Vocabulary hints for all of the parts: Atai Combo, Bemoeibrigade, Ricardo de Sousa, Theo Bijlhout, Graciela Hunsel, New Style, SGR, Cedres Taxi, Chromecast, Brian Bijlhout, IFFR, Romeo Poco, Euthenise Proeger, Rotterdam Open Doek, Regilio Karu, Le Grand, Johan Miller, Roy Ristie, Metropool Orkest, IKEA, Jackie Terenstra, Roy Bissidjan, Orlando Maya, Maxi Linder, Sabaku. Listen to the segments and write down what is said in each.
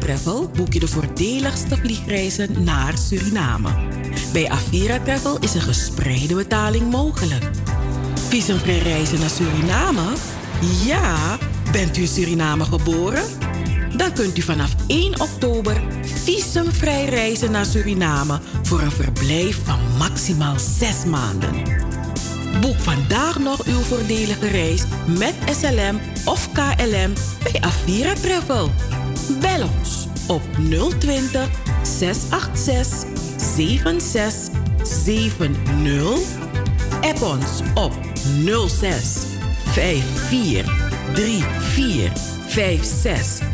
Travel boek je de voordeligste vliegreizen naar Suriname. Bij Avira Travel is een gespreide betaling mogelijk. Visumvrij reizen naar Suriname? Ja, bent u in Suriname geboren? Dan kunt u vanaf 1 oktober visumvrij reizen naar Suriname voor een verblijf van maximaal 6 maanden. Boek vandaag nog uw voordelige reis met SLM of KLM bij Avira Travel. Bel ons op 020 686 7670. App ons op 06 54 34 56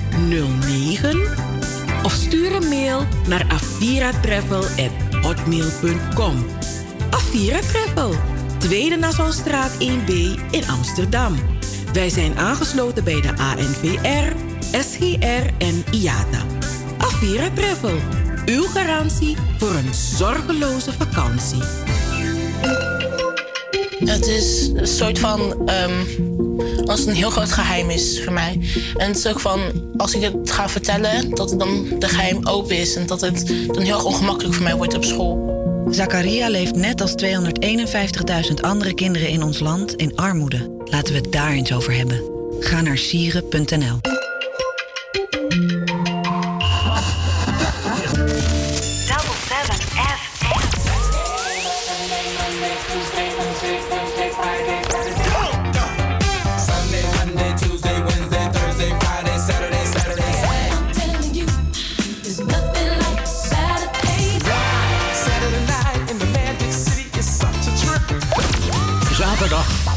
09. Of stuur een mail naar aviratravel@hotmail.com. Avira Travel, Tweede Nassaustraat 1B in Amsterdam. Wij zijn aangesloten bij de ANVR, SGR en IATA. Avira Travel, uw garantie voor een zorgeloze vakantie. Het is een soort van als het een heel groot geheim is voor mij. En het is ook van, als ik het ga vertellen, dat het dan de geheim open is. En dat het dan heel erg ongemakkelijk voor mij wordt op school. Zakaria leeft net als 251.000 andere kinderen in ons land in armoede. Laten we het daar eens over hebben. Ga naar sieren.nl.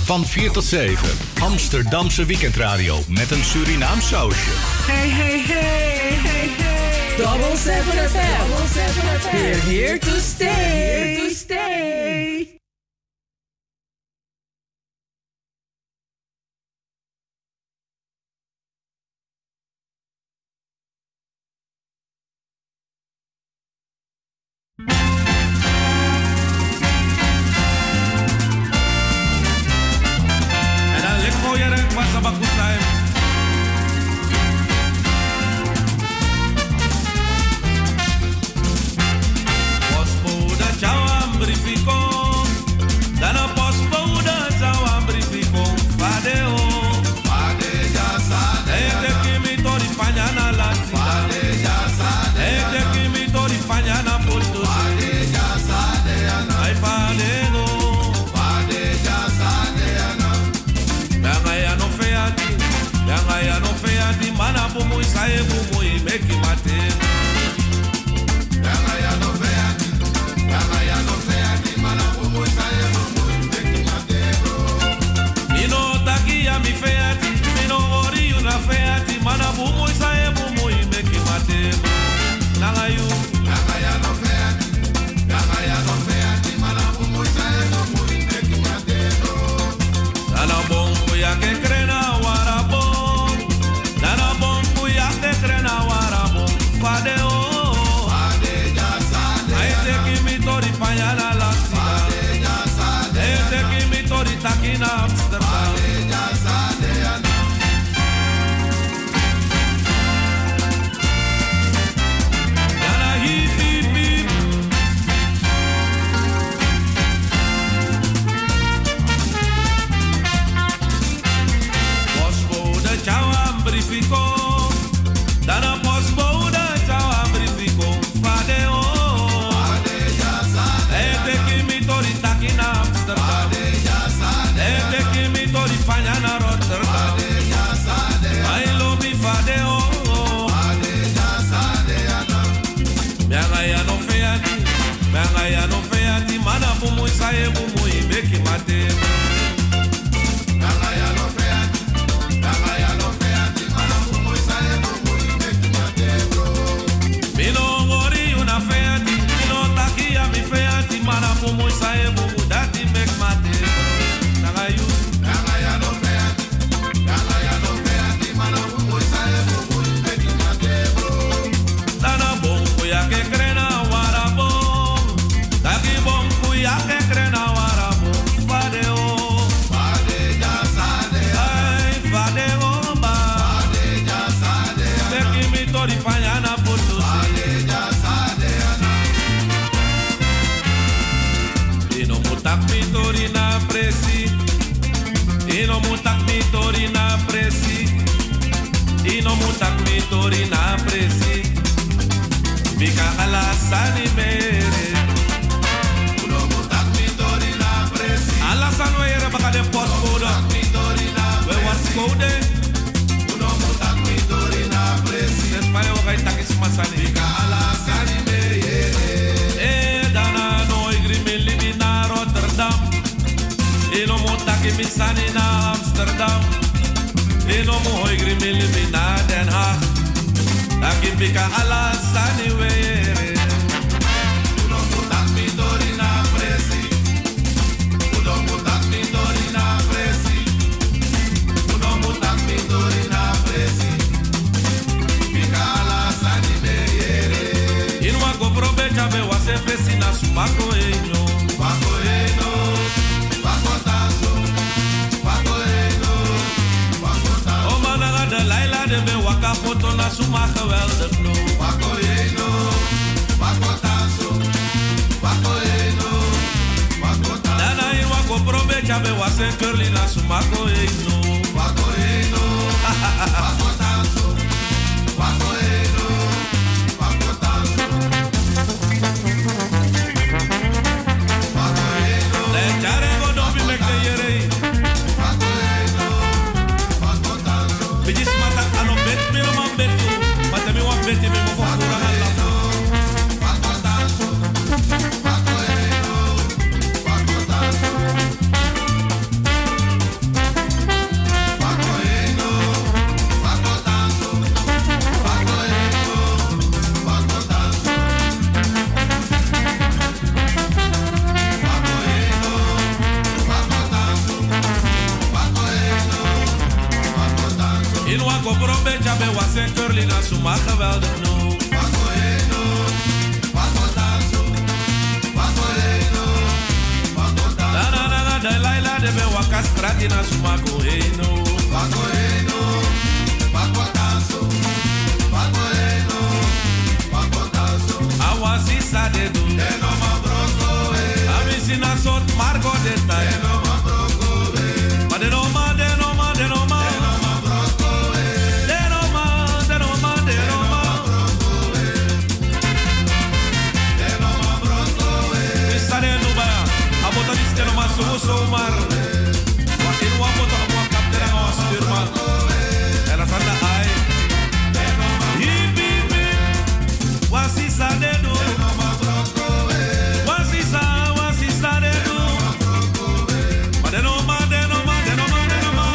Van 4 tot 7, Amsterdamse weekendradio met een Surinaams sausje. Hey, hey, hey, hey, hey. Double 7 FM. We're here to stay. We're here to stay. Di Payana tak mi tori na presi. Ino mu tak mi tori na presi. Ino mu tak mi tori na presi. Bika ala sani mere. Uno mu tak mi tori na presi. Ala sanu yere baka de postcode. We was code. Uno mu tak mi tori na presi. Despayo ga itakis masani. Bika ala sani mere. Eno mo taki misani na Amsterdam. Eno mo hoi grimili mi na Den Haag. Taki pika ala sani were. Uno mo taki tori na presi. Uno mo taki tori na presi. Uno mo taki tori na presi. Pika ala sani were. Inwa go probeja be wase presi na Subaku enyo. Subaku enyo. Ik ben wakker foto na zomaar geweldig no. Wako eno, wako tanso, wako eno, wako tanso. Daarna in wako probeja ben was een curly na zomaar eno. Wako eno, wako tanso, wako eno, wako tanso. Wako eno, de charego dobi mek de jerei. Wako eno, wako tanso. Bijis mata. Vete me mo fora na lava. Paco tanso, paco eno, paco tanso. Paco eno, paco tanso, paco eno, paco tanso. Paco eno, paco tanso, paco eno, paco tanso. E no hago provecha me wa se curly na suma geweldig no. Paco eno, paco tanso, paco eno, paco tanso. Da da da da Laila de me wa castrati na suma eno. Paco eno, paco tanso, paco eno, paco tanso. Awasi sa de do. Eno ma broko e. Amisina sot margo de tai. Eno ma broko e. Ma de no ma de no ma de no ma. Zomaar, wat in wat moet op wat kapitein ons stuurman. En dat van de ei. Hip hip hip, wat is dat de doel? Wat is dat de doel? Maar de norma, de norma, de norma, de norma.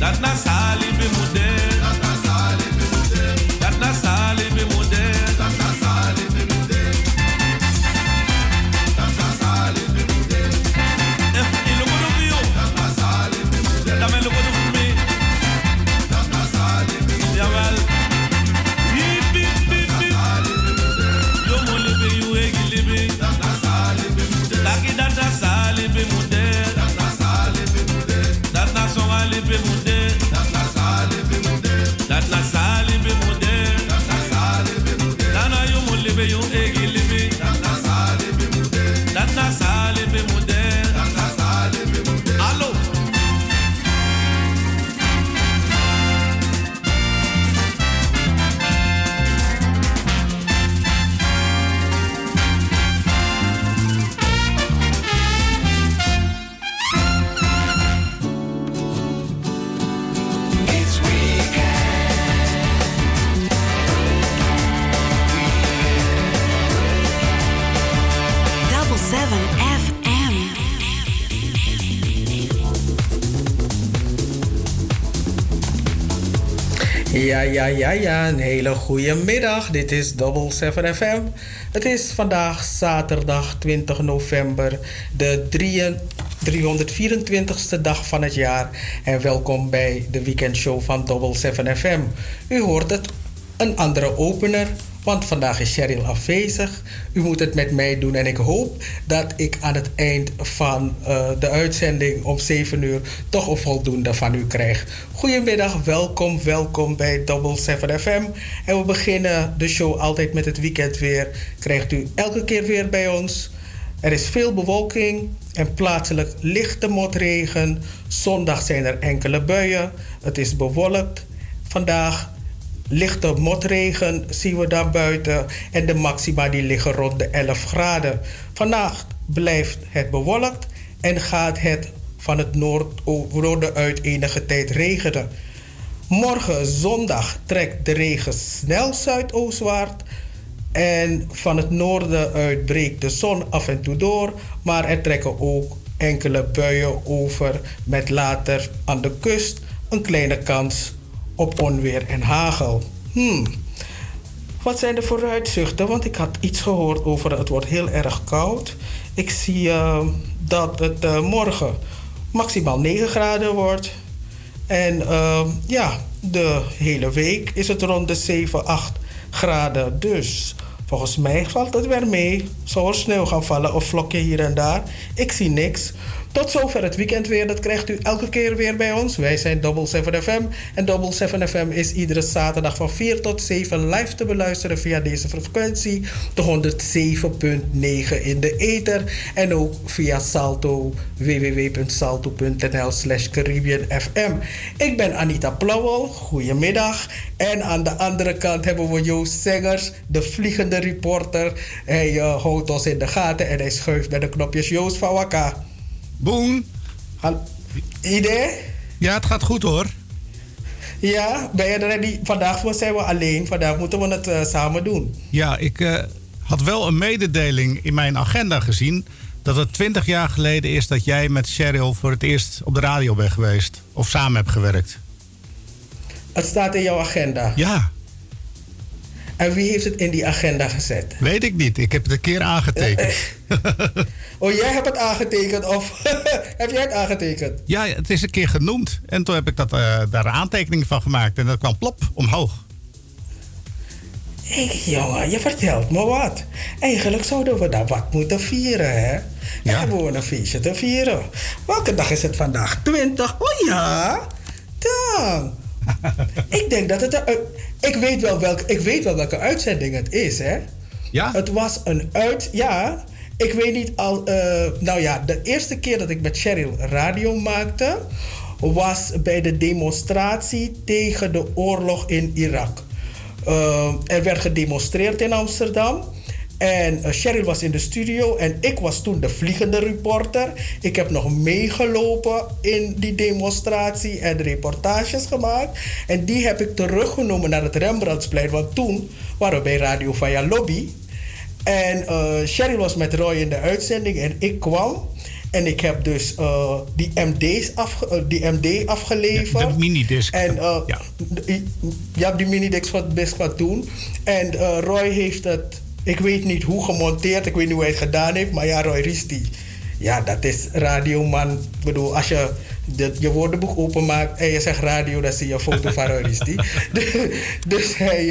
That na song I live in, that na song I live in. Ja, een hele goede middag. Dit is Double 7 FM. Het is vandaag zaterdag 20 november, de 324ste dag van het jaar. En welkom bij de weekendshow van Double 7 FM. U hoort het, een andere opener, want vandaag is Cheryl afwezig. U moet het met mij doen en ik hoop dat ik aan het eind van de uitzending om 7 uur toch een voldoende van u krijg. Goedemiddag, welkom bij Double 7 FM. En we beginnen de show altijd met het weekend weer. Krijgt u elke keer weer bij ons. Er is veel bewolking en plaatselijk lichte motregen. Zondag zijn er enkele buien. Het is bewolkt vandaag. Lichte motregen zien we daar buiten en de maxima die liggen rond de 11 graden. Vandaag blijft het bewolkt en gaat het van het noorden uit enige tijd regenen. Morgen zondag trekt de regen snel zuidoostwaarts en van het noorden uit breekt de zon af en toe door, maar er trekken ook enkele buien over met later aan de kust een kleine kans op onweer en hagel. Wat zijn de vooruitzichten? Want ik had iets gehoord over het wordt heel erg koud. Ik zie dat het morgen maximaal 9 graden wordt. En de hele week is het rond de 7, 8 graden. Dus volgens mij valt het weer mee. Zou er sneeuw gaan vallen of vlokje hier en daar? Ik zie niks. Tot zover het weekend weer. Dat krijgt u elke keer weer bij ons. Wij zijn Double 7 FM. En Double 7 FM is iedere zaterdag van 4 tot 7 live te beluisteren via deze frequentie. De 107.9 in de ether. En ook via Salto. www.salto.nl/CaribbeanFM. Ik ben Anita Plauwel. Goedemiddag. En aan de andere kant hebben we Joost Segers, de vliegende reporter. Hij houdt ons in de gaten en hij schuift bij de knopjes. Joost van Wakka. Boen. Idee? Ja, het gaat goed hoor. Ja, ben je ready? Vandaag zijn we alleen. Vandaag moeten we het samen doen. Ja, ik had wel een mededeling in mijn agenda gezien dat het 20 jaar geleden is dat jij met Cheryl voor het eerst op de radio bent geweest. Of samen hebt gewerkt. Het staat in jouw agenda? Ja. En wie heeft het in die agenda gezet? Weet ik niet. Ik heb het een keer aangetekend. Oh, jij hebt het aangetekend? Of heb jij het aangetekend? Ja, het is een keer genoemd. En toen heb ik daar een aantekening van gemaakt. En dat kwam plop omhoog. Jongen, je vertelt me wat. Eigenlijk zouden we daar wat moeten vieren, hè? Ja. Hebben we een feestje te vieren. Welke dag is het vandaag? 20? Oh ja. Dan. Ik denk dat het... Ik weet wel welke uitzending het is, hè? Ja? Het was een Ja, ik weet niet al... de eerste keer dat ik met Cheryl radio maakte was bij de demonstratie tegen de oorlog in Irak. Er werd gedemonstreerd in Amsterdam. En Cheryl was in de studio en ik was toen de vliegende reporter. Ik heb nog meegelopen in die demonstratie en reportages gemaakt. En die heb ik teruggenomen naar het Rembrandtsplein. Want toen waren we bij Radio Vaya Lobby. En Cheryl was met Roy in de uitzending en ik kwam. En ik heb dus die MD afgeleverd. Ja, de minidisc. En, die minidisc wat best wat doen. En Roy heeft het... Ik weet niet hoe gemonteerd, ik weet niet hoe hij het gedaan heeft, maar ja, Roy Ristie. Ja, dat is radioman. Ik bedoel, als je je woordenboek openmaakt en je zegt radio, dan zie je een foto van Roy Ristie. Dus hij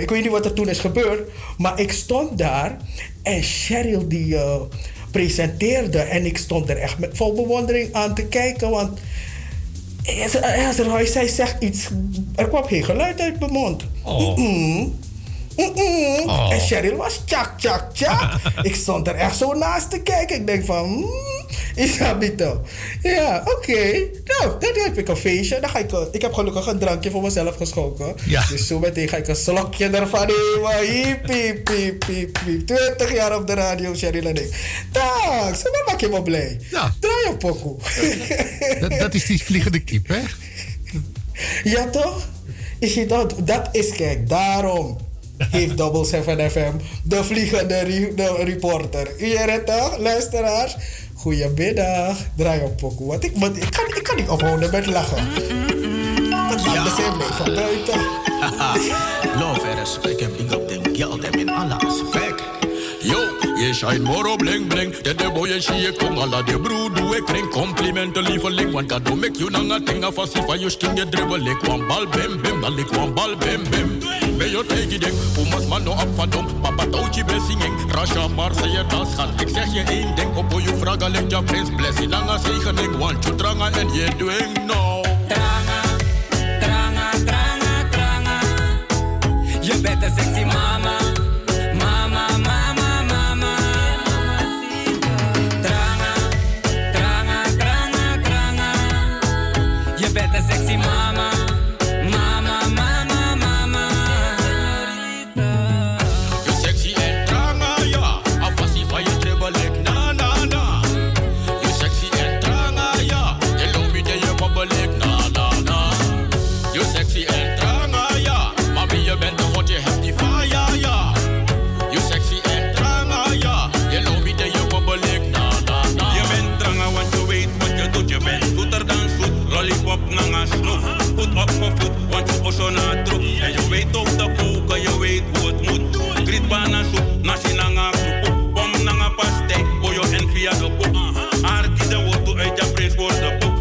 ik weet niet wat er toen is gebeurd, maar ik stond daar en Cheryl die presenteerde en ik stond er echt met vol bewondering aan te kijken, want als Roy zegt iets, er kwam geen geluid uit mijn mond. Oh. Oh. En Cheryl was tjak. Ik stond er echt zo naast te kijken. Ik denk van, Isabito. Ja, oké. Nou, dan heb ik een feestje. Dan ga ik heb gelukkig een drankje voor mezelf geschonken. Ja. Dus zo meteen ga ik een slokje ervan nemen. Hiep, hiep, hiep, hiep, hiep. 20 jaar op de radio, Cheryl en ik. Thanks, dan maak je me blij. Ja. Draai op, pokoe. Dat is die vliegende kip, hè? Ja, toch? Is je dat? Dat is, kijk, daarom heeft Double 7 FM de vliegende reporter. U er het toch, luisteraars? Goedemiddag. Draai op pokoe. Want ik kan niet ophouden met lachen. Ja. De zin mee van buiten. Love and respect en big up them girl, them in alle aspect. Yo, je shine more op bling bling. De boeien zie je kom, alla de broer doe ik kring. Complimenten lieveling, want dat doe ik je nanga tinga vast. Van je sting je dribbel, ik kwam bal bim bim, dan ik kwam bal bim bim. Ben je tegen ding, hoe mas man nou op van dom? Papa touwtje bij zingen, Rasha Marseille dans gaat. Ik zeg je één ding, op hoe je vragen ligt je prins. Blessie nanga zegening, want je dranga en je dwing nou. Je bent een sexy mama, mama, mama, mama. Tranga, tranga, tranga, tranga. Je bent een sexy mama, mama, mama, mama. Je sexy en tranga, ja. Afassie van je dribbelen, na, na, na. Je sexy en tranga, ja. Je loopt niet en je babbelen, na, na, na. Je sexy en tranga, ja. Mami, je bent een je hebt die fire, ja. Je sexy en drama, ja. Je loopt niet en je wobbelik, na, na, na. Je bent drama, want je weet wat je doet. Je bent zoeter dan zoet, lollipop, nanga, snoep. Goed opgevoed, want je osso na troep. En je weet op de koken, je weet hoe het moet. Grietbana soep, nasi nanga soep. Bom nanga pastei, boyo en via de koek. Aardig de wortel uit je prins voor de poep.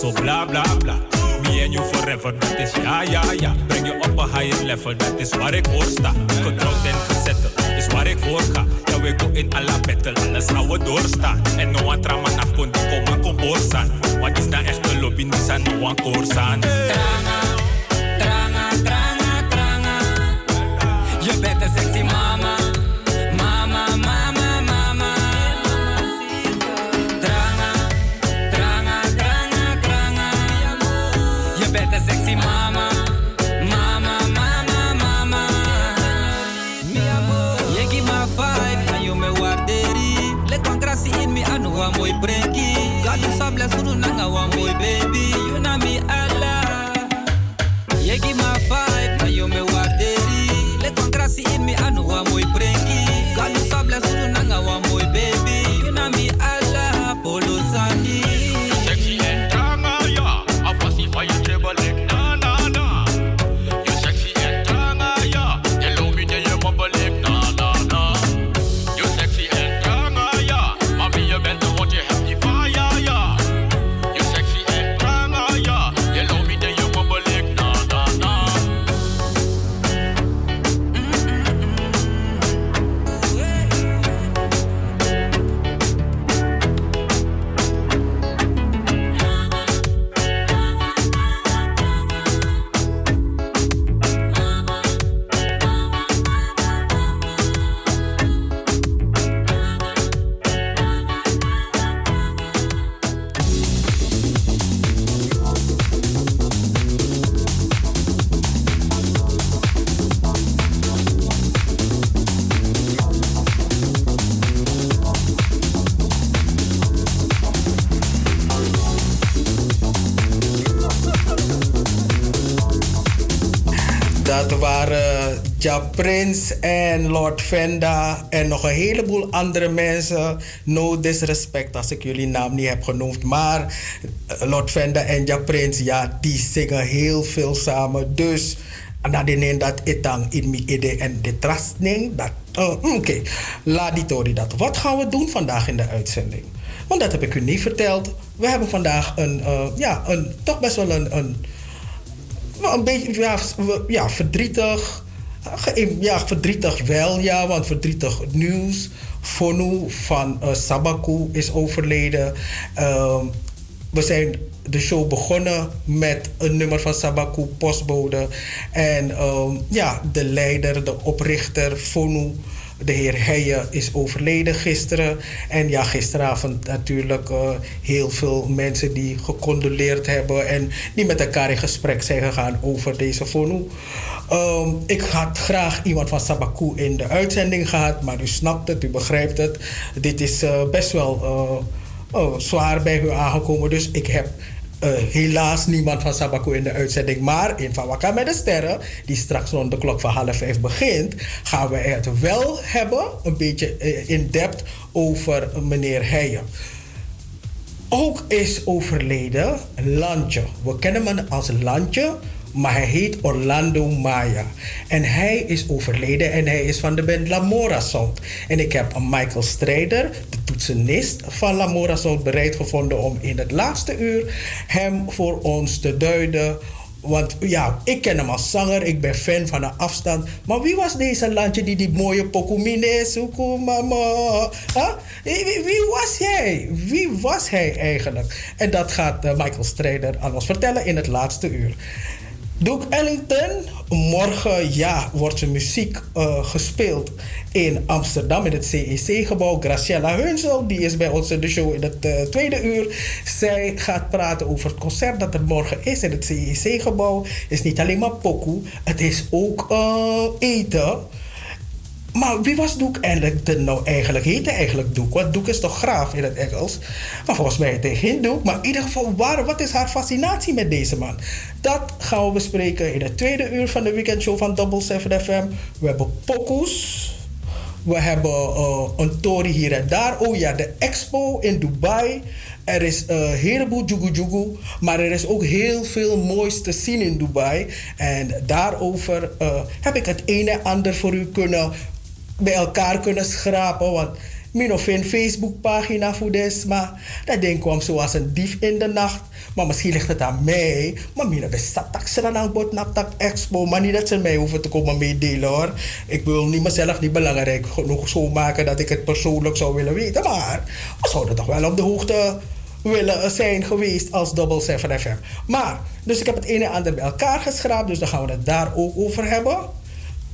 So bla bla bla. Me and you forever, dat is ja ja ja. Breng je op een higher level, dat is waar ik voor sta. Getrouwd en gezetteld, is waar ik voor ga. Ja, we go in alla battle, alles gaan we doorstaan. En no one trama naf kon die koma kon boorsan. Want is na echte lobby, niet aan no one koorsan. Tranga, tranga, tranga, tranga. Je bent een sexy mama. Mooi breaky, God is so blessed, you know I'm my baby, you know me Allah. You give my vibe, now you me what dairy. Let congrats in me, I know I'm my breaky. God is so blessed, you know I'm my baby, you know me Allah. Polo Sani. Sexy and drama, yeah. I fancy for you treble like na na na. You sexy and drama, yeah. You love me, then you bubble like na na na. You sexy and drama, yeah. Mommy, you bent. Ja, Prins en Lord Venda en nog een heleboel andere mensen. No disrespect als ik jullie naam niet heb genoemd. Maar Lord Venda en Ja Prins, ja, die zingen heel veel samen. Dus, na de neem dat itang in mi ide en de trust neem. Oké, laat die tori dat. Wat gaan we doen vandaag in de uitzending? Want dat heb ik u niet verteld. We hebben vandaag een beetje verdrietig... Ja, verdrietig wel, ja, want verdrietig nieuws. Fonu van Sabaku is overleden. We zijn de show begonnen met een nummer van Sabaku, postbode. En ja, de leider, de oprichter, Fonu, de heer Heijen is overleden gisteren. En ja, gisteravond natuurlijk heel veel mensen die gecondoleerd hebben en die met elkaar in gesprek zijn gegaan over deze Fonu. Ik had graag iemand van Sabaku in de uitzending gehad, maar u snapt het, u begrijpt het. Dit is best wel zwaar bij u aangekomen, dus ik heb helaas niemand van Sabaku in de uitzending. Maar in Van Wakker met de Sterren, die straks rond de klok van 4:30 begint, gaan we het wel hebben, een beetje in depth, over meneer Heijen. Ook is overleden Lantje. We kennen hem als Lantje, maar hij heet Orlando Maya. En hij is overleden en hij is van de band Lamorazont. En ik heb Michael Strijder, de toetsenist van Lamorazont, bereid gevonden om in het laatste uur hem voor ons te duiden. Want ja, ik ken hem als zanger, ik ben fan van een afstand. Maar wie was deze Lantje die mooie pokumine suku mama? Huh? Wie was hij? Wie was hij eigenlijk? En dat gaat Michael Strijder aan ons vertellen in het laatste uur. Duke Ellington, morgen ja, wordt zijn muziek gespeeld in Amsterdam in het CEC-gebouw. Graciela Hunsel, die is bij ons in de show in het tweede uur. Zij gaat praten over het concert dat er morgen is in het CEC-gebouw. Het is niet alleen maar pokoe, het is ook eten. Maar wie was Duke Ellington nou eigenlijk? Heette eigenlijk Duke? Want Duke is toch graaf in het Engels? Maar volgens mij heet hij geen Duke. Maar in ieder geval, wat is haar fascinatie met deze man? Dat gaan we bespreken in het tweede uur van de weekendshow van Double 7 FM. We hebben pokoes. We hebben een tori hier en daar. Oh ja, de expo in Dubai. Er is een heleboel jugu-jugu. Maar er is ook heel veel moois te zien in Dubai. En daarover heb ik het een en ander voor u kunnen bij elkaar kunnen schrapen, want min of een Facebookpagina voor des, maar dat ding kwam zoals een dief in de nacht. Maar misschien ligt het aan mij, maar min of een sataksen aan bod naptak expo, maar niet dat ze mij hoeven te komen meedelen hoor. Ik wil mezelf niet belangrijk genoeg zo maken dat ik het persoonlijk zou willen weten, maar we zouden toch wel op de hoogte willen zijn geweest als Double 7 FM. Maar, dus ik heb het een en ander bij elkaar geschraapt, dus dan gaan we het daar ook over hebben.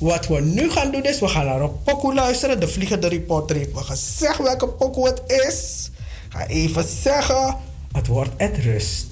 Wat we nu gaan doen is, we gaan naar een pokoe luisteren. De Vliegende Reporter heeft me gezegd welke pokoe het is. Ik ga even zeggen, het wordt Het Rust.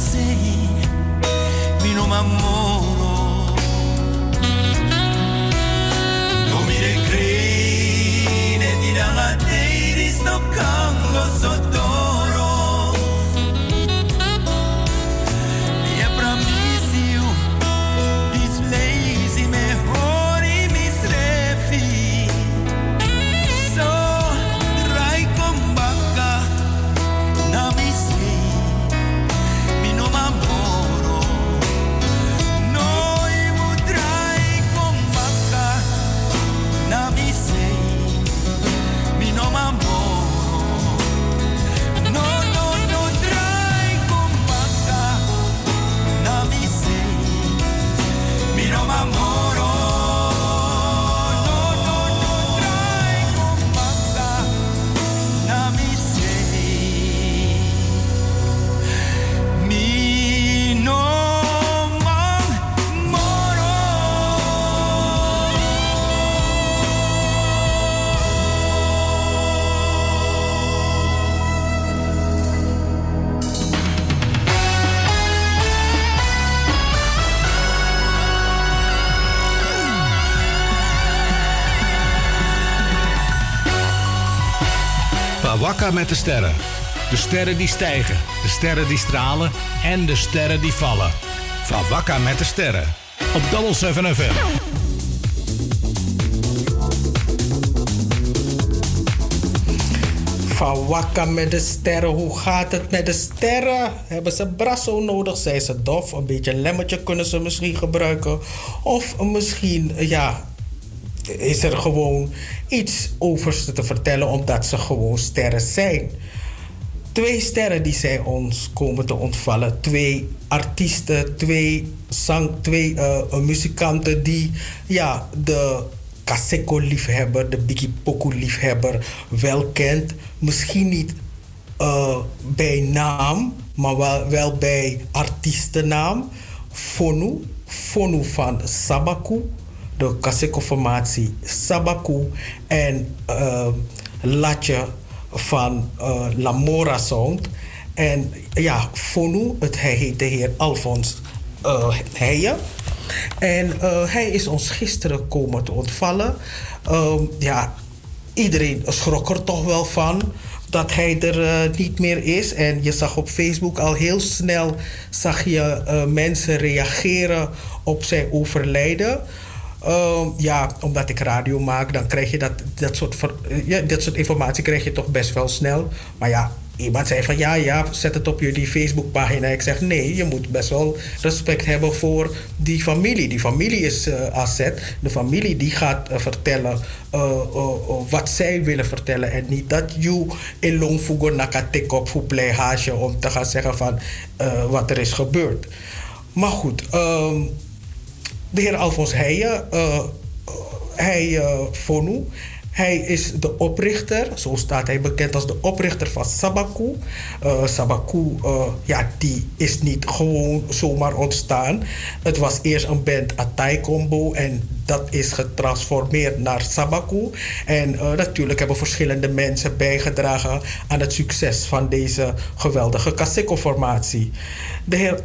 sei, mi non m'ammoro, non mi recrene di davanti di sto cango sottoro, mi appromisi di slesi me hori mi strefi, so rai con bacca, non mi sei, mi non m'ammoro, noi mutrai con bacca, non mi sei, mi non m'ammoro. Wakka met de sterren. De sterren die stijgen, de sterren die stralen en de sterren die vallen. Van Wakka met de sterren. Op Double 7 FM. Van Wakka met de sterren, hoe gaat het met de sterren? Hebben ze brasso nodig? Zijn ze dof? Een beetje lemmetje kunnen ze misschien gebruiken. Of misschien, ja... is er gewoon iets over te vertellen omdat ze gewoon sterren zijn. Twee sterren die zij ons komen te ontvallen. Twee artiesten, twee muzikanten die ja, de Kaseko-liefhebber, de Biggie Poku-liefhebber wel kent. Misschien niet bij naam, maar wel bij artiestennaam. Fonu van Sabaku. De Kaseko-formatie Sabaku en Latje van Lamorazont. En ja, Fonu, hij heet de heer Alphons Heijen. En hij is ons gisteren komen te ontvallen. Ja, iedereen schrok er toch wel van dat hij er niet meer is. En je zag op Facebook al heel snel zag je mensen reageren op zijn overlijden. Ja, omdat ik radio maak, dan krijg je dat soort informatie krijg je toch best wel snel. Maar ja, iemand zei van ja, zet het op jullie Facebookpagina. Ik zeg nee, je moet best wel respect hebben voor die familie. Die familie is asset. De familie die gaat vertellen wat zij willen vertellen. En niet dat je in longfugo naka tik op voor pleihaasje om te gaan zeggen van wat er is gebeurd. Maar goed, de heer Alphons Heijen, Fonu, hij is de oprichter, zo staat hij bekend als de oprichter van Sabaku. Sabaku, die is niet gewoon zomaar ontstaan. Het was eerst een band Atai Combo en dat is getransformeerd naar Sabaku. En natuurlijk hebben verschillende mensen bijgedragen aan het succes van deze geweldige Kaseko-formatie. De heer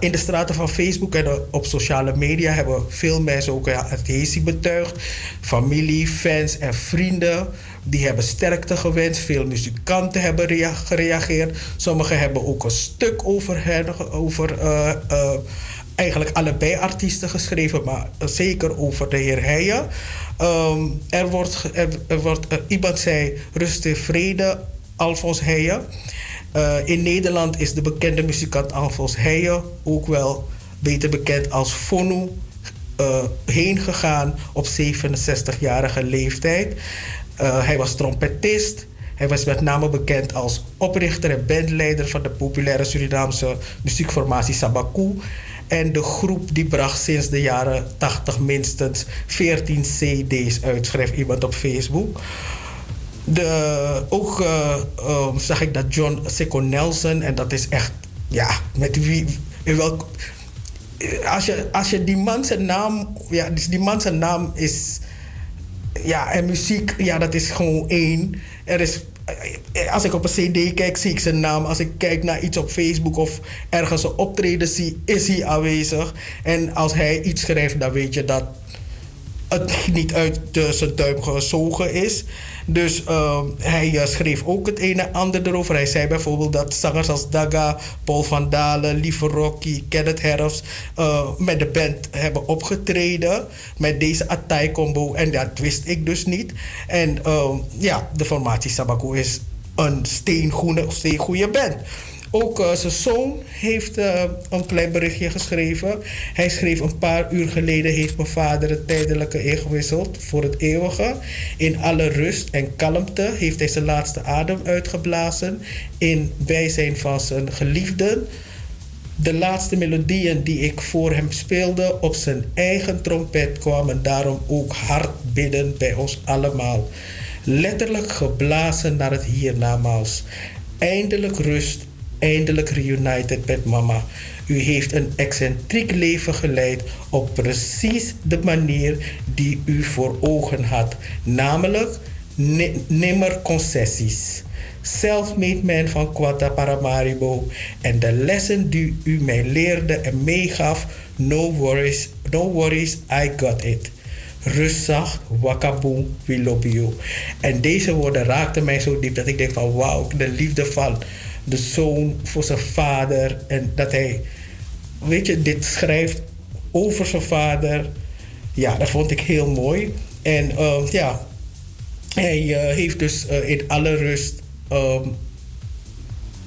in de straten van Facebook en op sociale media hebben veel mensen ook adhesie betuigd. Familie, fans en vrienden die hebben sterkte gewenst. Veel muzikanten hebben gereageerd. Sommigen hebben ook een stuk over hen, over eigenlijk allebei artiesten geschreven, maar zeker over de heer Heijen. Iemand zei rust in vrede, Alphons Heijen. In Nederland is de bekende muzikant Alphons Heijen, ook wel beter bekend als Fonu, heen gegaan op 67-jarige leeftijd. Hij was trompettist. Hij was met name bekend als oprichter en bandleider van de populaire Surinaamse muziekformatie Sabaku. En de groep die bracht sinds de jaren 80 minstens 14 cd's uit, schreef iemand op Facebook. Zag ik dat John Sicko Nelson, en dat is echt, ja, met wie, in welk... Als je die man zijn naam, ja, die man zijn naam is, ja, en muziek, ja, dat is gewoon één. Er is Als ik op een cd kijk, zie ik zijn naam. Als ik kijk naar iets op Facebook of ergens een optreden zie, is hij aanwezig. En als hij iets schrijft, dan weet je dat het niet uit zijn duim gezogen is. Dus hij schreef ook het een en ander erover. Hij zei bijvoorbeeld dat zangers als Daga, Paul van Dalen, Lieve Rocky, Kenneth Herfst met de band hebben opgetreden met deze Atai-combo. En dat wist ik dus niet. En de formatie Sabaku is een steengoede band. Ook zijn zoon heeft een klein berichtje geschreven. Hij schreef: een paar uur geleden heeft mijn vader het tijdelijke ingewisseld voor het eeuwige. In alle rust en kalmte heeft hij zijn laatste adem uitgeblazen in bijzijn van zijn geliefden. De laatste melodieën die ik voor hem speelde op zijn eigen trompet kwamen daarom ook hard bidden bij ons allemaal. Letterlijk geblazen naar het hiernamaals. Eindelijk rust. Eindelijk reunited met mama. U heeft een excentriek leven geleid op precies de manier die u voor ogen had. Namelijk nimmer concessies. Self-made man van Kwata Paramaribo. En de lessen die u mij leerde en meegaf. No worries, I got it. Rustzacht, wakaboom, we love you. En deze woorden raakten mij zo diep dat ik denk van wauw, de liefde van de zoon voor zijn vader. En dat hij, weet je, dit schrijft over zijn vader. Ja, dat vond ik heel mooi. En hij heeft dus in alle rust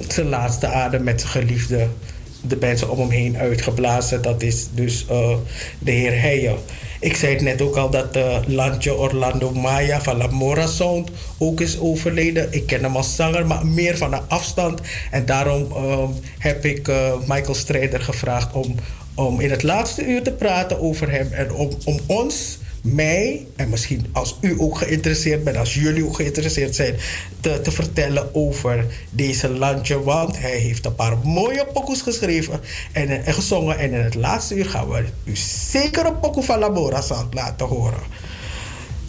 zijn laatste adem met zijn geliefde, de mensen om hem heen, uitgeblazen. Dat is dus de heer Heijen. Ik zei het net ook al dat landje Orlando Maya van Lamorazont ook is overleden. Ik ken hem als zanger, maar meer van een afstand. En daarom heb ik Michael Strijder gevraagd om in het laatste uur te praten over hem. En om ons, mij, en misschien als u ook geïnteresseerd bent, als jullie ook geïnteresseerd zijn, te vertellen over deze landje. Want hij heeft een paar mooie pokoes geschreven en gezongen. En in het laatste uur gaan we u zeker een pokoe van Lamorazont laten horen.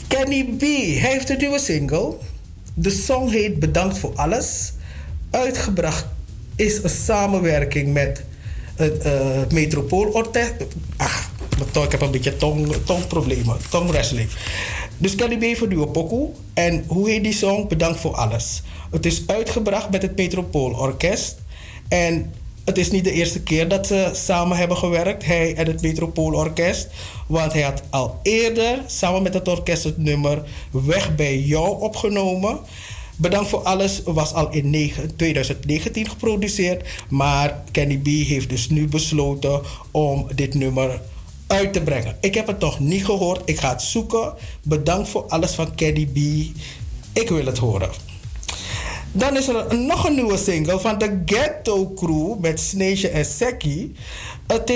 Kenny B, hij heeft een nieuwe single. De song heet Bedankt voor Alles. Uitgebracht is een samenwerking met het Metropool Orkest. Ik heb een beetje tongproblemen, tongwrestling. Dus Kenny B voor Duo Pokoe. En hoe heet die song? Bedankt voor alles. Het is uitgebracht met het Metropool Orkest. En het is niet de eerste keer dat ze samen hebben gewerkt. Hij en het Metropool Orkest. Want hij had al eerder samen met het orkest het nummer Weg bij jou opgenomen. Bedankt voor alles was al in 2019 geproduceerd. Maar Kenny B heeft dus nu besloten om dit nummer uit te brengen. Ik heb het nog niet gehoord. Ik ga het zoeken. Bedankt voor alles van Kenny B. Ik wil het horen. Dan is er nog een nieuwe single van de Ghetto Crew met Sneesje en Sekkie. Het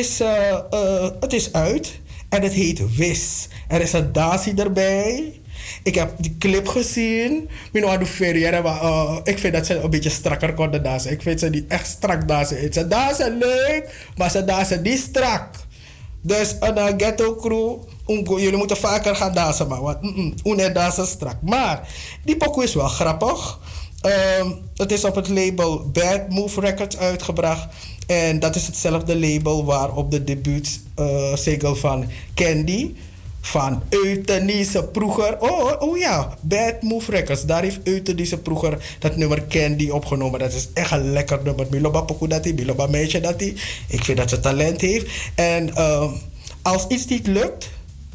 is uit en het heet Wis. Er is een dansie erbij. Ik heb die clip gezien. Ik vind dat ze een beetje strakker konden dansen. Ik vind ze niet echt strak dansen. Ze dansen leuk, maar ze dansen niet strak. Dus een Ghetto Crew, jullie moeten vaker gaan dansen, maar want dansen strak. Maar die pokoe is wel grappig. Het is op het label Bad Move Records uitgebracht. En dat is hetzelfde label waarop de debuutsingle van Candy van Euthenise Proeger. Oh ja, Bad Move Records. Daar heeft Euthenise Proeger dat nummer Candy opgenomen. Dat is echt een lekker nummer. Miloba pokoe dat hij, Miloba meisje dat hij. Ik vind dat ze talent heeft. En als iets niet lukt,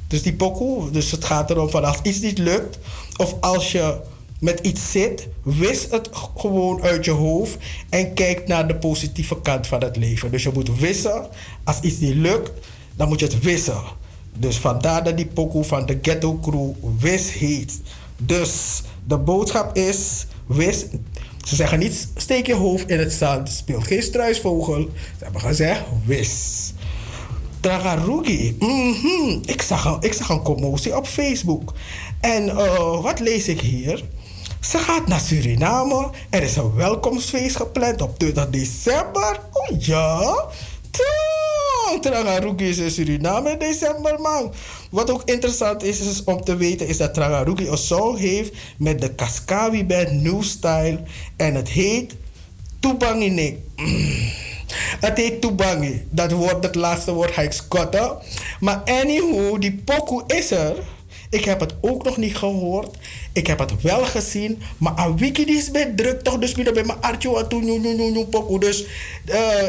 dus die pokoe, dus het gaat erom van als iets niet lukt, of als je met iets zit, wis het gewoon uit je hoofd en kijk naar de positieve kant van het leven. Dus je moet wissen. Als iets niet lukt, dan moet je het wissen. Dus vandaar dat die pokoe van de Ghetto Crew Wis heet. Dus de boodschap is Wis. Ze zeggen niet steek je hoofd in het zand. Speel geen struisvogel. Ze hebben gezegd Wis. Tragagroeg. Ik zag een commotie op Facebook. En wat lees ik hier? Ze gaat naar Suriname. Er is een welkomstfeest gepland op 20 december. Oh ja. man. Tragagroeg is in Suriname in december, man. Wat ook interessant is, is om te weten is dat Tragagroeg een song heeft met de Kaskawi Band New Style. En het heet Toebanginek. Het heet Toebangi. Dat woord, dat laatste woord, ga ik scotten. Maar anywho, die pokoe is er. Ik heb het ook nog niet gehoord. Ik heb het wel gezien. Maar aan Wiki die is bij druk toch. Dus bij mijn artje. Dus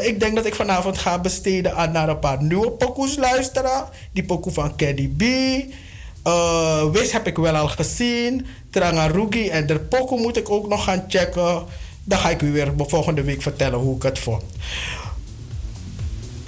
ik denk dat ik vanavond ga besteden aan naar een paar nieuwe pokoes luisteren. Die pokoe van Kenny B. Wees heb ik wel al gezien. Tragagroeg en de pokoe moet ik ook nog gaan checken. Dan ga ik u weer volgende week vertellen hoe ik het vond.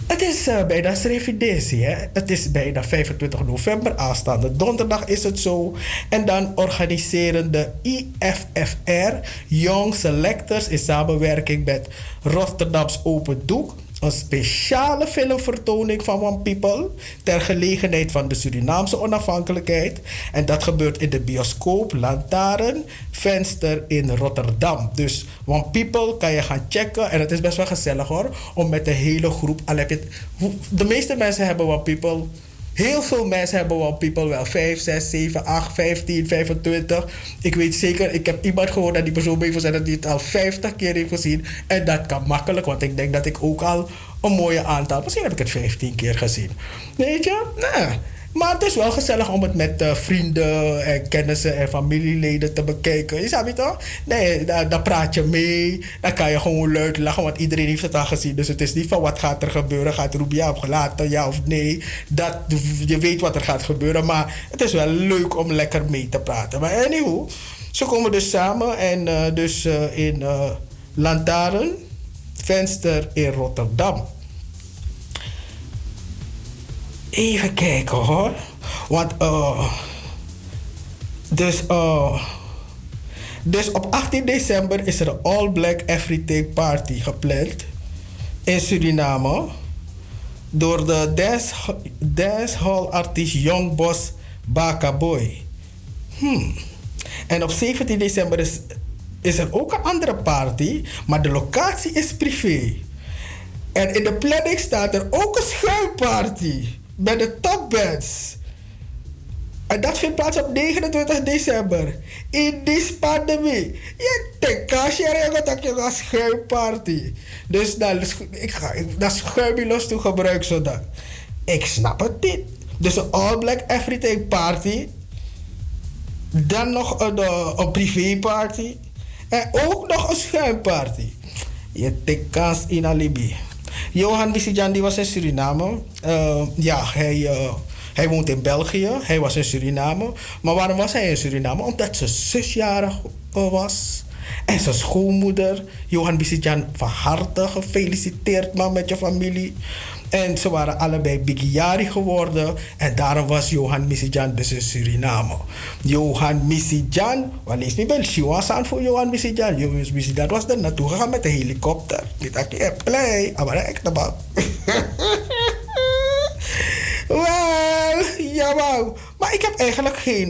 Het is bijna Srevidesi, hè. Het is bijna 25 november, aanstaande donderdag is het zo. En dan organiseren de IFFR, Young Selectors, in samenwerking met Rotterdams Open Doek, een speciale filmvertoning van One People ter gelegenheid van de Surinaamse onafhankelijkheid. En dat gebeurt in de bioscoop Lantaarn Venster in Rotterdam. Dus One People kan je gaan checken. En het is best wel gezellig hoor. Om met de hele groep... De meeste mensen hebben One People... Heel veel mensen hebben One People wel. 5, 6, 7, 8, 15, 25. Ik weet zeker, ik heb iemand gehoord dat die persoon mee heeft dat die het al 50 keer heeft gezien. En dat kan makkelijk, want ik denk dat ik ook al een mooie aantal... Misschien heb ik het 15 keer gezien. Weet je? Nou, maar het is wel gezellig om het met vrienden en kennissen en familieleden te bekijken. Je snapt het toch? Nee, daar praat je mee. Dan kan je gewoon luid lachen, want iedereen heeft het al gezien. Dus het is niet van wat gaat er gebeuren. Gaat Roep ja of later, ja of nee. Dat, je weet wat er gaat gebeuren. Maar het is wel leuk om lekker mee te praten. Maar anyhow, ze komen dus samen. En in Lantaarn Venster in Rotterdam. Even kijken hoor. Want dus op 18 december is er een All Black Everything Party gepland in Suriname door de dancehall artiest Young Boss Bakaboy. En op 17 december is er ook een andere party, maar de locatie is privé. En in de planning staat er ook een schuilparty bij de topbands. En dat vindt plaats op 29 december. In deze pandemie. Je denkt, als je dat je een schuilparty. Dus ik ga dat schuim los toe gebruiken zodat. Ik snap het niet. Dus een All Black Everything Party. Dan nog een privéparty. En ook nog een schuilparty. Je denkt, kaas in alibi. Johan Bissidjan die was in Suriname. Hij woont in België. Hij was in Suriname. Maar waarom was hij in Suriname? Omdat zijn zus jarig was. En zijn schoonmoeder. Johan Bissidjan, van harte gefeliciteerd man met je familie. En ze waren allebei bigiari geworden. En daarom was Johan Bissidjan dus in Suriname. Johan Bissidjan. Wat is niet bij Chihuahua voor Johan Bissidjan? Johan Bissidjan was er naartoe gegaan met de helikopter. Dit dacht je, play. Maar echt de bal. Wel, jawel. Maar ik heb eigenlijk geen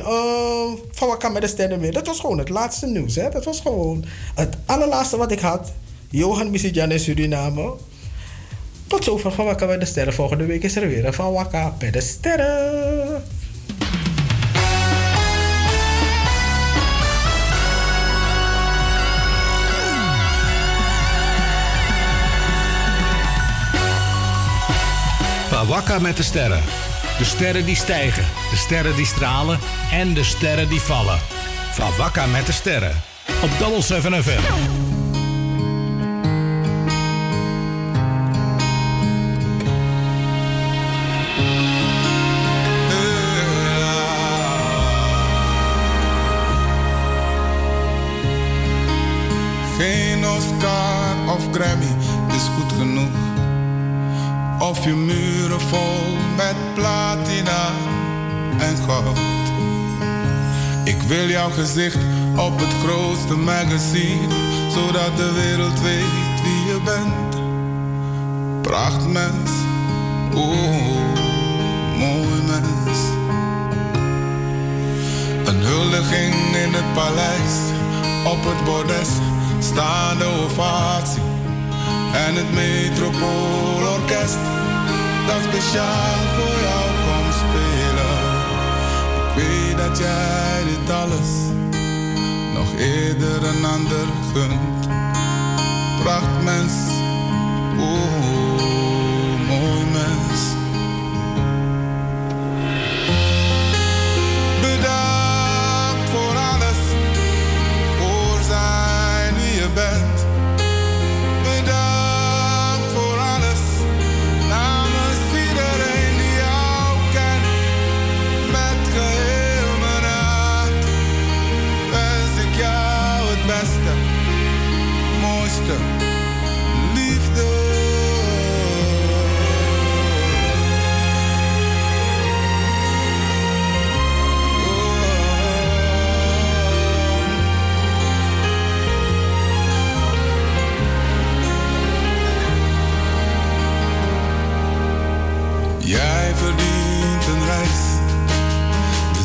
van wat kan met de sterren meer. Dat was gewoon het laatste nieuws. Hè? Dat was gewoon het allerlaatste wat ik had. Johan Bissidjan in Suriname. Tot zover van Wakka bij de Sterren. Volgende week is er weer een Van Wakka bij de Sterren. Van Wakka met de Sterren. De sterren die stijgen, de sterren die stralen en de sterren die vallen. Van Wakka met de Sterren. Op Double 7 FM. Of Grammy is goed genoeg. Of je muren vol met platina en goud. Ik wil jouw gezicht op het grootste magazine, zodat de wereld weet wie je bent. Prachtmens, oh, mooi mens. Een huldiging in het paleis, op het bordes staande ovatie en het Metropool Orkest dat speciaal voor jou kwam spelen. Ik weet dat jij dit alles nog eerder een ander gunt. Prachtmens, oh, mooi mens. Bedankt voor alles, voor zijn wie je bent.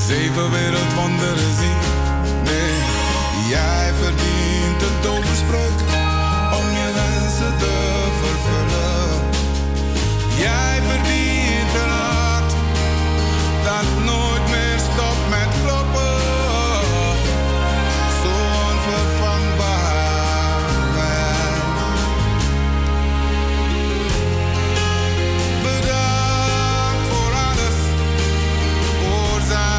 Zeven wereldwonderen zien, nee. Jij verdient een toverspreuk om je wensen te vervullen. Jij verdient een hart dat nooit meer stopt met kloppen. Zo onvervangbaar. Bedankt voor alles, voor zijn.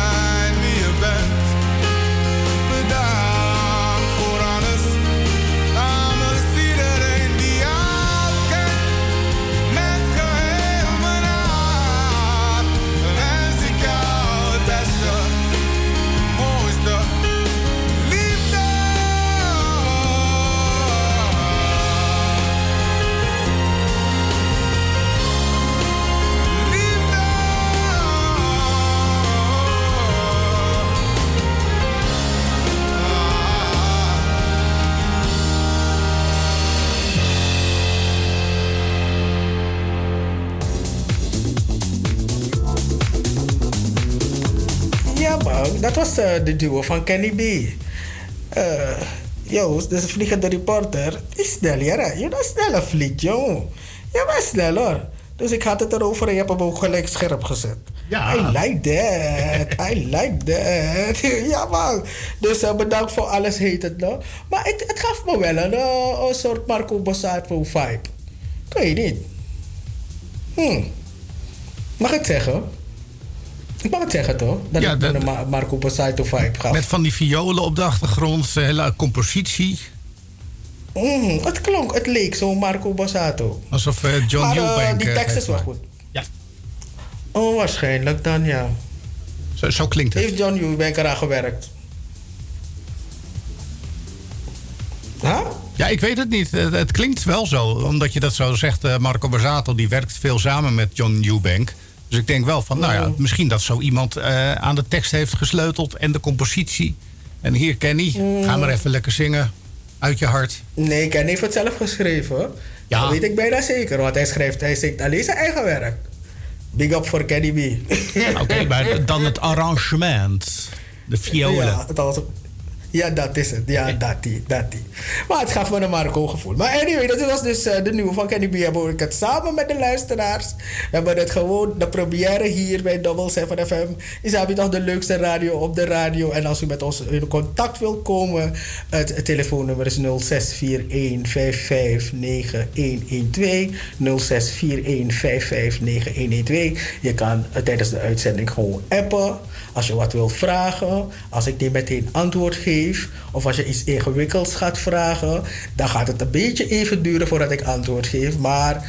Dat was de duo van Kenny B. Joost, dus vliegende reporter. Is snel, ja. Je bent snel een vlieg, joh. Je bent snel, hoor. Dus ik had het erover en je hebt hem ook gelijk scherp gezet. Ja. I like that. I like that. Ja, man. Dus bedankt voor alles, heet het, no? Maar het gaf me wel een soort Marco Borsato vibe. Kun je niet? Mag ik het zeggen? Ik mag het zeggen, toch? Dat ja, dat, Marco Borsato vibe gaf. Met van die violen op de achtergrond, zijn hele compositie. Het leek zo'n Marco Borsato. Alsof John Newbank... die tekst is wel goed. Ja. Oh, waarschijnlijk dan, ja. Zo klinkt het. Heeft John Newbank eraan gewerkt? Huh? Ja, ik weet het niet. Het klinkt wel zo. Omdat je dat zo zegt, Marco Borsato, die werkt veel samen met John Newbank. Dus ik denk wel van, nou ja, misschien dat zo iemand aan de tekst heeft gesleuteld en de compositie. En hier, Kenny, ga maar even lekker zingen. Uit je hart. Nee, Kenny heeft het zelf geschreven. Ja. Dat weet ik bijna zeker, want hij zingt alleen zijn eigen werk. Big up voor Kenny B. Oké, maar dan het arrangement. De violen. Ja, dat is het. Ja, dat die. Maar het gaf me een Marco-gevoel. Maar anyway, dat was dus de nieuwe van Kenny B. Hebben ik het samen met de luisteraars. We hebben het gewoon, de première hier bij Double 7 FM. Is heb je toch de leukste radio op de radio. En als u met ons in contact wilt komen, het telefoonnummer is 0641559112. 0641559112. Je kan tijdens de uitzending gewoon appen. Als je wat wilt vragen. Als ik niet meteen antwoord geef. Of als je iets ingewikkelds gaat vragen, dan gaat het een beetje even duren voordat ik antwoord geef. Maar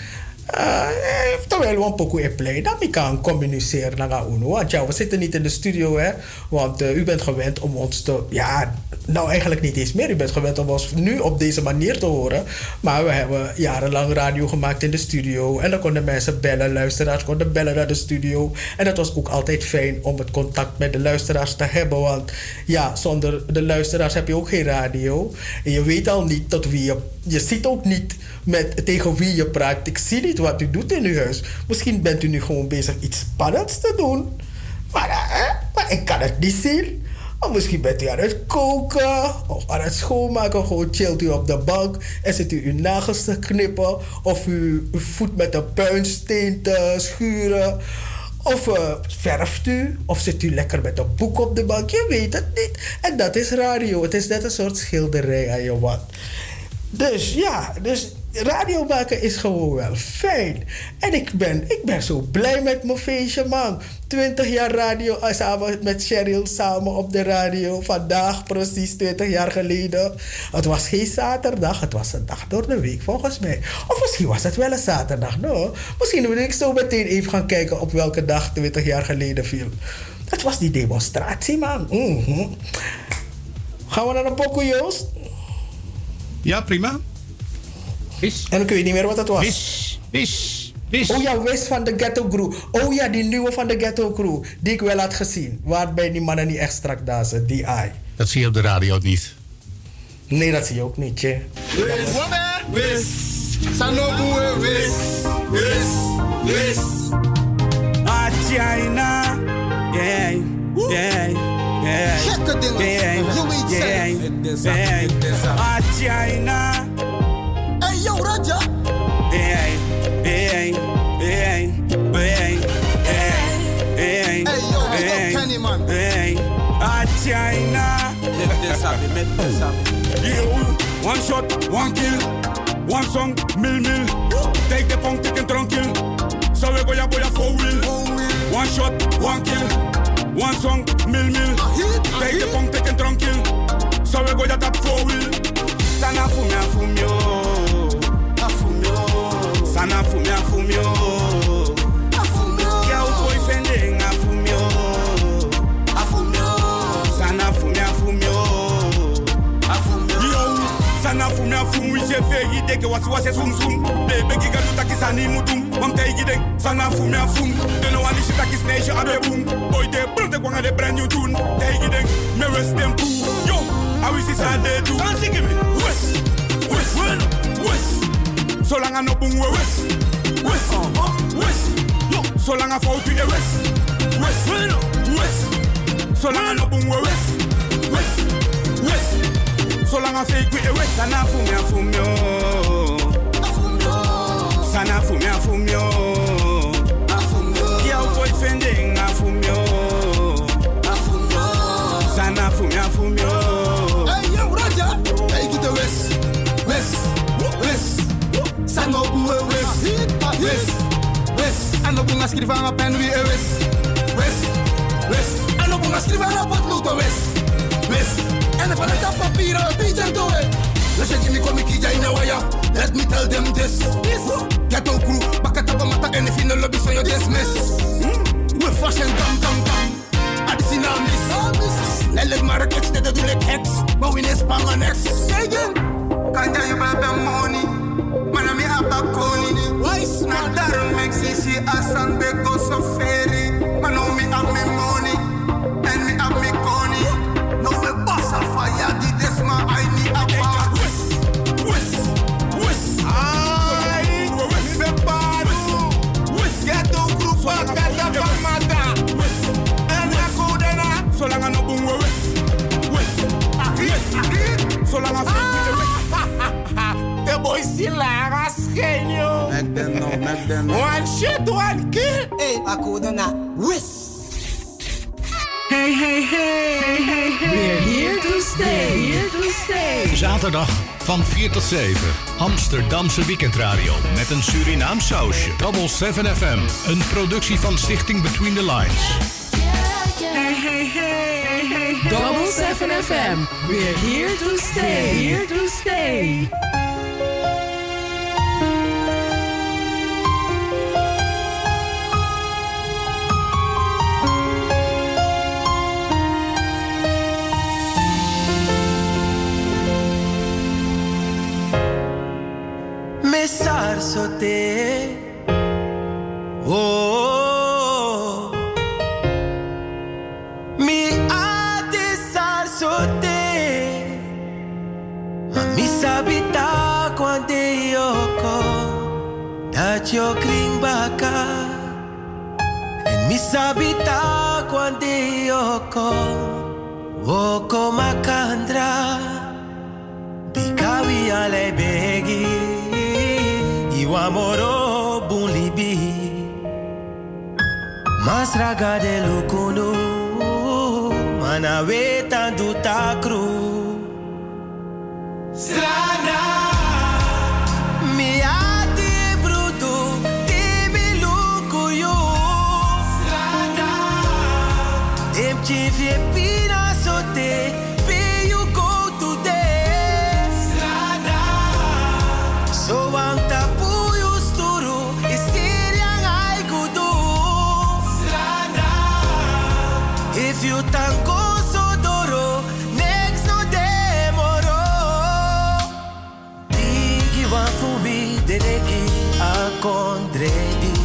terwijl we een pokoe in play, dan kan communiceren naar UNO. Want ja, we zitten niet in de studio, hè? Want u bent gewend om ons te... Ja, nou eigenlijk niet eens meer. U bent gewend om ons nu op deze manier te horen. Maar we hebben jarenlang radio gemaakt in de studio. En dan konden mensen bellen, luisteraars konden bellen naar de studio. En dat was ook altijd fijn om het contact met de luisteraars te hebben. Want ja, zonder de luisteraars heb je ook geen radio. En je weet al niet tot wie je ziet ook niet tegen wie je praat. Ik zie niet wat u doet in uw huis. Misschien bent u nu gewoon bezig iets spannends te doen. Maar ik kan het niet zien. Of misschien bent u aan het koken of aan het schoonmaken. Gewoon chillt u op de bank en zit u uw nagels te knippen. Of u uw voet met een puinsteen te schuren. Of verft u. Of zit u lekker met een boek op de bank. Je weet het niet. En dat is radio. Het is net een soort schilderij aan je wand. Dus ja, dus radio maken is gewoon wel fijn. En ik ben zo blij met mijn feestje, man. 20 jaar radio, samen met Cheryl, samen op de radio. Vandaag precies 20 jaar geleden. Het was geen zaterdag, het was een dag door de week volgens mij. Of misschien was het wel een zaterdag, no? Misschien moet ik zo meteen even gaan kijken op welke dag 20 jaar geleden viel. Het was die demonstratie, man. Mm-hmm. Gaan we naar een pokoe, Joost? Ja, prima. Wis. En dan kun je niet meer wat dat was. Wis. Oh ja, Wis van de Ghetto Crew. Oh ja, die nieuwe van de Ghetto Crew. Die ik wel had gezien. Waarbij die mannen niet echt strak daar zijn. Die ai. Dat zie je op de radio niet. Nee, dat zie je ook niet, je. Wis. Wis. Sanobu Wis. Wis. Wis. China. Yeah. Yeah. Yeah, China. Hey yo, Roger. Hey yo, Kenny man. China. Let this up. You one shot, one kill, one song, mil. Take the punk, take it tranquil. So we go ya four wheel. One shot, one kill. One song, mil. Take the punk, take it tranquil. So we go to that four wheel. Sana fumi afumio. Sana fumi afumio. Ya o boy fending afumio. Sana fumi afumio. Yo, sana fumi afumio. Je fei de que wasi sum sum. Baby giga do takisani mudum. Mam tei gide sana fumi afum. De no ani shita kis neje adebum. They brought the one brand new tune. They give them mirrors, them cool. Yo, I wish it's how they do. Can't sing it. West, west, west. So long I no boom west, west, west. Yo, so long I fall to the west, west, west. So long I no boom west, west, west. So long I fake with the west. Sana fumi afumio, afumio. Sana fumi afumio, afumio. Yeah, boy fending afumio. Sana fumia fumio. Hey yo Raja, take it to West, West, West. Sango buwe West, West, West. Ano bunga skriva na pen we West, West, West. Ano bunga skriva na potlu to West, West. Ano paneta papira pijan to West. Let's give me komiki jaina waya. Let me tell them this. Ghetto crew, bakata bamata and if you no lobby so you dismiss. We fashion dum. Tsunamis, Nelly Markets, that do like X, but we need Spangan X. Again, can't you buy the money? Manami Abaconi, why not that makes it see us and they go so fairy? Manomi and me money, and me and me Connie. No, we boss of fire, did this man, I need a bar. Whis, I was the bar. Whis, get the group for that. So long I no boom west, west. So long I fight with the west. The boys still are asking you. Make them know. One shot, one kill. Hey, Akudona, west. Hey. We're here to stay. Zaterdag. Van 4 tot 7, Amsterdamse weekendradio met een Surinaams sausje. Double 7 FM, een productie van Stichting Between the Lines. Hey. Double 7 FM, we're here to stay. Mesar sote, oh, mi atesar sote, mi sabita quante yoko, dat yo kring baka, mi sabita quante yoko, Woko makandra, bikawi ale begi, iwamoro bulibi, masraga de lukuno, manawe tandu takru, strana. If you be not so day, where you go today? Strada. So I'm tapu you sturu, is Syrian I could do. Strada. If you tango so doro, next no demoro. Digi one for me, the negi a contradi.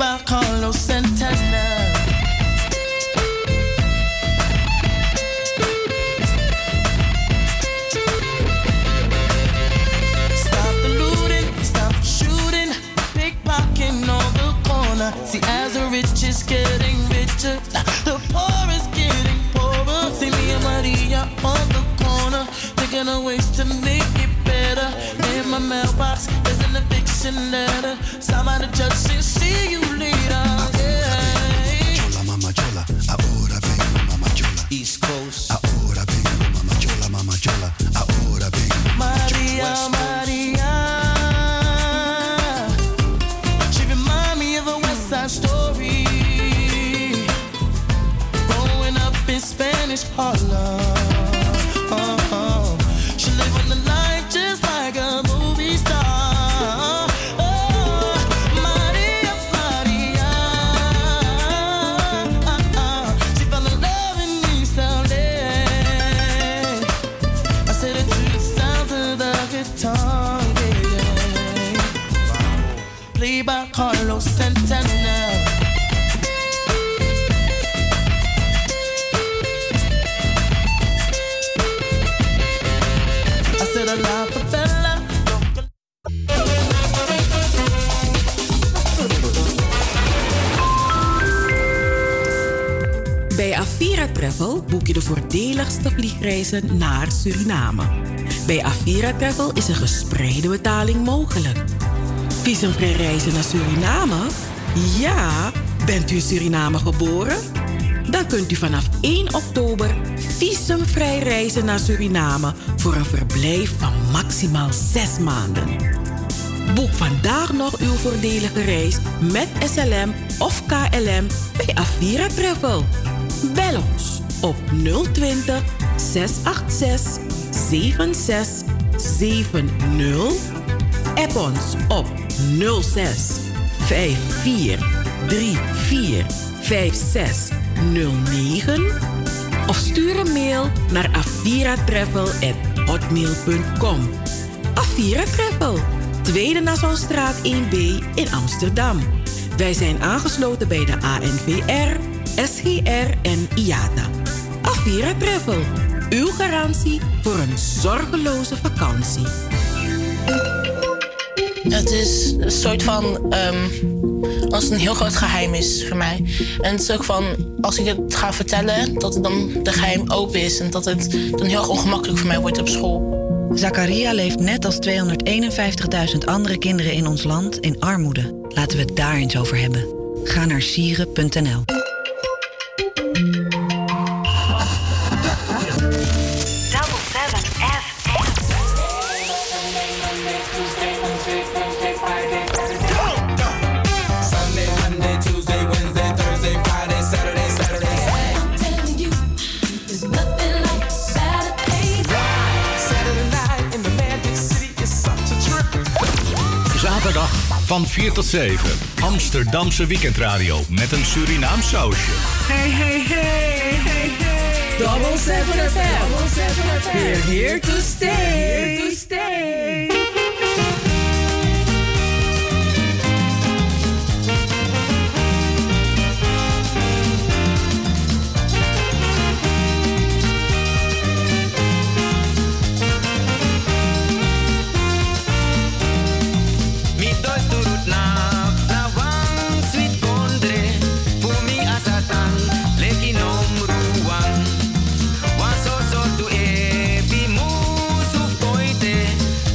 by Carlos Santana. Stop the looting, stop the shooting, pickpocketing on the corner. See, as the rich is getting richer, the poor is getting poorer. See me and Maria on the corner, thinking of ways to make it better. In my mailbox is an eviction letter. Somebody just says, see you later. Yeah. Chola, mama, chola, ahora vengo, mama, chola. East Coast, ahora vengo, mama, chola, ahora vengo. Maria, Maria, she remind me of a West Side Story. Growing up in Spanish Harlem. Carlos Santana. I said a la favela. Bij Avira Travel boek je de voordeligste vliegreizen naar Suriname. Bij Avira Travel is een gespreide betaling mogelijk. Visumvrij reizen naar Suriname? Ja, bent u in Suriname geboren? Dan kunt u vanaf 1 oktober visumvrij reizen naar Suriname voor een verblijf van maximaal 6 maanden. Boek vandaag nog uw voordelige reis met SLM of KLM bij Avira Travel. Bel ons op 020 686 7670. App ons op 06 54 34 56 09 of stuur een mail naar aviratravel@hotmail.com. Avira Travel, Tweede Nassaustraat 1B in Amsterdam. Wij zijn aangesloten bij de ANVR, SGR en IATA. Avira Travel, uw garantie voor een zorgeloze vakantie. Het is een soort van, als het een heel groot geheim is voor mij. En het is ook van, als ik het ga vertellen, dat het dan de geheim open is. En dat het dan heel erg ongemakkelijk voor mij wordt op school. Zakaria leeft net als 251.000 andere kinderen in ons land in armoede. Laten we het daar eens over hebben. Ga naar sieren.nl. Van 4 tot 7, Amsterdamse weekendradio met een Surinaams sausje. Hey, hey, hey, hey, hey. Double 7 FM. We're here to stay. Here to stay.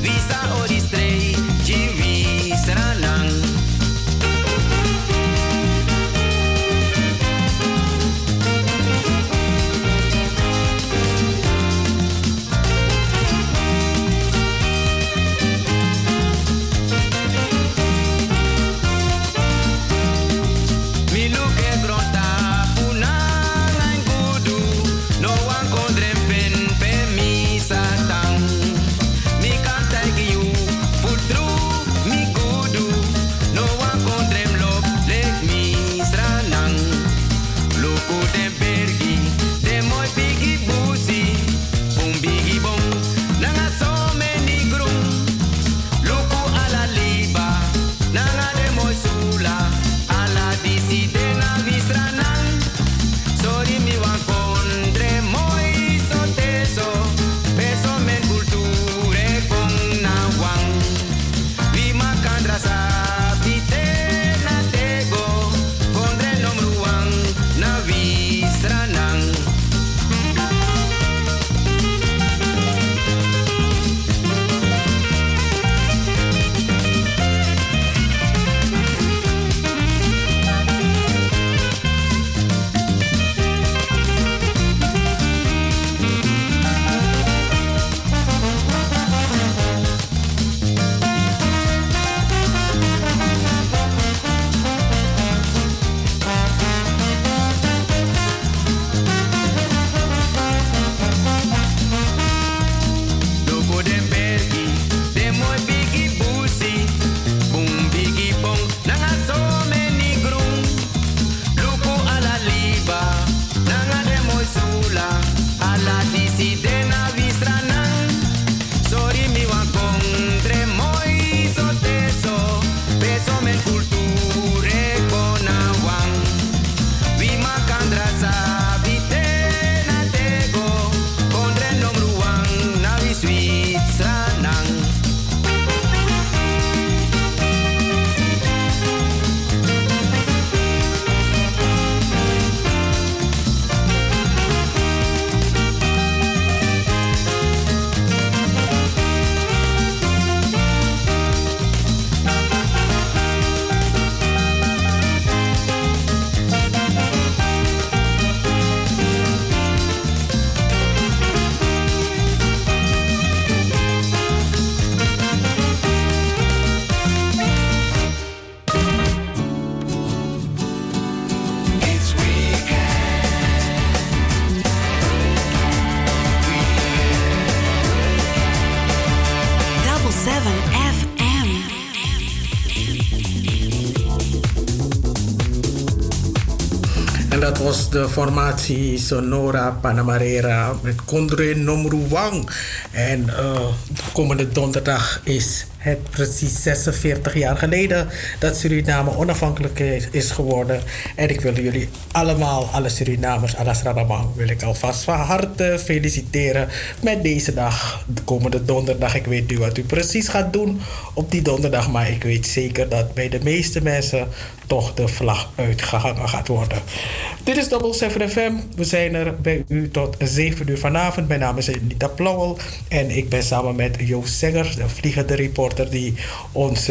Visa dat was de formatie Sonora Panamarera met Condre Nomruwang. En komende donderdag is het precies 46 jaar geleden dat Suriname onafhankelijk is geworden. En ik wil jullie allemaal, alle Surinamers, alles Radamang, wil ik alvast van harte feliciteren met deze dag. De komende donderdag, ik weet niet wat u precies gaat doen op die donderdag. Maar ik weet zeker dat bij de meeste mensen toch de vlag uitgehangen gaat worden. Dit is Double 7 FM. We zijn er bij u tot 7 uur vanavond. Mijn naam is Anita Plauwel. En ik ben samen met Joost Segers, de vliegende reporter die ons,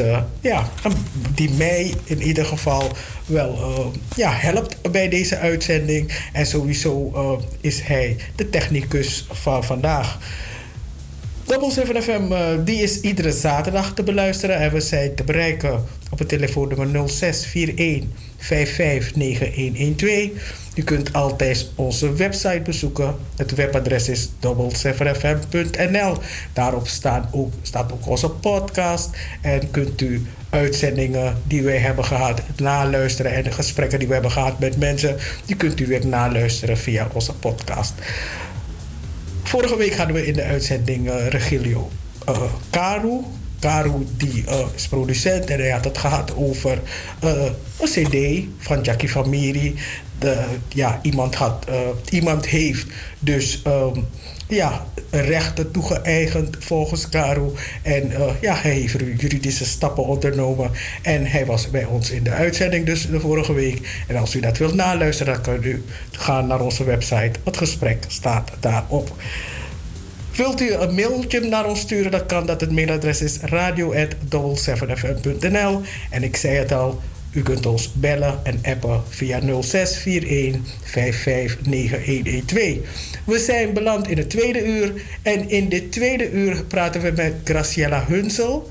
die mij in ieder geval wel helpt bij deze uitzending. En sowieso is hij de technicus van vandaag. Double 7 FM, die is iedere zaterdag te beluisteren en we zijn te bereiken op het telefoonnummer 0641 559112. U kunt altijd onze website bezoeken. Het webadres is double7fm.nl. Daarop staat ook onze podcast en kunt u uitzendingen die wij hebben gehad naluisteren en de gesprekken die we hebben gehad met mensen, die kunt u weer naluisteren via onze podcast. Vorige week hadden we in de uitzending Regilio Karu. Karu die is producent en hij had het gehad over een cd van Jackie van Miri. Iemand heeft rechten toegeëigend volgens Karu. En hij heeft juridische stappen ondernomen. En hij was bij ons in de uitzending dus de vorige week. En als u dat wilt naluisteren, dan kunt u gaan naar onze website. Het gesprek staat daarop. Wilt u een mailtje naar ons sturen, dan kan dat. Het mailadres is radio@double7fm.nl. En ik zei het al, u kunt ons bellen en appen via 0641 559112. We zijn beland in het tweede uur. En in dit tweede uur praten we met Graciela Hunsel.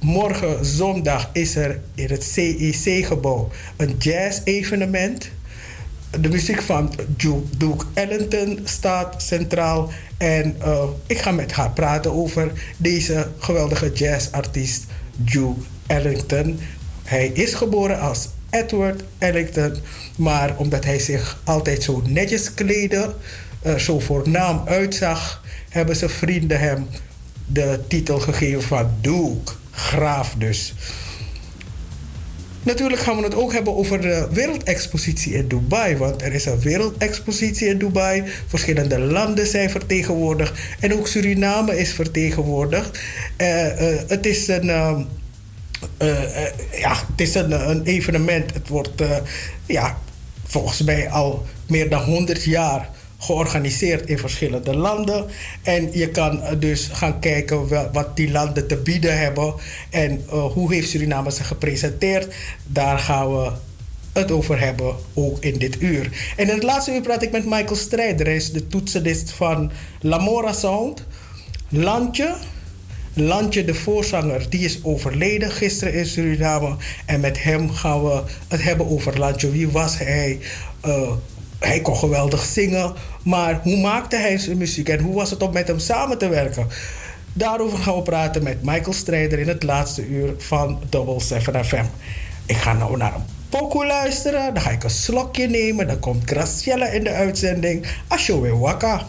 Morgen zondag is er in het CEC-gebouw een jazz-evenement. De muziek van Duke Ellington staat centraal. En ik ga met haar praten over deze geweldige jazzartiest Duke Ellington. Hij is geboren als Edward Ellington, maar omdat hij zich altijd zo netjes kleedde, zo voornaam uitzag, hebben zijn vrienden hem de titel gegeven van Duke, graaf dus. Natuurlijk gaan we het ook hebben over de wereldexpositie in Dubai. Want er is een wereldexpositie in Dubai. Verschillende landen zijn vertegenwoordigd. En ook Suriname is vertegenwoordigd. Het is een evenement. Het wordt volgens mij al meer dan 100 jaar georganiseerd in verschillende landen. En je kan dus gaan kijken wat die landen te bieden hebben. En hoe heeft Suriname zich gepresenteerd. Daar gaan we het over hebben, ook in dit uur. En in het laatste uur praat ik met Michael Strijder. Hij is de toetsenist van Lamorazont. Lantje, de voorzanger, die is overleden gisteren in Suriname. En met hem gaan we het hebben over Lantje. Wie was hij? Hij kon geweldig zingen, maar hoe maakte hij zijn muziek en hoe was het om met hem samen te werken? Daarover gaan we praten met Michael Strijder in het laatste uur van Double 7 FM. Ik ga nou naar een pokoe luisteren, dan ga ik een slokje nemen, dan komt Graciela in de uitzending. Asho we waka.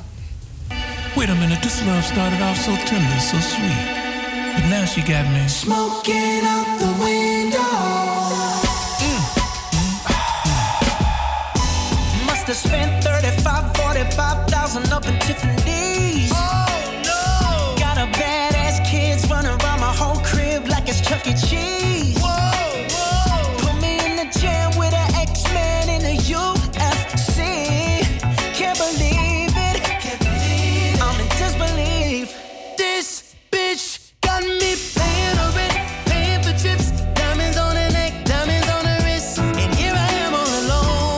Wait a minute, this love started off so tender, so sweet. But now she got me smoking out the window. I spent $45,000 up in Tiffany's. Oh no! Got a badass kids running around my whole crib like it's Chuck E. Cheese. Whoa, whoa! Put me in the jam with an X-Man in a UFC. Can't believe it. Can't believe it. I'm in disbelief. This bitch got me paying her rent, paying for trips, diamonds on her neck, diamonds on her wrist. And here I am all alone.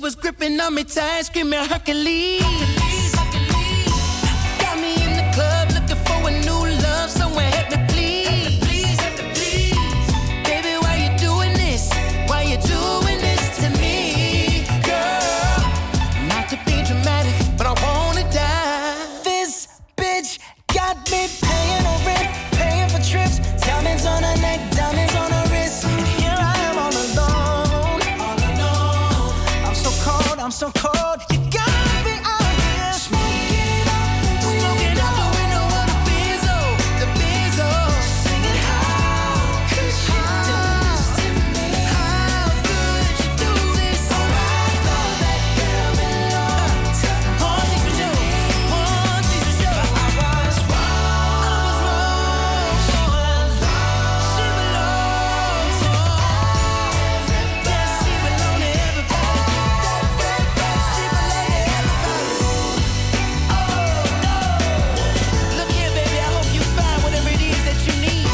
was gripping on me tight, screaming Hercules. Got me in the club looking for a new love, someone help me please. Baby, why you doing this? Why you doing this to me, girl? Not to be dramatic, but I wanna die. This bitch got me paying a rent, paying for trips, diamonds on her neck, diamonds on her wrist. Here I am all alone, all alone. I'm so cold, I'm so cold. You got me out here smoking out the window of the Benzo, singing how could you do this to me? How could you do this? Oh, I thought that girl belonged to one thing to show. But I was wrong. She belongs to everybody. She belongs to everybody. She belongs to everybody. Oh no! Look here, baby, I hope you find whatever it is that you need.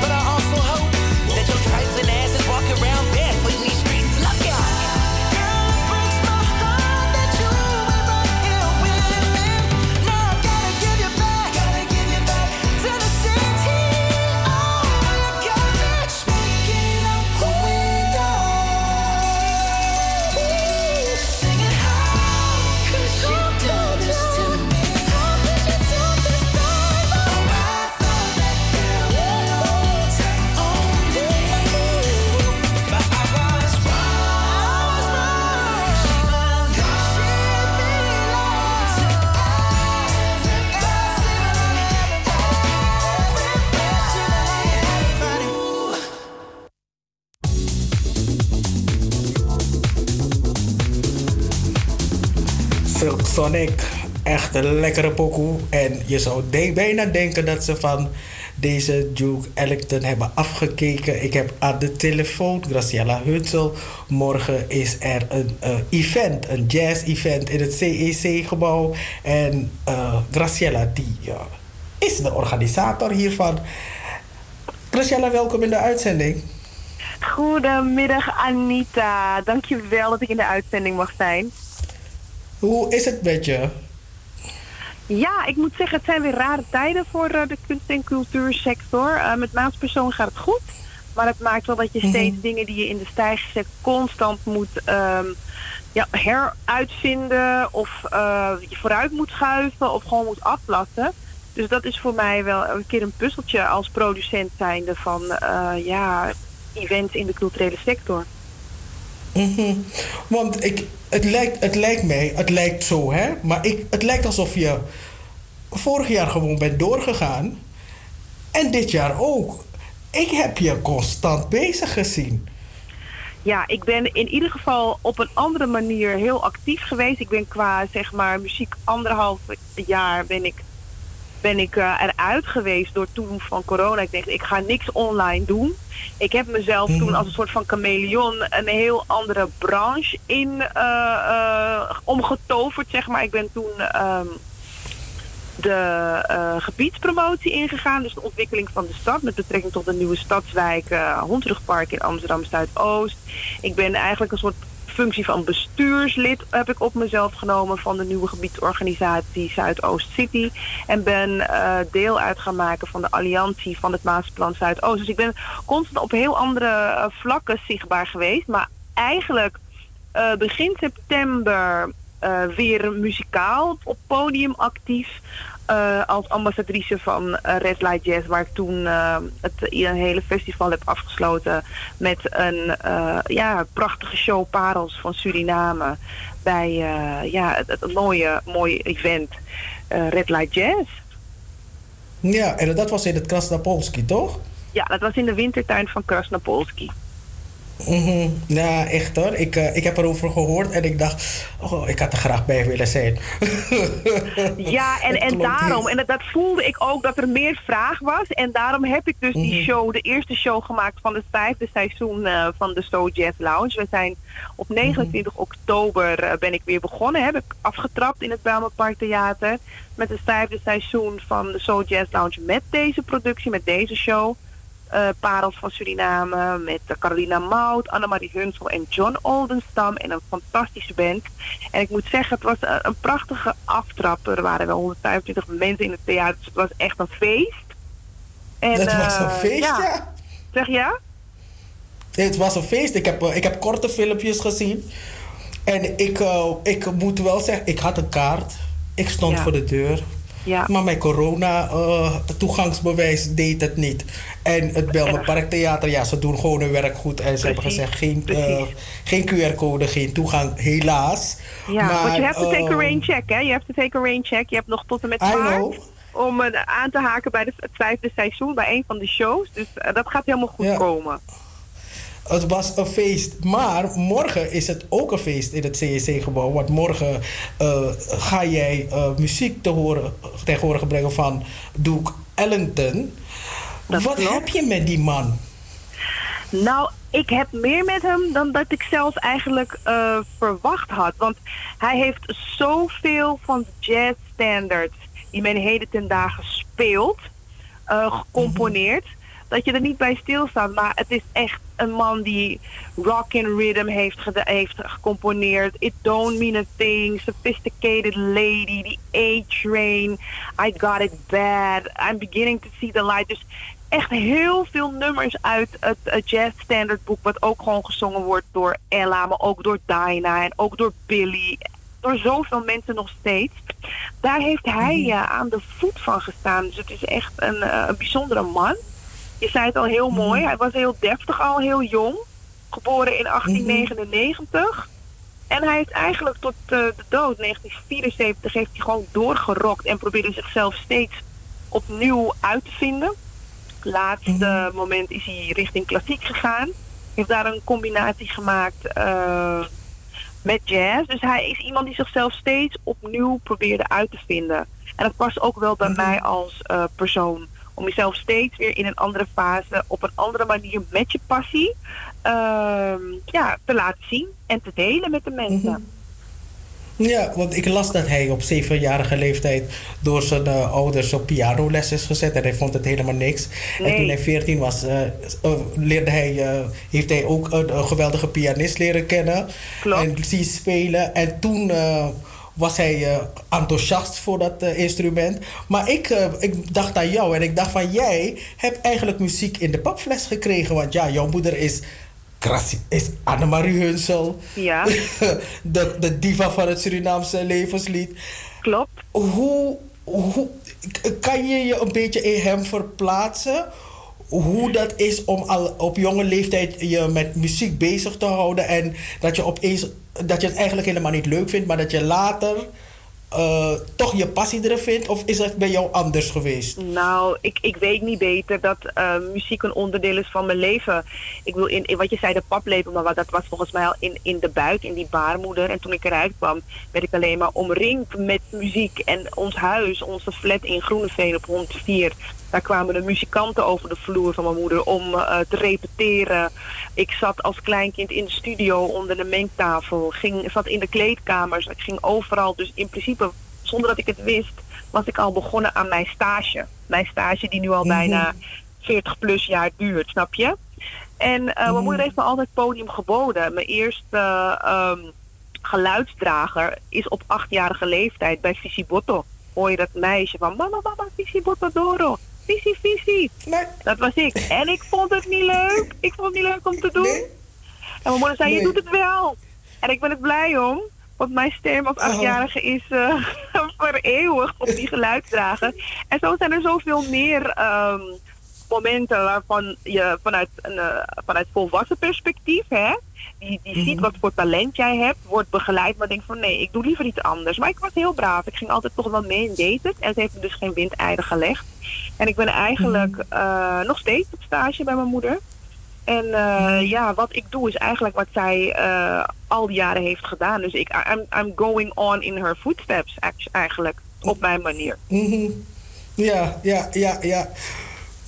But I also hope that your trifling ass is walking around barefoot in these streets. Look out! Girl, it breaks my heart that you were right here with me. Now I gotta give you back to the city. Oh, you got me smoking out the window, singing how could you do this to me? How could you do this to me? Oh, I thought that girl belonged to only you. But I was wrong. Silk Sonic, echt een lekkere pokoe. En je zou bijna denken dat ze van deze Duke Ellington hebben afgekeken. Ik heb aan de telefoon Graciela Hunsel. Morgen is er een event, een jazz-event in het CEC-gebouw. En Graciela, die is de organisator hiervan. Graciela, welkom in de uitzending. Goedemiddag, Anita. Dankjewel dat ik in de uitzending mag zijn. Hoe is het met je? Ja, ik moet zeggen, het zijn weer rare tijden voor de kunst- en cultuursector. Met maandpersoon gaat het goed. Maar het maakt wel dat je steeds dingen die je in de stijger zet constant moet heruitvinden. Of je vooruit moet schuiven of gewoon moet aflasten. Dus dat is voor mij wel een keer een puzzeltje als producent zijnde van events in de culturele sector. Want het lijkt alsof je vorig jaar gewoon bent doorgegaan en dit jaar ook. Ik heb je constant bezig gezien. Ja, ik ben in ieder geval op een andere manier heel actief geweest. Ik ben qua muziek anderhalf jaar ben ik eruit geweest door toen van corona. Ik dacht, ik ga niks online doen. Ik heb mezelf toen als een soort van chameleon een heel andere branche in omgetoverd, Ik ben toen de gebiedspromotie ingegaan. Dus de ontwikkeling van de stad met betrekking tot de nieuwe stadswijk Hondrugpark in Amsterdam Zuidoost. Ik ben eigenlijk een soort functie van bestuurslid heb ik op mezelf genomen van de nieuwe gebiedsorganisatie Zuidoost City. En ben deel uit gaan maken van de alliantie van het Masterplan Zuidoost. Dus ik ben constant op heel andere vlakken zichtbaar geweest. Maar eigenlijk begin september weer muzikaal op podium actief. Als ambassadrice van Red Light Jazz, waar ik toen een hele festival heb afgesloten met een prachtige show Parels van Suriname bij het mooie event Red Light Jazz. Ja, en dat was in het Krasnapolski, toch? Ja, dat was in de wintertuin van Krasnapolski. Ja, echt hoor. Ik heb erover gehoord en ik dacht, ik had er graag bij willen zijn. Ja, en daarom. En dat voelde ik ook, dat er meer vraag was. En daarom heb ik dus die show, de eerste show gemaakt van het 5e seizoen van de So Jazz Lounge. We zijn op 29 oktober ben ik weer begonnen. Heb ik afgetrapt in het Bijlmerpark Theater met het 5e seizoen van de So Jazz Lounge met deze productie, met deze show. Parels van Suriname, met Carolina Mout, Annemarie Hunsel en John Oldenstam en een fantastische band. En ik moet zeggen, het was een prachtige aftrap. Er waren wel 125 mensen in het theater, dus het was echt een feest. En, het was een feest, ja. Zeg je? Het was een feest. Ik heb korte filmpjes gezien. En ik moet wel zeggen, ik had een kaart. Ik stond voor de deur. Ja. Maar mijn corona-toegangsbewijs deed het niet. En het Belmerparktheater, ja, ze doen gewoon hun werk goed. En ze hebben gezegd, geen QR-code, geen toegang, helaas. Ja, want je hebt de take-a-rain check, hè? Je hebt de take-a-rain check. Je hebt nog tot en met maart om aan te haken bij het vijfde seizoen, bij een van de shows. Dus dat gaat helemaal goed komen. Het was een feest, maar morgen is het ook een feest in het CEC-gebouw. Want morgen ga jij muziek ten horen brengen van Duke Ellington. Wat heb je met die man? Nou, ik heb meer met hem dan dat ik zelf eigenlijk verwacht had. Want hij heeft zoveel van de jazzstandards die men heden ten dagen speelt, gecomponeerd. Mm-hmm. Dat je er niet bij stilstaat. Maar het is echt een man die rock and rhythm heeft gecomponeerd. It Don't Mean a Thing. Sophisticated Lady. The A-Train. I Got It Bad. I'm Beginning to See the Light. Dus echt heel veel nummers uit het jazz standardboek. Wat ook gewoon gezongen wordt door Ella. Maar ook door Dinah. En ook door Billy. Door zoveel mensen nog steeds. Daar heeft hij aan de voet van gestaan. Dus het is echt een bijzondere man. Je zei het al heel mooi. Hij was heel deftig al, heel jong. Geboren in 1899. En hij heeft eigenlijk tot de dood, 1974, heeft hij gewoon doorgerokt. En probeerde zichzelf steeds opnieuw uit te vinden. Laatste moment is hij richting klassiek gegaan. Heeft daar een combinatie gemaakt met jazz. Dus hij is iemand die zichzelf steeds opnieuw probeerde uit te vinden. En dat past ook wel bij mij als persoon. Om jezelf steeds weer in een andere fase, op een andere manier met je passie te laten zien en te delen met de mensen. Mm-hmm. Ja, want ik las dat hij op 7-jarige leeftijd door zijn ouders op pianoles is gezet. En hij vond het helemaal niks. Nee. En toen hij 14 was, heeft hij ook een geweldige pianist leren kennen. Klopt. En zien spelen. En toen was hij enthousiast voor dat instrument. Maar ik dacht aan jou en ik dacht van jij hebt eigenlijk muziek in de papfles gekregen. Want ja, jouw moeder is Annemarie Hunsel. Ja. de diva van het Surinaamse levenslied. Klopt. Hoe kan je je een beetje in hem verplaatsen? Hoe dat is om al op jonge leeftijd je met muziek bezig te houden en dat je opeens dat je het eigenlijk helemaal niet leuk vindt, maar dat je later toch je passie erin vindt? Of is dat bij jou anders geweest? Nou, ik weet niet beter dat muziek een onderdeel is van mijn leven. Ik wil in wat je zei, de paplepel, maar dat was volgens mij al in de buik, in die baarmoeder. En toen ik eruit kwam, werd ik alleen maar omringd met muziek. En ons huis, onze flat in Groeneveen op 104... daar kwamen de muzikanten over de vloer van mijn moeder om te repeteren. Ik zat als kleinkind in de studio onder de mengtafel. Zat in de kleedkamers. Ik ging overal. Dus in principe, zonder dat ik het wist, was ik al begonnen aan mijn stage. Mijn stage die nu al bijna 40 plus jaar duurt, snap je? En mijn moeder heeft me altijd podium geboden. Mijn eerste geluidsdrager is op 8-jarige leeftijd bij Visibotto. Hoor je dat meisje van mama, mama, Visibotto Doro. Visie, visie. Nee. Dat was ik. En ik vond het niet leuk. Ik vond het niet leuk om te doen. Nee. En mijn moeder zei, je doet het wel. En ik ben het blij om. Want mijn stem als 8-jarige is vereeuwigd op die geluidsdrager. En zo zijn er zoveel meer momenten waarvan je vanuit volwassen perspectief, hè, die ziet wat voor talent jij hebt, wordt begeleid, maar denkt van nee, ik doe liever iets anders. Maar ik was heel braaf. Ik ging altijd toch wel mee en deed het. En ze heeft me dus geen windeieren gelegd. En ik ben eigenlijk nog steeds op stage bij mijn moeder. En wat ik doe is eigenlijk wat zij al die jaren heeft gedaan. Dus I'm going on in her footsteps eigenlijk, op mijn manier. Mm-hmm. Ja.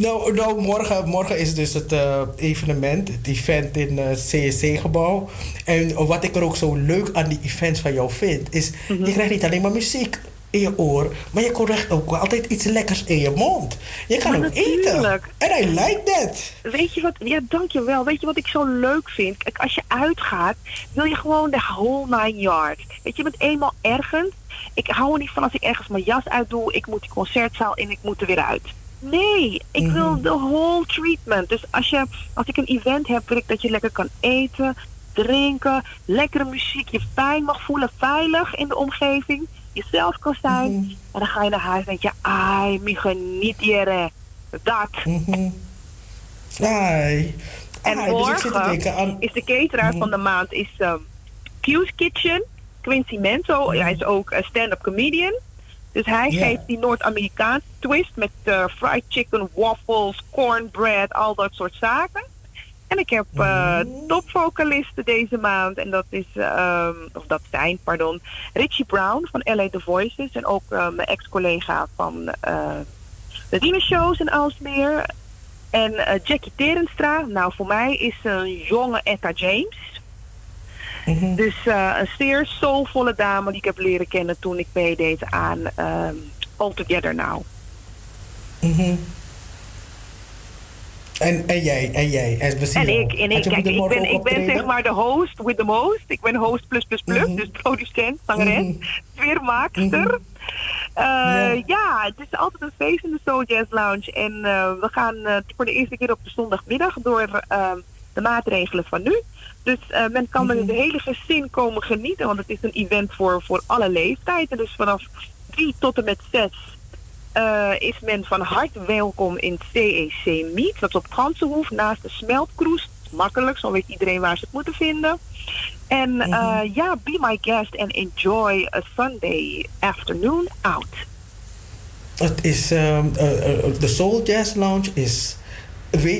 Nou, morgen is dus het evenement, het event in het CSC-gebouw. En wat ik er ook zo leuk aan die events van jou vind, is je krijgt niet alleen maar muziek. in je oor, maar je kon echt ook altijd iets lekkers in je mond. Je kan ook eten. En I like that. Weet je wat? Ja, dankjewel. Weet je wat ik zo leuk vind? Kijk, als je uitgaat, wil je gewoon de whole nine yards. Weet je, je bent eenmaal ergens. Ik hou er niet van als ik ergens mijn jas uitdoe. Ik moet die concertzaal in, ik moet er weer uit. Nee, ik wil de whole treatment. Dus als ik een event heb, wil ik dat je lekker kan eten, drinken, lekkere muziek, je fijn mag voelen, veilig in de omgeving, jezelf kan zijn. Mm-hmm. En dan ga je naar huis en denk je, ai, mi genieteren. Dat. Mm-hmm. Ai. En morgen dus is de cateraar van de maand is Q's Kitchen, Quincy Mento. Mm-hmm. Hij is ook een stand-up comedian. Dus hij geeft die Noord-Amerikaanse twist met fried chicken, waffles, cornbread, al dat soort zaken. En ik heb topvocalisten deze maand. En dat is, dat zijn Richie Brown van LA The Voices. En ook mijn ex-collega van de Dine Shows in Aalsmeer. En Jackie Terenstra. Nou, voor mij is een jonge Etta James. Mm-hmm. Dus een zeer soulvolle dame die ik heb leren kennen toen ik meedeed aan All Together Now. Mm-hmm. En jij. En ik. Kijk, ik ben zeg maar de host with the most. Ik ben host plus, mm-hmm. dus producent, zangeres, sfeermaakster. Mm-hmm. Ja, het is altijd een feest in de Soul Jazz Lounge. En we gaan voor de eerste keer op de zondagmiddag door de maatregelen van nu. Dus men kan met een hele gezin komen genieten, want het is een event voor alle leeftijden. Dus vanaf 3 tot en met 6... is men van harte welkom in CEC Meet. Dat is op Ganzenhoef naast de Smeltkroes. Makkelijk, zo weet iedereen waar ze het moeten vinden. En be my guest and enjoy a Sunday afternoon out. Het is de Soul Jazz Lounge is...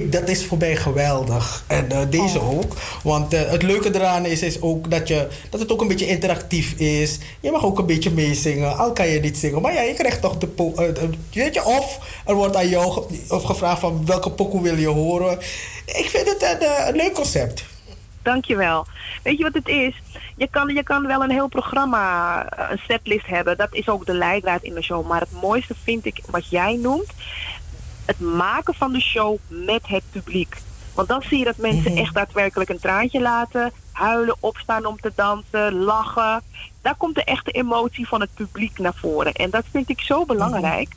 dat is voor mij geweldig. En deze ook. Want het leuke eraan is ook dat het ook een beetje interactief is. Je mag ook een beetje meezingen. Al kan je niet zingen. Maar ja, je krijgt toch de of er wordt aan jou gevraagd van welke pokoe wil je horen. Ik vind het een leuk concept. Dankjewel. Weet je wat het is? Je kan wel een heel programma, een setlist hebben. Dat is ook de leidraad in de show. Maar het mooiste vind ik wat jij noemt. Het maken van de show met het publiek. Want dan zie je dat mensen echt daadwerkelijk een traantje laten. Huilen, opstaan om te dansen, lachen. Daar komt de echte emotie van het publiek naar voren. En dat vind ik zo belangrijk.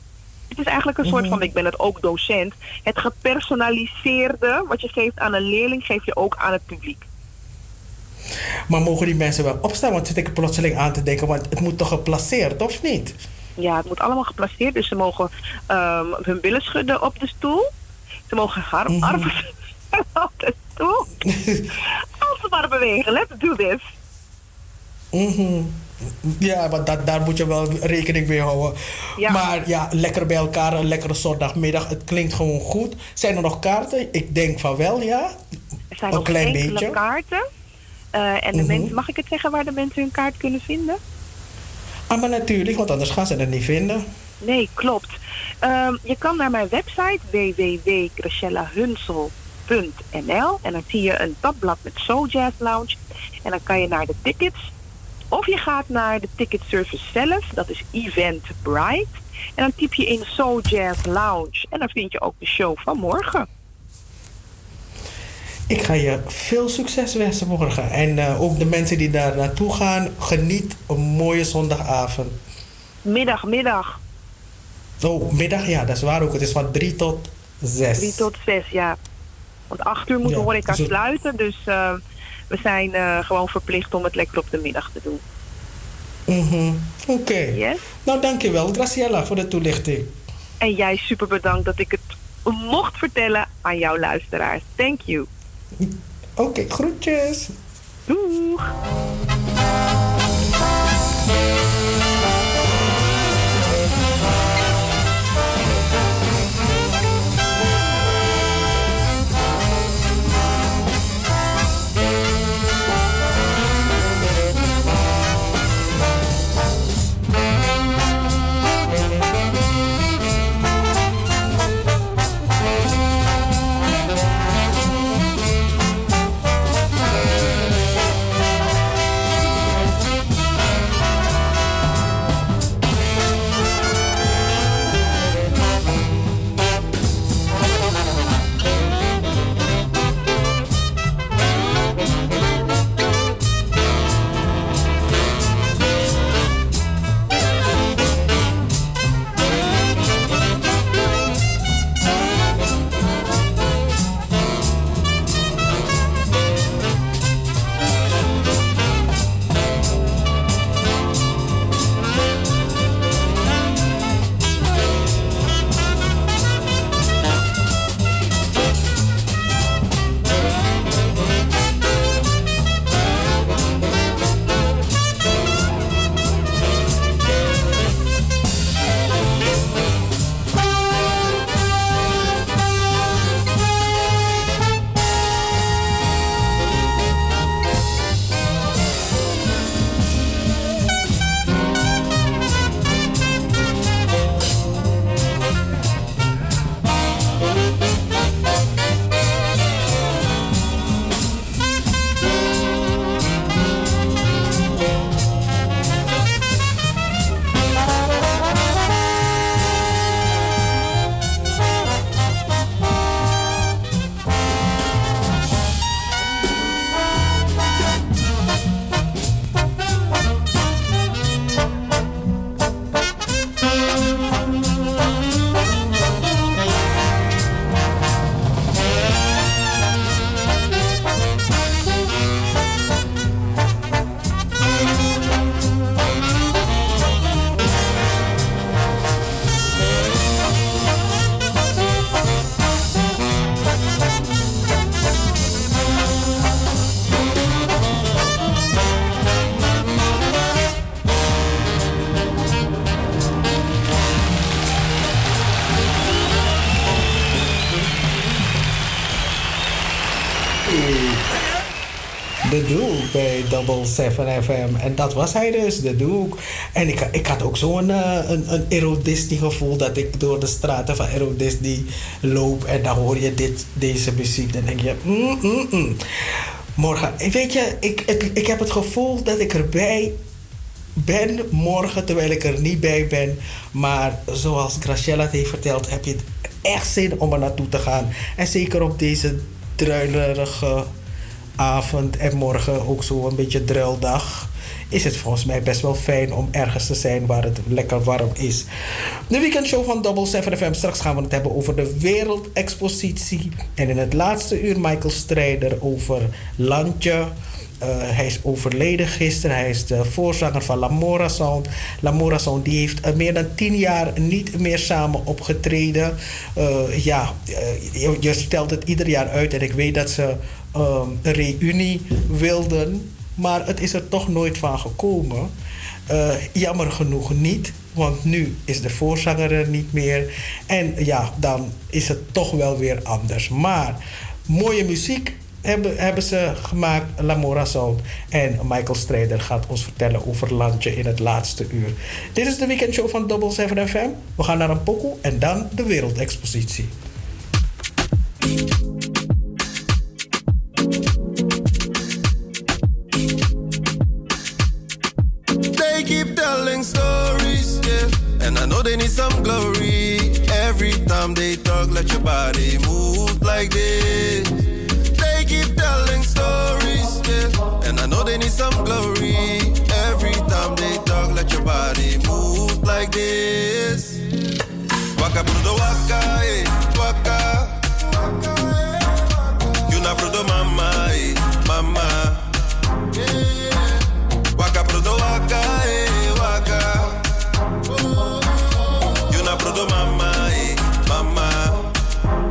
Het is eigenlijk een soort van, ik ben het ook docent. Het gepersonaliseerde wat je geeft aan een leerling, geef je ook aan het publiek. Maar mogen die mensen wel opstaan? Want zit ik plotseling aan te denken, want het moet toch geplaceerd, of niet? Ja, het moet allemaal geplaceerd. Dus ze mogen hun billen schudden op de stoel. Ze mogen haar armen schudden op de stoel. Als ze maar bewegen. Let's do this. Mm-hmm. Ja, want daar moet je wel rekening mee houden. Ja. Maar ja, lekker bij elkaar. Een lekkere zondagmiddag. Het klinkt gewoon goed. Zijn er nog kaarten? Ik denk van wel, ja. Er zijn nog enkele kaarten. En de mensen, mag ik het zeggen waar de mensen hun kaart kunnen vinden? Ah, maar natuurlijk, want anders gaan ze het niet vinden. Nee, klopt. Je kan naar mijn website www.gracielahunsel.nl en dan zie je een tabblad met Soul Jazz Lounge. En dan kan je naar de tickets. Of je gaat naar de ticketservice zelf, dat is Eventbrite. En dan typ je in Soul Jazz Lounge en dan vind je ook de show van morgen. Ik ga je veel succes wensen morgen. En ook de mensen die daar naartoe gaan, geniet een mooie zondagavond. Middag. Oh, middag, ja, dat is waar ook. Het is van 3 tot 6. 3 tot 6, ja. Want 8 uur moet de horeca sluiten. Dus we zijn gewoon verplicht om het lekker op de middag te doen. Mm-hmm. Oké. Yes? Nou, dankjewel, Graciela, voor de toelichting. En jij super bedankt dat ik het mocht vertellen aan jouw luisteraars. Thank you. Oké, groetjes. Doeg. de Duke bij Double 7 FM. En dat was hij dus, de Duke. En ik had ook zo'n een Euro Disney gevoel dat ik door de straten van Euro Disney loop. En dan hoor je deze muziek. Dan denk je... Morgen. Weet je, ik heb het gevoel dat ik erbij ben morgen, terwijl ik er niet bij ben. Maar zoals Graciela het heeft verteld, heb je echt zin om er naartoe te gaan. En zeker op deze druilerige avond en morgen ook zo een beetje druildag, is het volgens mij best wel fijn om ergens te zijn waar het lekker warm is. De weekendshow van Double 7 FM. Straks gaan we het hebben over de wereldexpositie. En in het laatste uur Michael Strijder over Landje. Hij is overleden gisteren. Hij is de voorzanger van Lamorazont. Lamorazont die heeft meer dan 10 jaar niet meer samen opgetreden. Je stelt het ieder jaar uit. En ik weet dat ze een reunie wilden. Maar het is er toch nooit van gekomen. Jammer genoeg niet. Want nu is de voorzanger er niet meer. En ja, dan is het toch wel weer anders. Maar mooie muziek hebben ze gemaakt. Lamorazont. En Michael Strijder gaat ons vertellen over Landje in het laatste uur. Dit is de weekendshow van Double 7 FM. We gaan naar een pokoe en dan de wereldexpositie. Telling stories, yeah, and I know they need some glory. Every time they talk, let your body move like this. They keep telling stories, yeah, and I know they need some glory. Every time they talk, let your body move like this. Waka brudo waka, eh, waka. You na brudo mama, eh, mama. Waka brudo waka, eh. Prodo mama, eh, mama.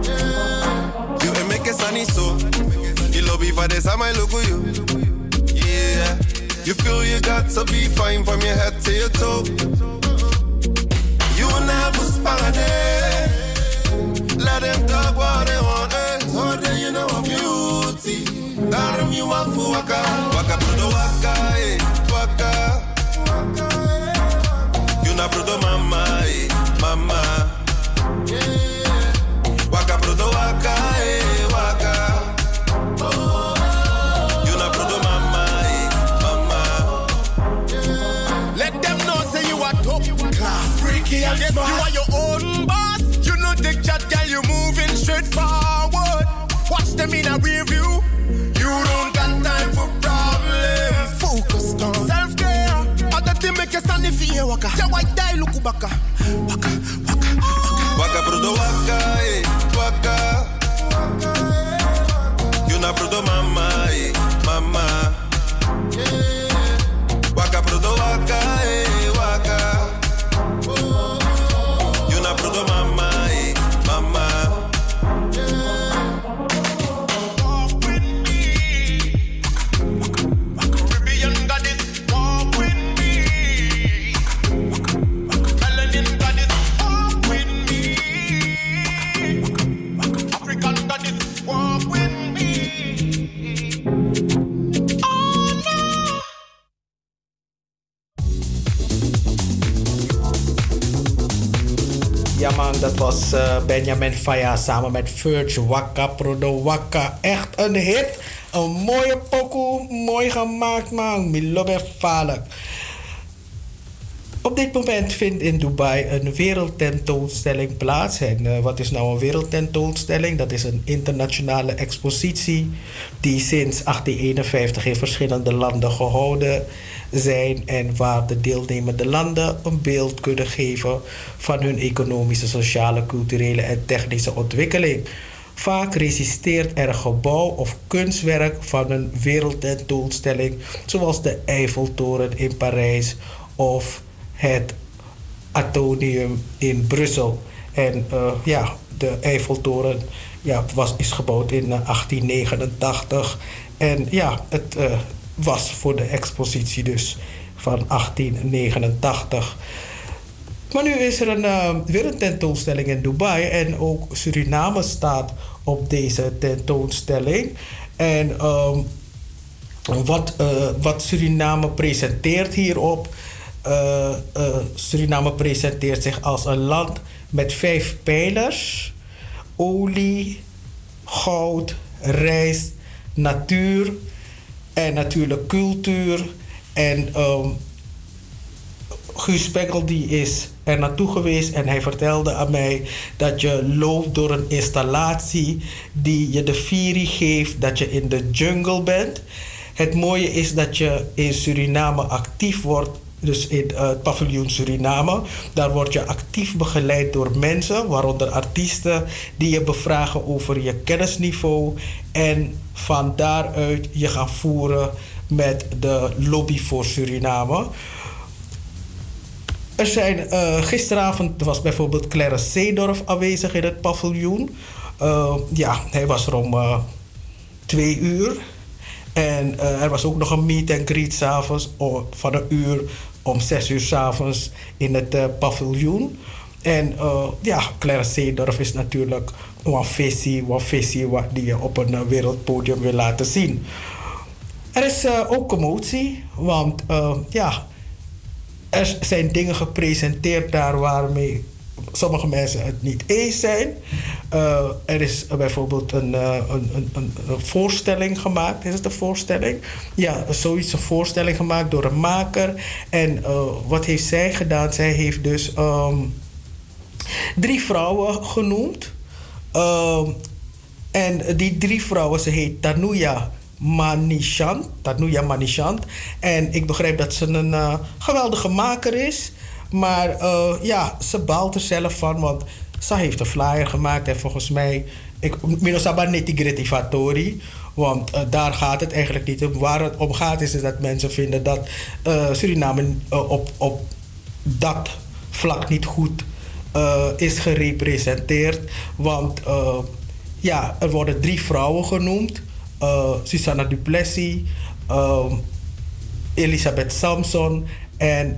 Yeah. You ain't make a sunny so. You love me for this, I might look with you. Yeah. You feel you got to be fine from your head to your toe. You never spot it. Let them talk what they want, eh. So then you know I'm beauty. Tell them you want for waka. Waka, prodo waka, eh, waka. You not prodo mama, eh. Mama, yeah. Waka prodo waka, eh, waka. Oh. You na prodo mama, eh, mama. Yeah. Let them know say you are top class, freaky and yes, smart. You are your own boss. You know dick chat, girl, you moving straight forward. Watch them in a review. You don't got time for problems. Focus on self care. Other thing make you stand if you hear waka. Your white die look ubaka. Waka, waka, waka. Waka, brudo, waka, eh, waka. Waka, eh, waka. You na brudo, mama, eh, mama. Yeah. Waka, brudo, waka, eh, waka. Oh. You na brudo, mama, eh, mama. Yeah. Walk with me. Waka, waka, waka. Caribbean goddess, walk with me. Waka, waka. Dat was Benjamin Faya samen met Virgil. Waka Prodo Waka. Echt een hit. Een mooie pokoe. Mooi gemaakt, man. Milobe Falek. Op dit moment vindt in Dubai een wereldtentoonstelling plaats. En wat is nou een wereldtentoonstelling? Dat is een internationale expositie die sinds 1851 in verschillende landen gehouden zijn en waar de deelnemende landen een beeld kunnen geven van hun economische, sociale, culturele en technische ontwikkeling. Vaak resisteert er gebouw of kunstwerk van een wereldtentoonstelling, zoals de Eiffeltoren in Parijs of het Atonium in Brussel. En de Eiffeltoren is gebouwd in 1889. En ja, het was voor de expositie dus van 1889. Maar nu is er weer een tentoonstelling in Dubai. En ook Suriname staat op deze tentoonstelling. En Wat Suriname presenteert hierop. Suriname presenteert zich als een land met 5 pijlers: olie, goud, rijst, natuur en natuurlijk cultuur. En Guus Peckel die is er naartoe geweest en hij vertelde aan mij dat je loopt door een installatie die je de Firi geeft, dat je in de jungle bent. Het mooie is dat je in Suriname actief wordt, dus in het paviljoen Suriname. Daar word je actief begeleid door mensen, waaronder artiesten, die je bevragen over je kennisniveau en van daaruit je gaan voeren met de lobby voor Suriname. Er zijn gisteravond was bijvoorbeeld Clarence Seedorf aanwezig in het paviljoen. Hij was er om 2:00. En er was ook nog een meet and greet s'avonds van 1:00 om 6:00 s'avonds in het paviljoen. En Clarence Seedorf is natuurlijk een visie die je op een wereldpodium wil laten zien. Er is ook commotie, want er zijn dingen gepresenteerd daar waarmee sommige mensen het niet eens zijn. Er is bijvoorbeeld een voorstelling gemaakt. Is het een voorstelling? Ja, zoiets, een voorstelling gemaakt door een maker. En wat heeft zij gedaan? Zij heeft dus 3 vrouwen genoemd. En die 3 vrouwen, ze heet Tanuja Manichand. En ik begrijp dat ze een geweldige maker is. Maar ze baalt er zelf van, want ze heeft een flyer gemaakt. En volgens mij, minosaba neti grativatori. Want daar gaat het eigenlijk niet om. Waar het om gaat is dat mensen vinden dat Suriname op dat vlak niet goed is gerepresenteerd. Want er worden 3 vrouwen genoemd. Susanna Duplessis, Elisabeth Samson en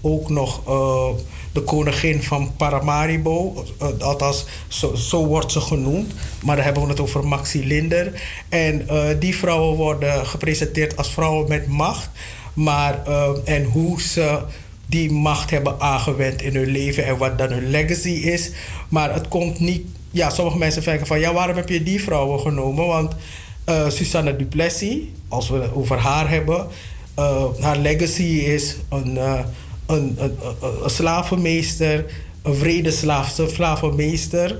ook nog de koningin van Paramaribo. Althans, zo wordt ze genoemd. Maar dan hebben we het over Maxi Linder. En die vrouwen worden gepresenteerd als vrouwen met macht. Maar en hoe ze die macht hebben aangewend in hun leven en wat dan hun legacy is. Maar het komt niet... Ja, sommige mensen denken van... Ja, waarom heb je die vrouwen genomen? Want... Susanna Duplessis, als we het over haar hebben, haar legacy is een slavenmeester, een wrede slavenmeester,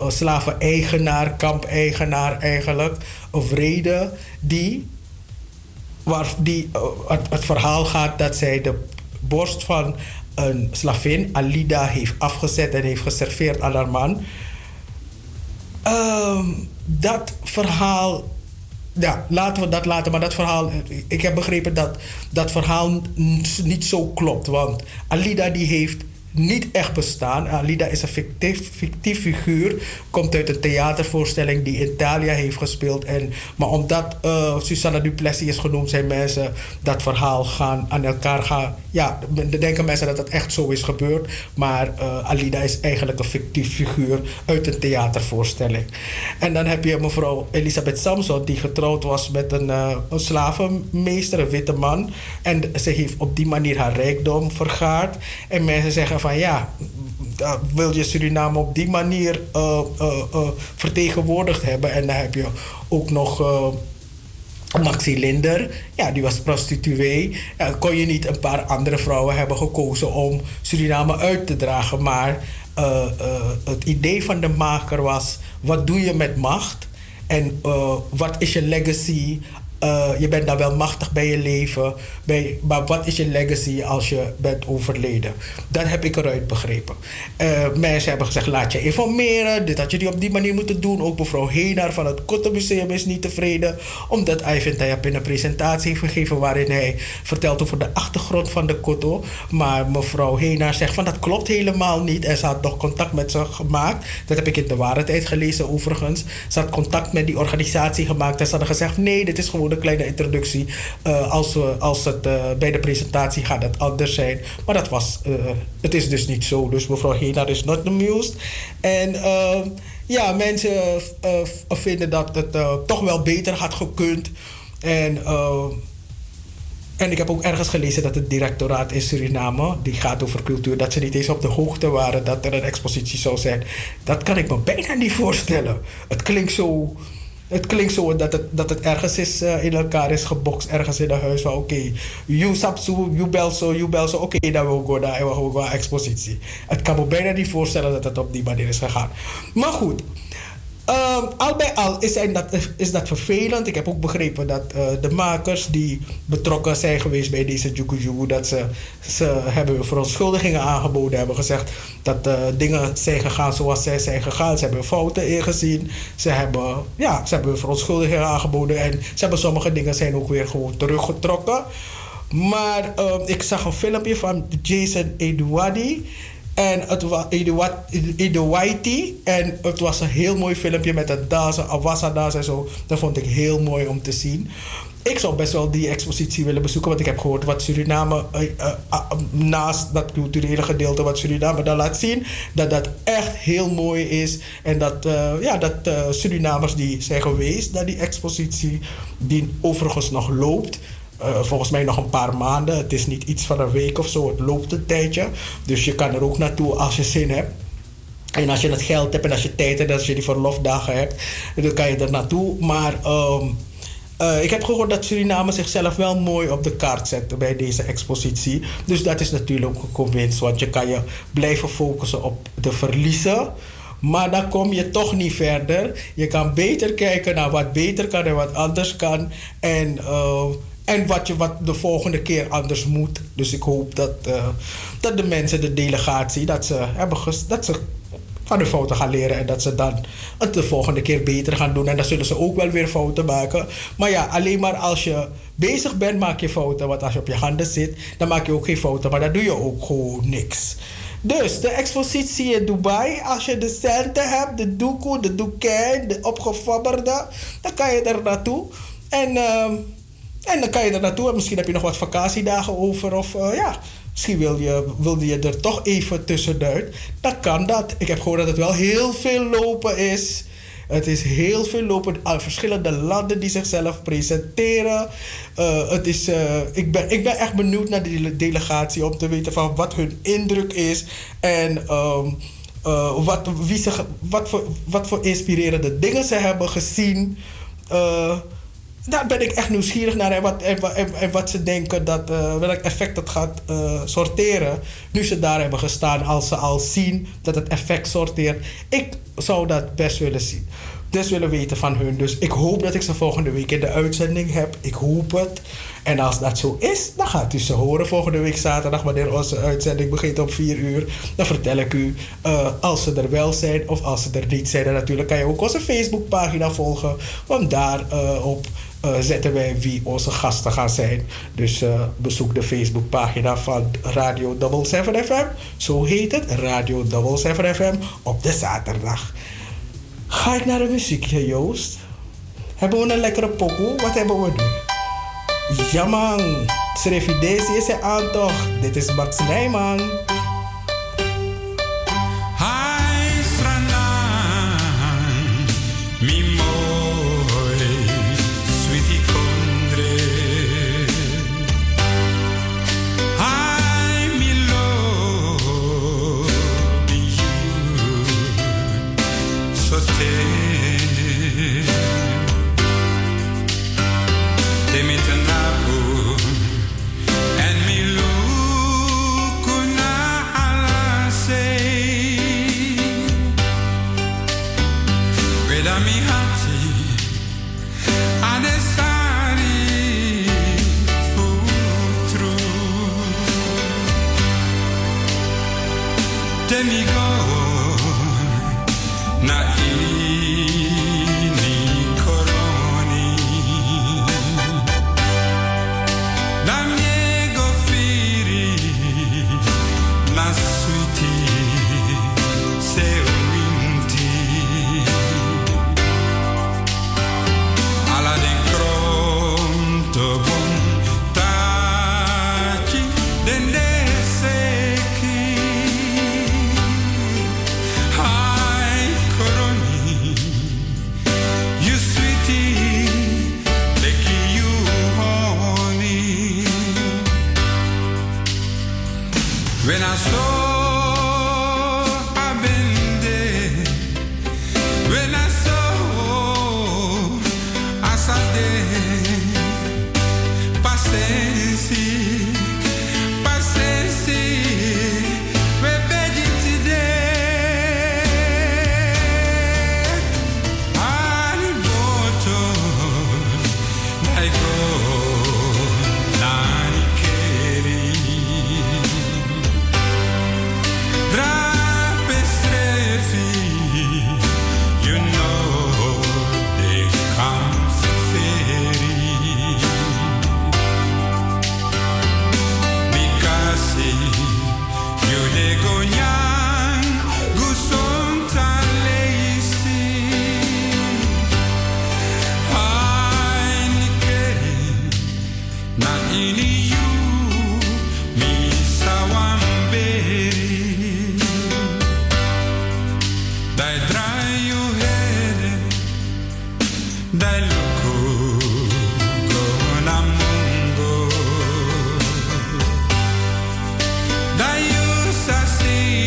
een slaveneigenaar, kampeigenaar eigenlijk, een wrede het verhaal gaat dat zij de borst van een slavin, Alida, heeft afgezet en heeft geserveerd aan haar man. Dat verhaal, ja, laten we dat laten, maar dat verhaal, ik heb begrepen dat dat verhaal niet zo klopt. Want Alida die heeft niet echt bestaan. Alida is een fictief figuur, komt uit een theatervoorstelling die Italië heeft gespeeld. Maar omdat Susanna Duplessis is genoemd, zijn mensen dat verhaal gaan aan elkaar gaan. Ja, denken mensen dat het echt zo is gebeurd. Maar Alida is eigenlijk een fictief figuur uit een theatervoorstelling. En dan heb je mevrouw Elisabeth Samson, die getrouwd was met een slavenmeester, een witte man. En ze heeft op die manier haar rijkdom vergaard. En mensen zeggen van ja, wil je Suriname op die manier vertegenwoordigd hebben. En dan heb je ook nog Maxi Linder. Ja, die was prostituee. Ja, kon je niet een paar andere vrouwen hebben gekozen om Suriname uit te dragen. Maar het idee van de maker was, wat doe je met macht? En wat is je legacy? Je bent dan wel machtig bij je leven, maar wat is je legacy als je bent overleden? Dat heb ik eruit begrepen. Mensen hebben gezegd, laat je informeren. Dit had je op die manier moeten doen. Ook mevrouw Heenaar van het Kottenmuseum is niet tevreden, omdat Ivan Tayapin een presentatie heeft gegeven waarin hij vertelt over de achtergrond van de Kotto. Maar mevrouw Heenaar zegt van dat klopt helemaal niet. En ze had nog contact met ze gemaakt. Dat heb ik in de Waarheid gelezen overigens. Ze had contact met die organisatie gemaakt en ze hadden gezegd, nee, dit is gewoon een kleine introductie. Als het bij de presentatie gaat het anders zijn. Maar dat was... het is dus niet zo. Dus mevrouw Heenaar is not amused. En mensen vinden dat het toch wel beter had gekund. En ik heb ook ergens gelezen dat het directoraat in Suriname, die gaat over cultuur, dat ze niet eens op de hoogte waren dat er een expositie zou zijn. Dat kan ik me bijna niet voorstellen. Het klinkt zo dat het ergens is in elkaar is gebokst, ergens in een huis van oké, you bel zo, oké, dan wil ik daar en we gaan wel expositie. Het kan me bijna niet voorstellen dat het op die manier is gegaan. Maar goed. Al bij al is dat vervelend. Ik heb ook begrepen dat de makers die betrokken zijn geweest bij deze Jukujuku, dat ze hebben verontschuldigingen aangeboden, hebben gezegd dat dingen zijn gegaan zoals zij zijn gegaan. Ze hebben fouten ingezien. Ze hebben verontschuldigingen aangeboden en ze hebben sommige dingen zijn ook weer gewoon teruggetrokken. Maar ik zag een filmpje van Jason Eduardi. En het was Idowaiti. En het was een heel mooi filmpje met een dansen, Awassa-dans en zo. Dat vond ik heel mooi om te zien. Ik zou best wel die expositie willen bezoeken. Want ik heb gehoord wat Suriname, naast dat culturele gedeelte wat Suriname dan laat zien. Dat echt heel mooi is. En dat Surinamers die zijn geweest naar die expositie. Die overigens nog loopt. Volgens mij nog een paar maanden. Het is niet iets van een week of zo. Het loopt een tijdje. Dus je kan er ook naartoe als je zin hebt. En als je het geld hebt en als je tijd hebt en als je die verlofdagen hebt. Dan kan je er naartoe. Maar ik heb gehoord dat Suriname zichzelf wel mooi op de kaart zet bij deze expositie. Dus dat is natuurlijk ook een winst. Want je kan je blijven focussen op de verliezen. Maar dan kom je toch niet verder. Je kan beter kijken naar wat beter kan en wat anders kan. En wat de volgende keer anders moet. Dus ik hoop dat de mensen, de delegatie, dat ze van hun fouten gaan leren. En dat ze dan het de volgende keer beter gaan doen. En dan zullen ze ook wel weer fouten maken. Maar ja, alleen maar als je bezig bent maak je fouten. Want als je op je handen zit, dan maak je ook geen fouten. Maar dan doe je ook gewoon niks. Dus de expositie in Dubai, als je de centen hebt, de doekoe, de doekijn, de opgefabberde, dan kan je er naartoe. En dan kan je er naartoe en misschien heb je nog wat vakantiedagen over. Of misschien wil je er toch even tussenuit. Dan kan dat. Ik heb gehoord dat het wel heel veel lopen is. Het is heel veel lopen aan verschillende landen die zichzelf presenteren. Ik ben echt benieuwd naar die delegatie om te weten van wat hun indruk is. En wat voor inspirerende dingen ze hebben gezien. Daar ben ik echt nieuwsgierig naar en wat ze denken welk effect dat gaat sorteren. Nu ze daar hebben gestaan, als ze al zien dat het effect sorteert. Ik zou dat best willen zien. Dus willen weten van hun. Dus ik hoop dat ik ze volgende week in de uitzending heb. Ik hoop het. En als dat zo is, dan gaat u ze horen volgende week zaterdag. Wanneer onze uitzending begint om 4 uur. Dan vertel ik u als ze er wel zijn of als ze er niet zijn. En natuurlijk kan je ook onze Facebookpagina volgen. Want daarop zetten wij wie onze gasten gaan zijn. Dus bezoek de Facebookpagina van Radio Double 7 FM. Zo heet het. Radio Double 7 FM op de zaterdag. Ga ik naar de muziekje, Joost? Hebben we een lekkere pokoe? Wat hebben we nu? Jamang! Srevidesi is een aantocht. Dit is Max Nijman. Hai Sranaan, mi mooi, sweetie kondre. Hai mi love you, so you I used to see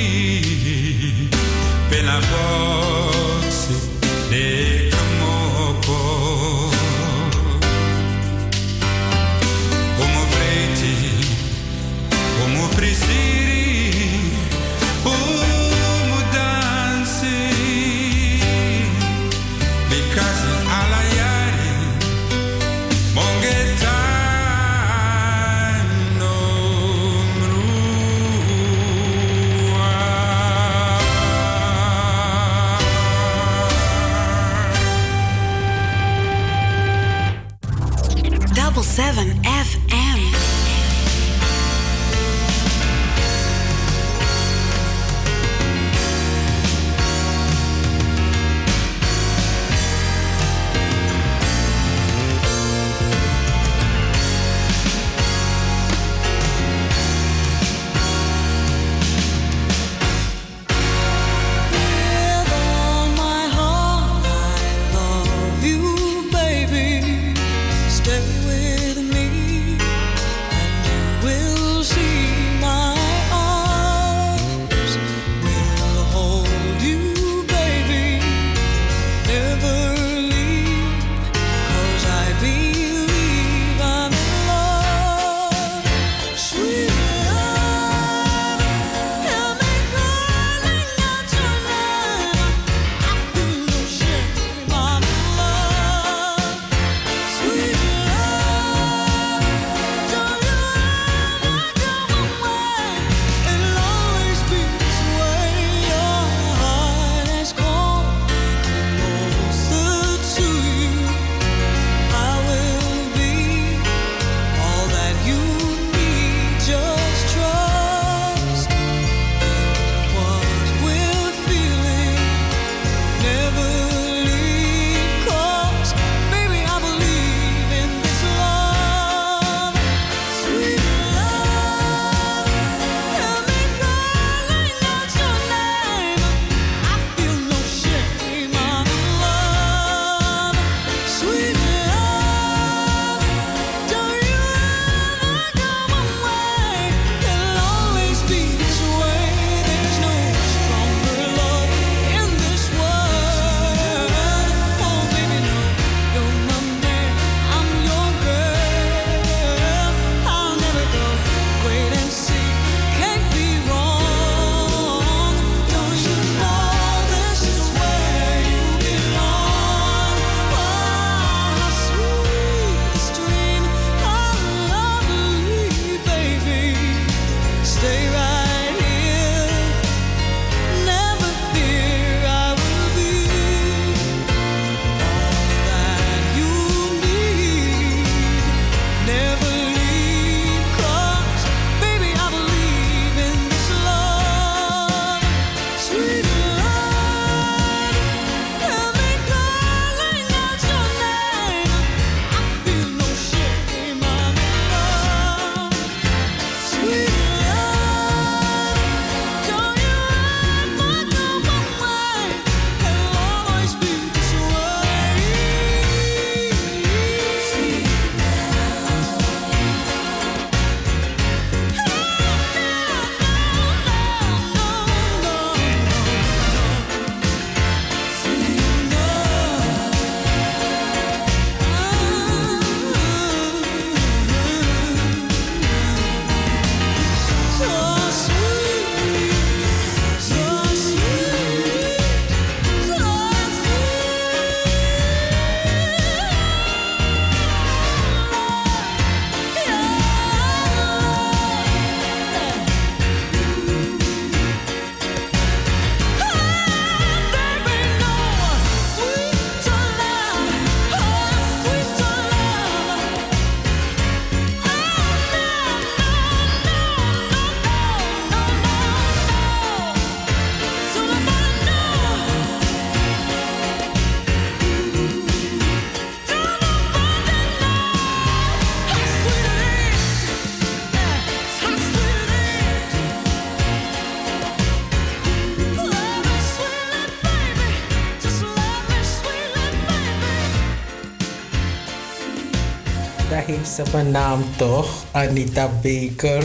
heeft ze mijn naam toch? Anita Baker.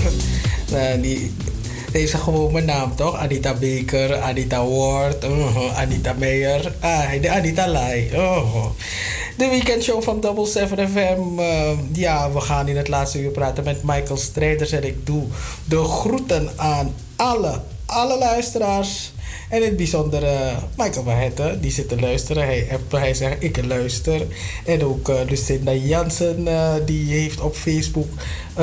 Heeft ze gewoon mijn naam toch? Anita Baker, Anita Ward, Anita Meijer, de Anita Lai. De weekendshow van Double 7 FM. We gaan in het laatste uur praten met Michael Strijder. En ik doe de groeten aan alle luisteraars. En in het bijzonder Michael Bahette, die zit te luisteren. Hij zegt, ik luister. En ook Lucinda Jansen, die heeft op Facebook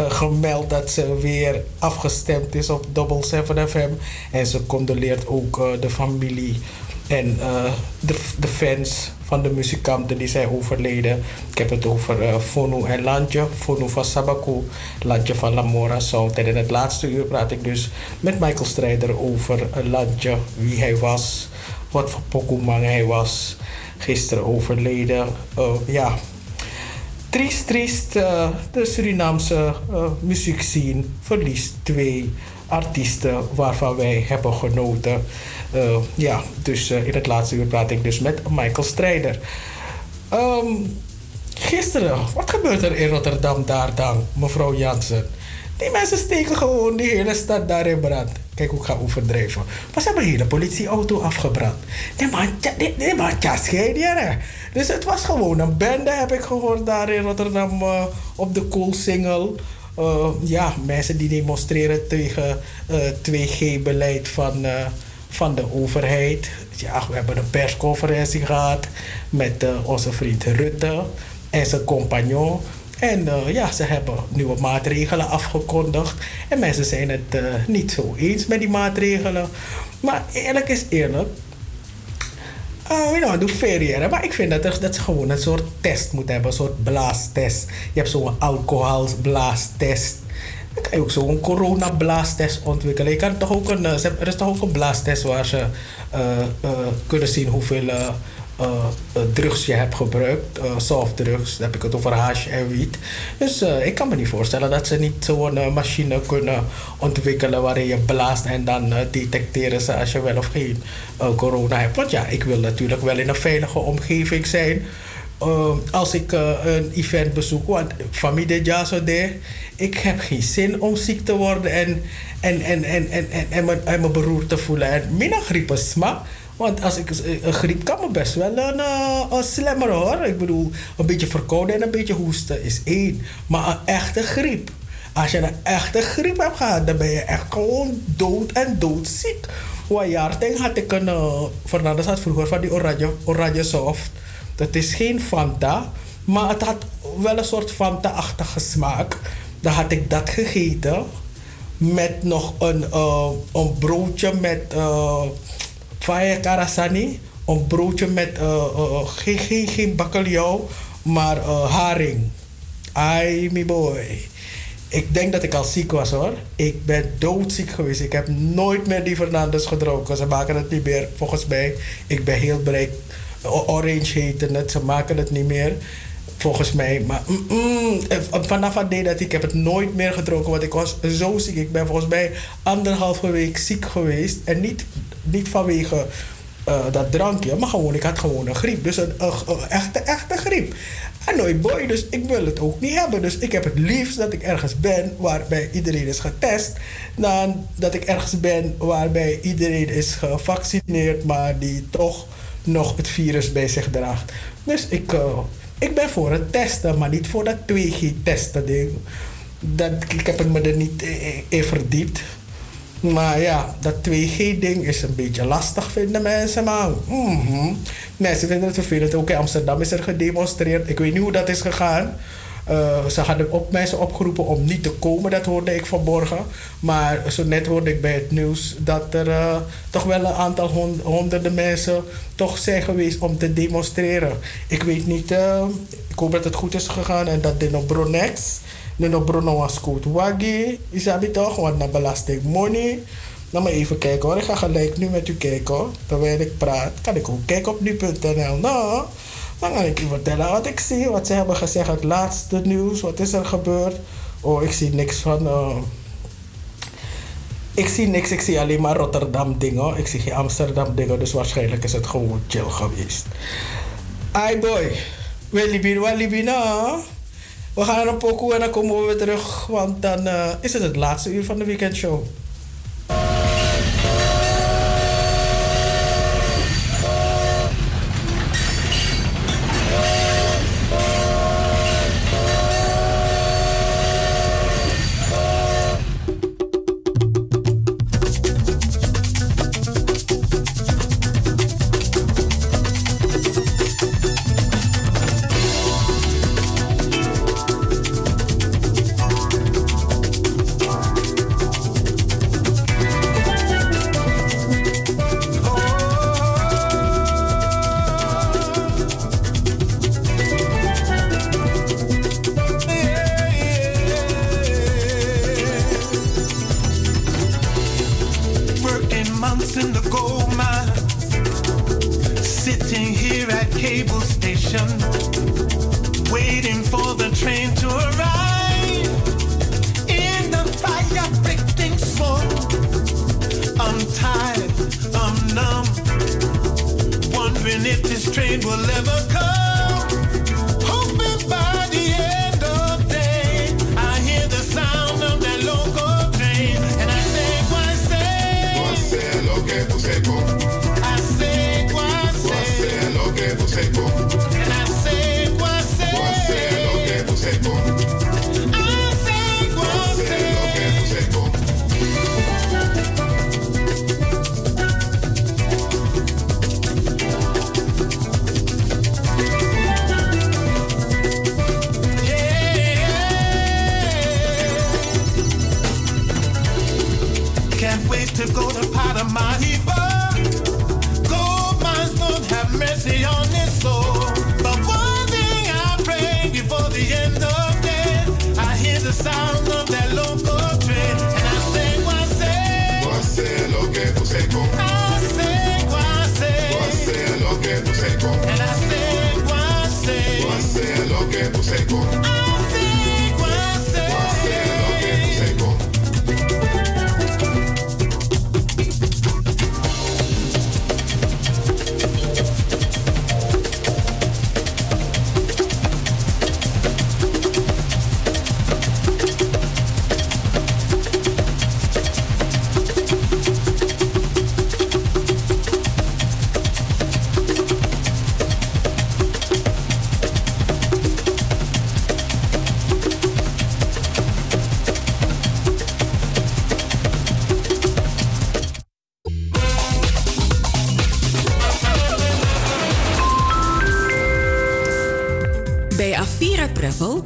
gemeld dat ze weer afgestemd is op Double 7 FM. En ze condoleert ook de familie en de fans van de muzikanten die zijn overleden. Ik heb het over Fonu en Lantje. Fonu van Sabaku, Lantje van Lamorazont. En in het laatste uur praat ik dus met Michael Strijder over Lantje. Wie hij was, wat voor pokoemang hij was. Gisteren overleden. Triest. De Surinaamse muziekscene verliest 2 artiesten waarvan wij hebben genoten. In het laatste uur praat ik dus met Michael Strijder. Gisteren, wat gebeurt er in Rotterdam daar dan, mevrouw Jansen? Die mensen steken gewoon de hele stad daar in brand. Kijk hoe ik ga overdrijven. Maar ze hebben een hele politieauto afgebrand. Die man scheideren. Dus het was gewoon een bende, heb ik gehoord daar in Rotterdam op de Koolsingel. Mensen die demonstreren tegen 2G-beleid van de overheid. Ja, we hebben een persconferentie gehad met onze vriend Rutte en zijn compagnon. En ze hebben nieuwe maatregelen afgekondigd. En mensen zijn het niet zo eens met die maatregelen. Maar eerlijk is eerlijk. Doe verder. Maar ik vind dat ze gewoon een soort test moeten hebben. Een soort blaastest. Je hebt zo'n alcoholblaastest. Dan kan je ook zo'n coronablaastest ontwikkelen. Je kan toch ook er is toch ook een blaastest waar ze kunnen zien hoeveel drugs je hebt gebruikt. Softdrugs, daar heb ik het over hash en wiet. Dus ik kan me niet voorstellen dat ze niet zo'n machine kunnen ontwikkelen waarin je blaast en dan detecteren ze als je wel of geen corona hebt. Want ja, ik wil natuurlijk wel in een veilige omgeving zijn. Als ik een event bezoek, want familie ja zo de, ik heb geen zin om ziek te worden en me beroerd te voelen. En mijn griep is smak. Want als ik een griep kan me best wel een slemmer hoor. Ik bedoel, een beetje verkouden en een beetje hoesten is 1. Maar een echte griep. Als je een echte griep hebt gehad, dan ben je echt gewoon dood en doodziek. Een jaar denk had ik een... Fernandes had vroeger van die oranje soft. Dat is geen Fanta. Maar het had wel een soort Fanta-achtige smaak. Dan had ik dat gegeten. Met nog een broodje met... Faya Karasani, een broodje met geen bakkeljauw, maar haring. Ai, my boy. Ik denk dat ik al ziek was hoor. Ik ben doodziek geweest. Ik heb nooit meer die Fernandes gedronken. Ze maken het niet meer, volgens mij. Ik ben heel blij. Orange heette het, ze maken het niet meer. Volgens mij, maar vanaf dat day dat ik heb het nooit meer gedronken, want ik was zo ziek. Ik ben volgens mij 1,5 week ziek geweest. En niet vanwege dat drankje, maar gewoon, ik had gewoon een griep. Dus een echte griep. En nooit boy, dus ik wil het ook niet hebben. Dus ik heb het liefst dat ik ergens ben waarbij iedereen is getest, dan dat ik ergens ben waarbij iedereen is gevaccineerd, maar die toch nog het virus bij zich draagt. Dus ik ben voor het testen, maar niet voor dat 2G-testen ding. Ik heb het me er niet in verdiept. Maar ja, dat 2G-ding is een beetje lastig, vinden mensen. Maar mensen vinden het vervelend. Ook in Amsterdam is er gedemonstreerd. Ik weet niet hoe dat is gegaan. Ze hadden ook mensen opgeroepen om niet te komen. Dat hoorde ik vanmorgen. Maar zo net hoorde ik bij het nieuws dat er toch wel een aantal honderden mensen toch zijn geweest om te demonstreren. Ik weet niet. Ik hoop dat het goed is gegaan. En dat de no Bronex was goed. Wagi, is dat toch? Want na belasting money. Nou maar even kijken hoor. Ik ga gelijk nu met u kijken hoor. Terwijl ik praat, kan ik ook kijken op nu.nl. Nou... Dan ga ik je vertellen wat ik zie, wat ze hebben gezegd, het laatste nieuws, wat is er gebeurd. Oh, ik zie niks van... Ik zie alleen maar Rotterdam dingen, ik zie geen Amsterdam dingen, dus waarschijnlijk is het gewoon chill geweest. Ai boy, we lieben, We gaan een pokoe en dan komen we weer terug. Want dan is het laatste uur van de weekendshow.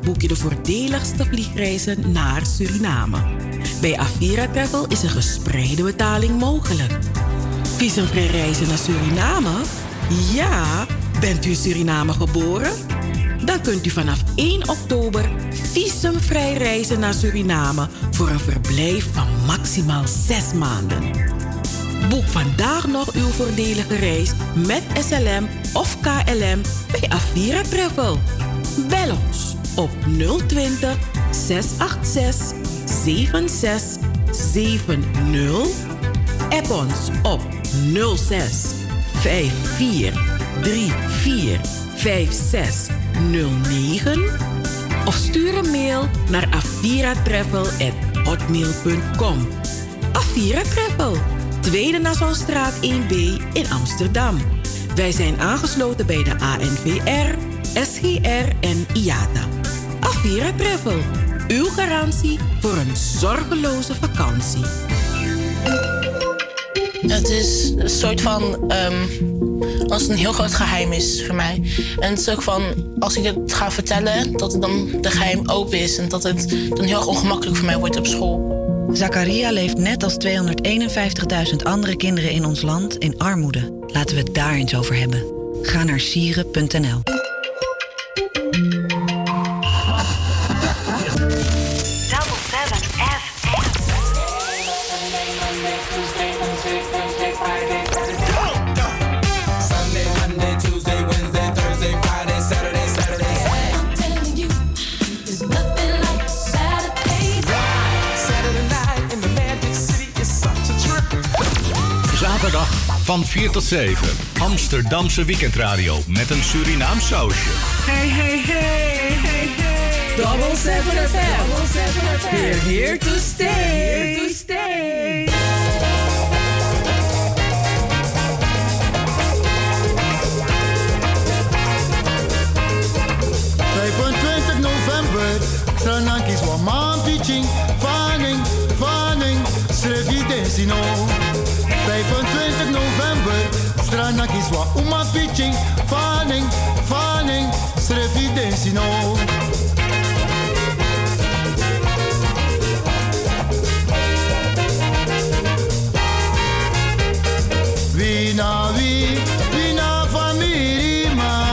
Boek je de voordeligste vliegreizen naar Suriname. Bij Avira Travel is een gespreide betaling mogelijk. Visumvrij reizen naar Suriname? Ja, bent u in Suriname geboren? Dan kunt u vanaf 1 oktober visumvrij reizen naar Suriname voor een verblijf van maximaal 6 maanden. Boek vandaag nog uw voordelige reis met SLM of KLM bij Avira Travel. Bel ons op 020 686 7670. App ons op 06 54 34 56 09. Of stuur een mail naar aviratravel@hotmail.com. Avira Travel, Tweede Nassaustraat 1B in Amsterdam. Wij zijn aangesloten bij de ANVR, SGR en IATA. Avira Travel, uw garantie voor een zorgeloze vakantie. Het is een soort van, als het een heel groot geheim is voor mij. En het is ook van, als ik het ga vertellen, dat het dan de geheim open is. En dat het dan heel erg ongemakkelijk voor mij wordt op school. Zakaria leeft net als 251.000 andere kinderen in ons land in armoede. Laten we het daar eens over hebben. Ga naar sieren.nl. Van 4 tot 7, Amsterdamse weekendradio met een Surinaams sausje. Hey, hey, hey, hey, hey. Double 7 FM. We're here to stay. Here to stay. Stranak is wat maan pitching. Varning, varning, schrijf je deze no. 25 november. Stranak is wat oma pitching. Varning, varning, schrijf je deze no. Wina, wie, wina van Miri, man.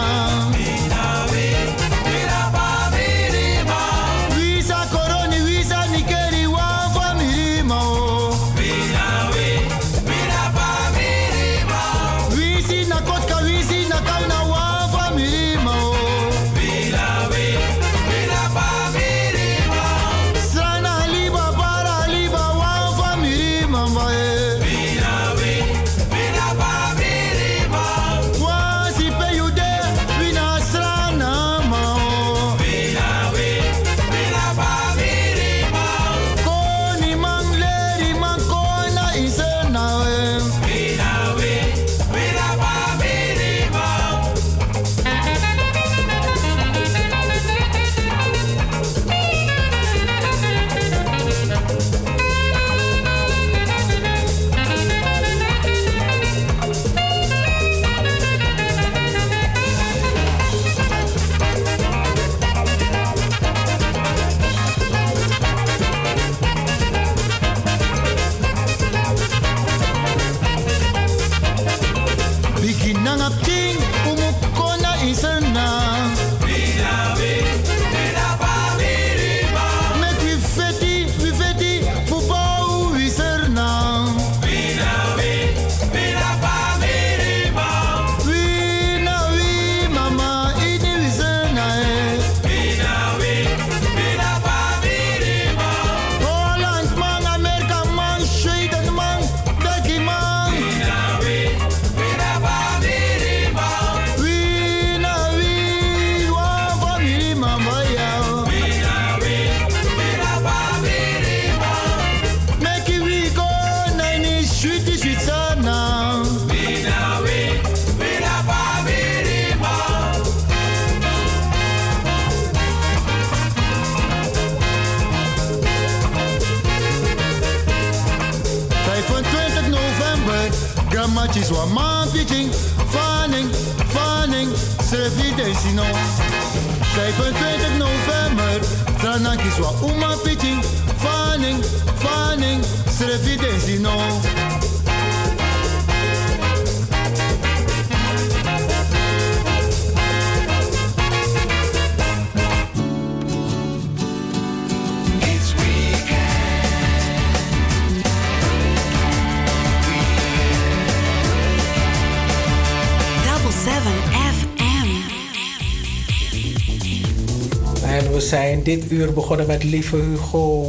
Dit uur begonnen met Lieve Hugo,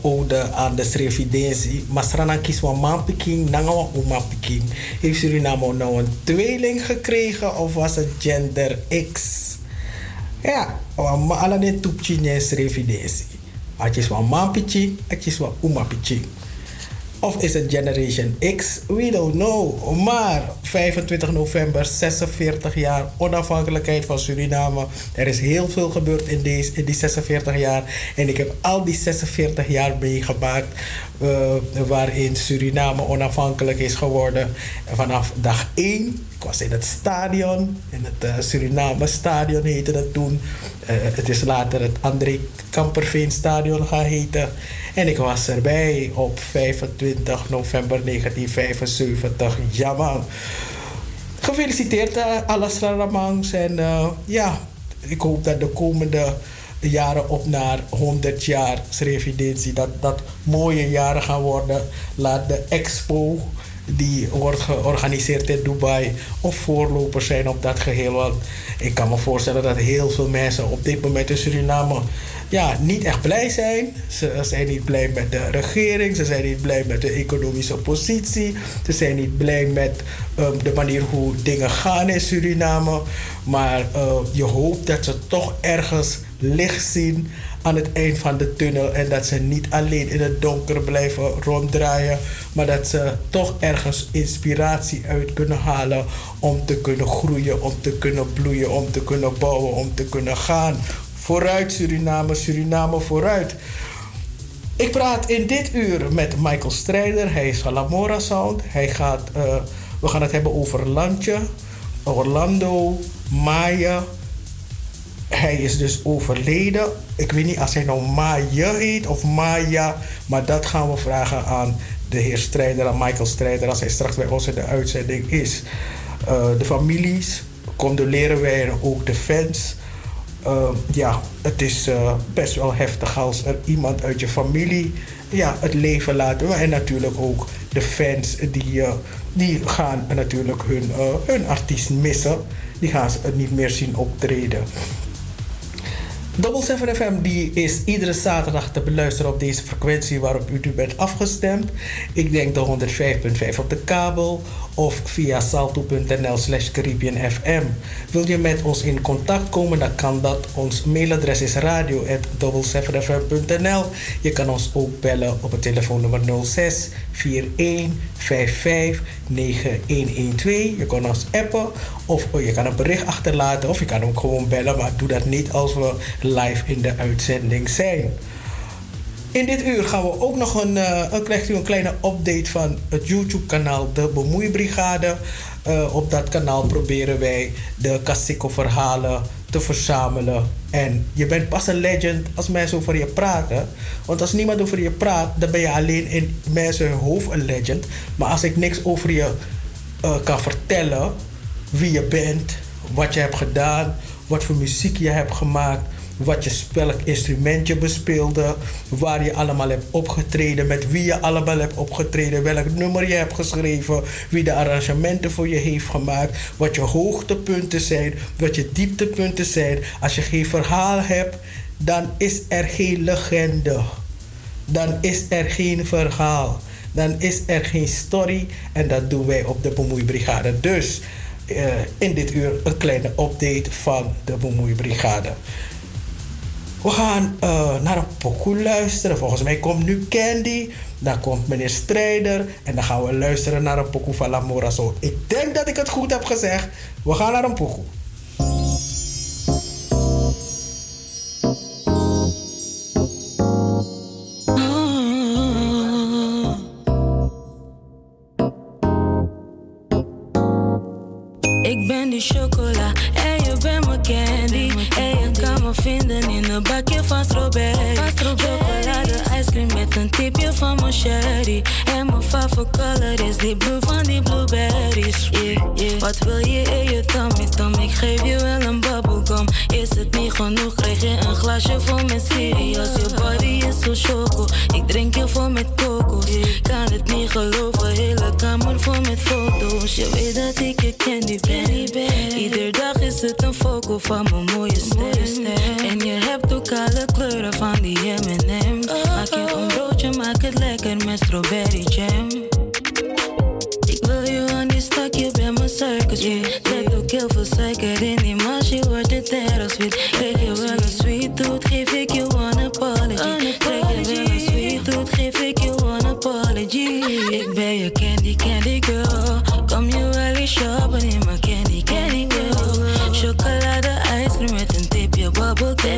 ode aan de Srevidensi. Masranan kiswa mampikin, nangawa umapikin. Heeft Suriname nou een tweeling gekregen of was het gender X? Ja, maar alleen toepje niet Srevidensi. Het is wat mampikin, het is wat umapikin. Of is het Generation X? We don't know. Maar 25 november, 46 jaar onafhankelijkheid van Suriname. Er is heel veel gebeurd in die 46 jaar. En ik heb al die 46 jaar meegemaakt waarin Suriname onafhankelijk is geworden. Vanaf dag 1. Ik was in het stadion. In het Suriname stadion heette dat toen. Het is later het André Kamperveen stadion gaan heten. En ik was erbij op 25 november 1975. Jammer. Gefeliciteerd alles Ramangs. En ja, ik hoop dat de komende jaren op naar 100 jaar Srevidensi. Dat mooie jaren gaan worden. Laat de expo die wordt georganiseerd in Dubai of voorlopers zijn op dat geheel. Want ik kan me voorstellen dat heel veel mensen op dit moment in Suriname niet echt blij zijn. Ze zijn niet blij met de regering. Ze zijn niet blij met de economische positie. Ze zijn niet blij met de manier hoe dingen gaan in Suriname. Maar je hoopt dat ze toch ergens licht zien aan het eind van de tunnel. En dat ze niet alleen in het donker blijven ronddraaien, maar dat ze toch ergens inspiratie uit kunnen halen om te kunnen groeien, om te kunnen bloeien, om te kunnen bouwen, om te kunnen gaan. Vooruit Suriname, Suriname vooruit. Ik praat in dit uur met Michael Strijder. Hij is van Lamorazont. We gaan het hebben over Landje, Orlando, Maya. Hij is dus overleden. Ik weet niet als hij nou Maya heet of Maya. Maar dat gaan we vragen aan de heer Strijder, aan Michael Strijder, als hij straks bij ons in de uitzending is. De families, condoleren wij en ook de fans. Het is best wel heftig als er iemand uit je familie het leven laat. En natuurlijk ook de fans die gaan natuurlijk hun artiest missen. Die gaan ze niet meer zien optreden. Double 7 FM die is iedere zaterdag te beluisteren op deze frequentie waarop u nu bent afgestemd. Ik denk de 105.5 op de kabel of via salto.nl/CaribbeanFM. Wil je met ons in contact komen, dan kan dat. Ons mailadres is radio@double7fm.nl. Je kan ons ook bellen op het telefoonnummer 06 41 55 9112. Je kan ons appen of je kan een bericht achterlaten of je kan ook gewoon bellen, maar doe dat niet als we live in de uitzending zijn. In dit uur gaan we ook nog een kleine update van het YouTube-kanaal De Bemoeibrigade. Op dat kanaal proberen wij de Kasiko-verhalen te verzamelen. En je bent pas een legend als mensen over je praten. Want als niemand over je praat, dan ben je alleen in mensen hun hoofd een legend. Maar als ik niks over je kan vertellen, wie je bent, wat je hebt gedaan, wat voor muziek je hebt gemaakt, wat je welk instrument je bespeelde, waar je allemaal hebt opgetreden, met wie je allemaal hebt opgetreden, welk nummer je hebt geschreven, wie de arrangementen voor je heeft gemaakt, wat je hoogtepunten zijn, wat je dieptepunten zijn. Als je geen verhaal hebt, dan is er geen legende. Dan is er geen verhaal. Dan is er geen story. En dat doen wij op de Bemoeibrigade. Dus in dit uur een kleine update van de Bemoeibrigade. We gaan naar een pokoe luisteren. Volgens mij komt nu Candy. Dan komt meneer Strijder. En dan gaan we luisteren naar een pokoe van Lamorazont. Ik denk dat ik het goed heb gezegd. We gaan naar een pokoe. Ik ben die chocola en je bent mijn candy. En je kan me vinden in een bakje van strawberry. Chocolade, ijscream met een tipje van mijn sherry. En mijn favoriete color is die blue van die blueberries. Yeah, yeah. Wat wil je in je tummy tom? Ik geef je wel een bubblegum. Is het niet genoeg, krijg je een glaasje vol met cereals. Je body is zo choco, ik drink je vol met kokos. Kan het niet geloven, hele kamer vol met foto's. Je weet dat ik je candy ben. Ieder dag is het een foco van mijn mooie stem. En je hebt ook alle kleuren van die M&M's. Maak je een broodje, maak het lekker met strawberry jam. Ik wil je aan die stak, je bent mijn suikers. Zet ook heel veel suiker in die maas, je wordt het erg sweet. Krijg je wel een sweet tooth, geef ik je one apology. Krijg je wel een sweet tooth, geef ik je one apology. Ik ben je candy, candy girl. Kom je wel eens shoppen in mijn candy, candy girl. Chocolade, ijscream met een tipje bubblegum.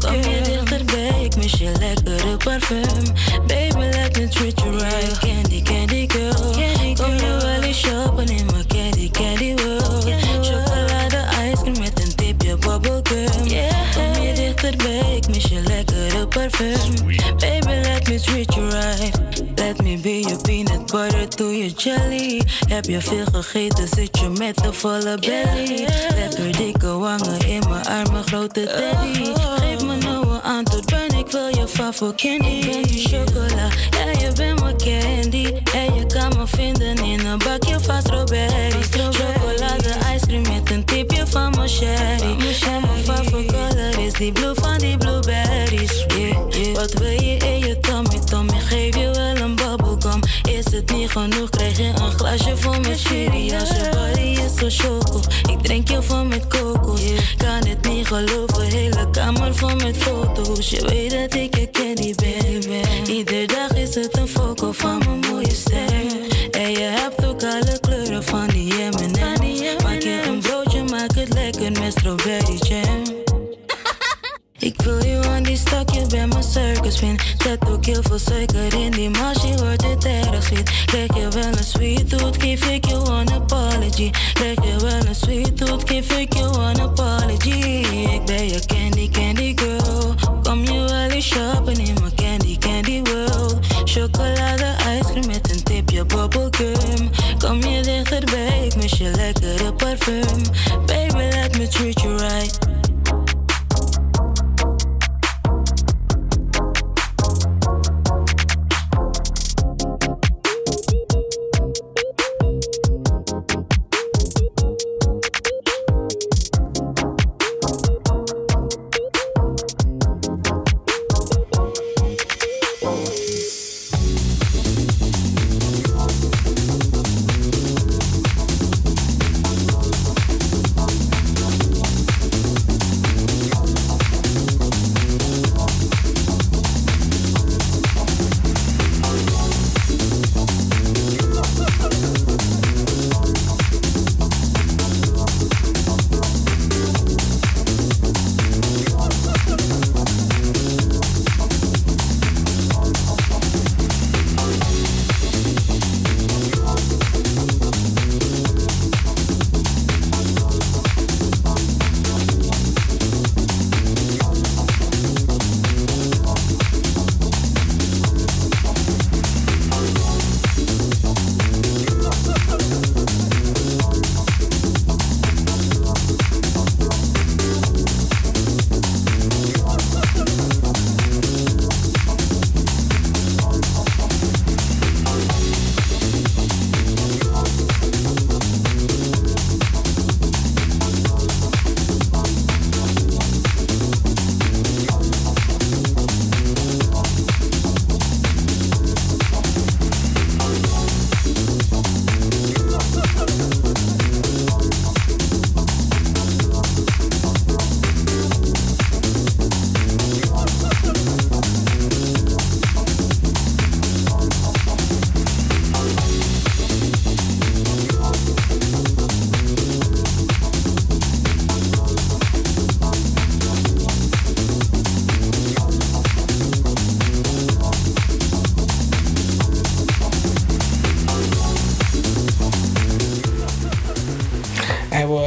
Kom je dichterbij, ik mis je lekkere parfum. Baby, let me treat you right, candy, candy girl. Kom je wel eens shoppen in mijn candy, candy world. Chocolade, ijscream met een tipje bubblegum. Kom je dichterbij, ik mis je lekkere parfum. Baby, let me treat you right. Let me be your peanut butter to your jelly. Heb je veel gegeten, zit je met een volle belly. Lekker dikke wangen in mijn armen, grote teddy. Geef me nou een antwoord, ben ik wel je favoriet candy. Ik ben die chocola, ja je bent mijn candy. En je kan me vinden in een bakje van strawberries. Chocolade, ijscream met een tipje van mijn sherry. En mijn favoriete color is die blue van die blueberries. Wat wil je in je tummy, tummy? Geef je wel een bubblegum. Is het niet genoeg, krijg je gin, een glaasje vol met chili. Als je body is zo choco, ik drink heel veel met kokos. Kan het niet geloven, hele kamer vol met foto's. Je weet dat ik je Kenny ben. Iedere dag is het een foco van mijn mooie stem. En je hebt ook alle kleuren van die M&M. Maak je een broodje, maak het lekker met strawberry jam. Ik wil je aan die stok, je bent mijn circusvin. Zet ook heel veel suiker in die mars, je hoort het erg sweet. Krijg je wel een sweet tooth, geef ik je een apology. Krijg je wel een sweet tooth, geef ik je een apology. Ik ben je candy, candy girl. Kom je wel eens shoppen in mijn candy, candy world. Chocolade, ijscream met een tipje bubblegum. Kom je dichterbij, ik mis je lekkere parfum. Baby, let me treat you right.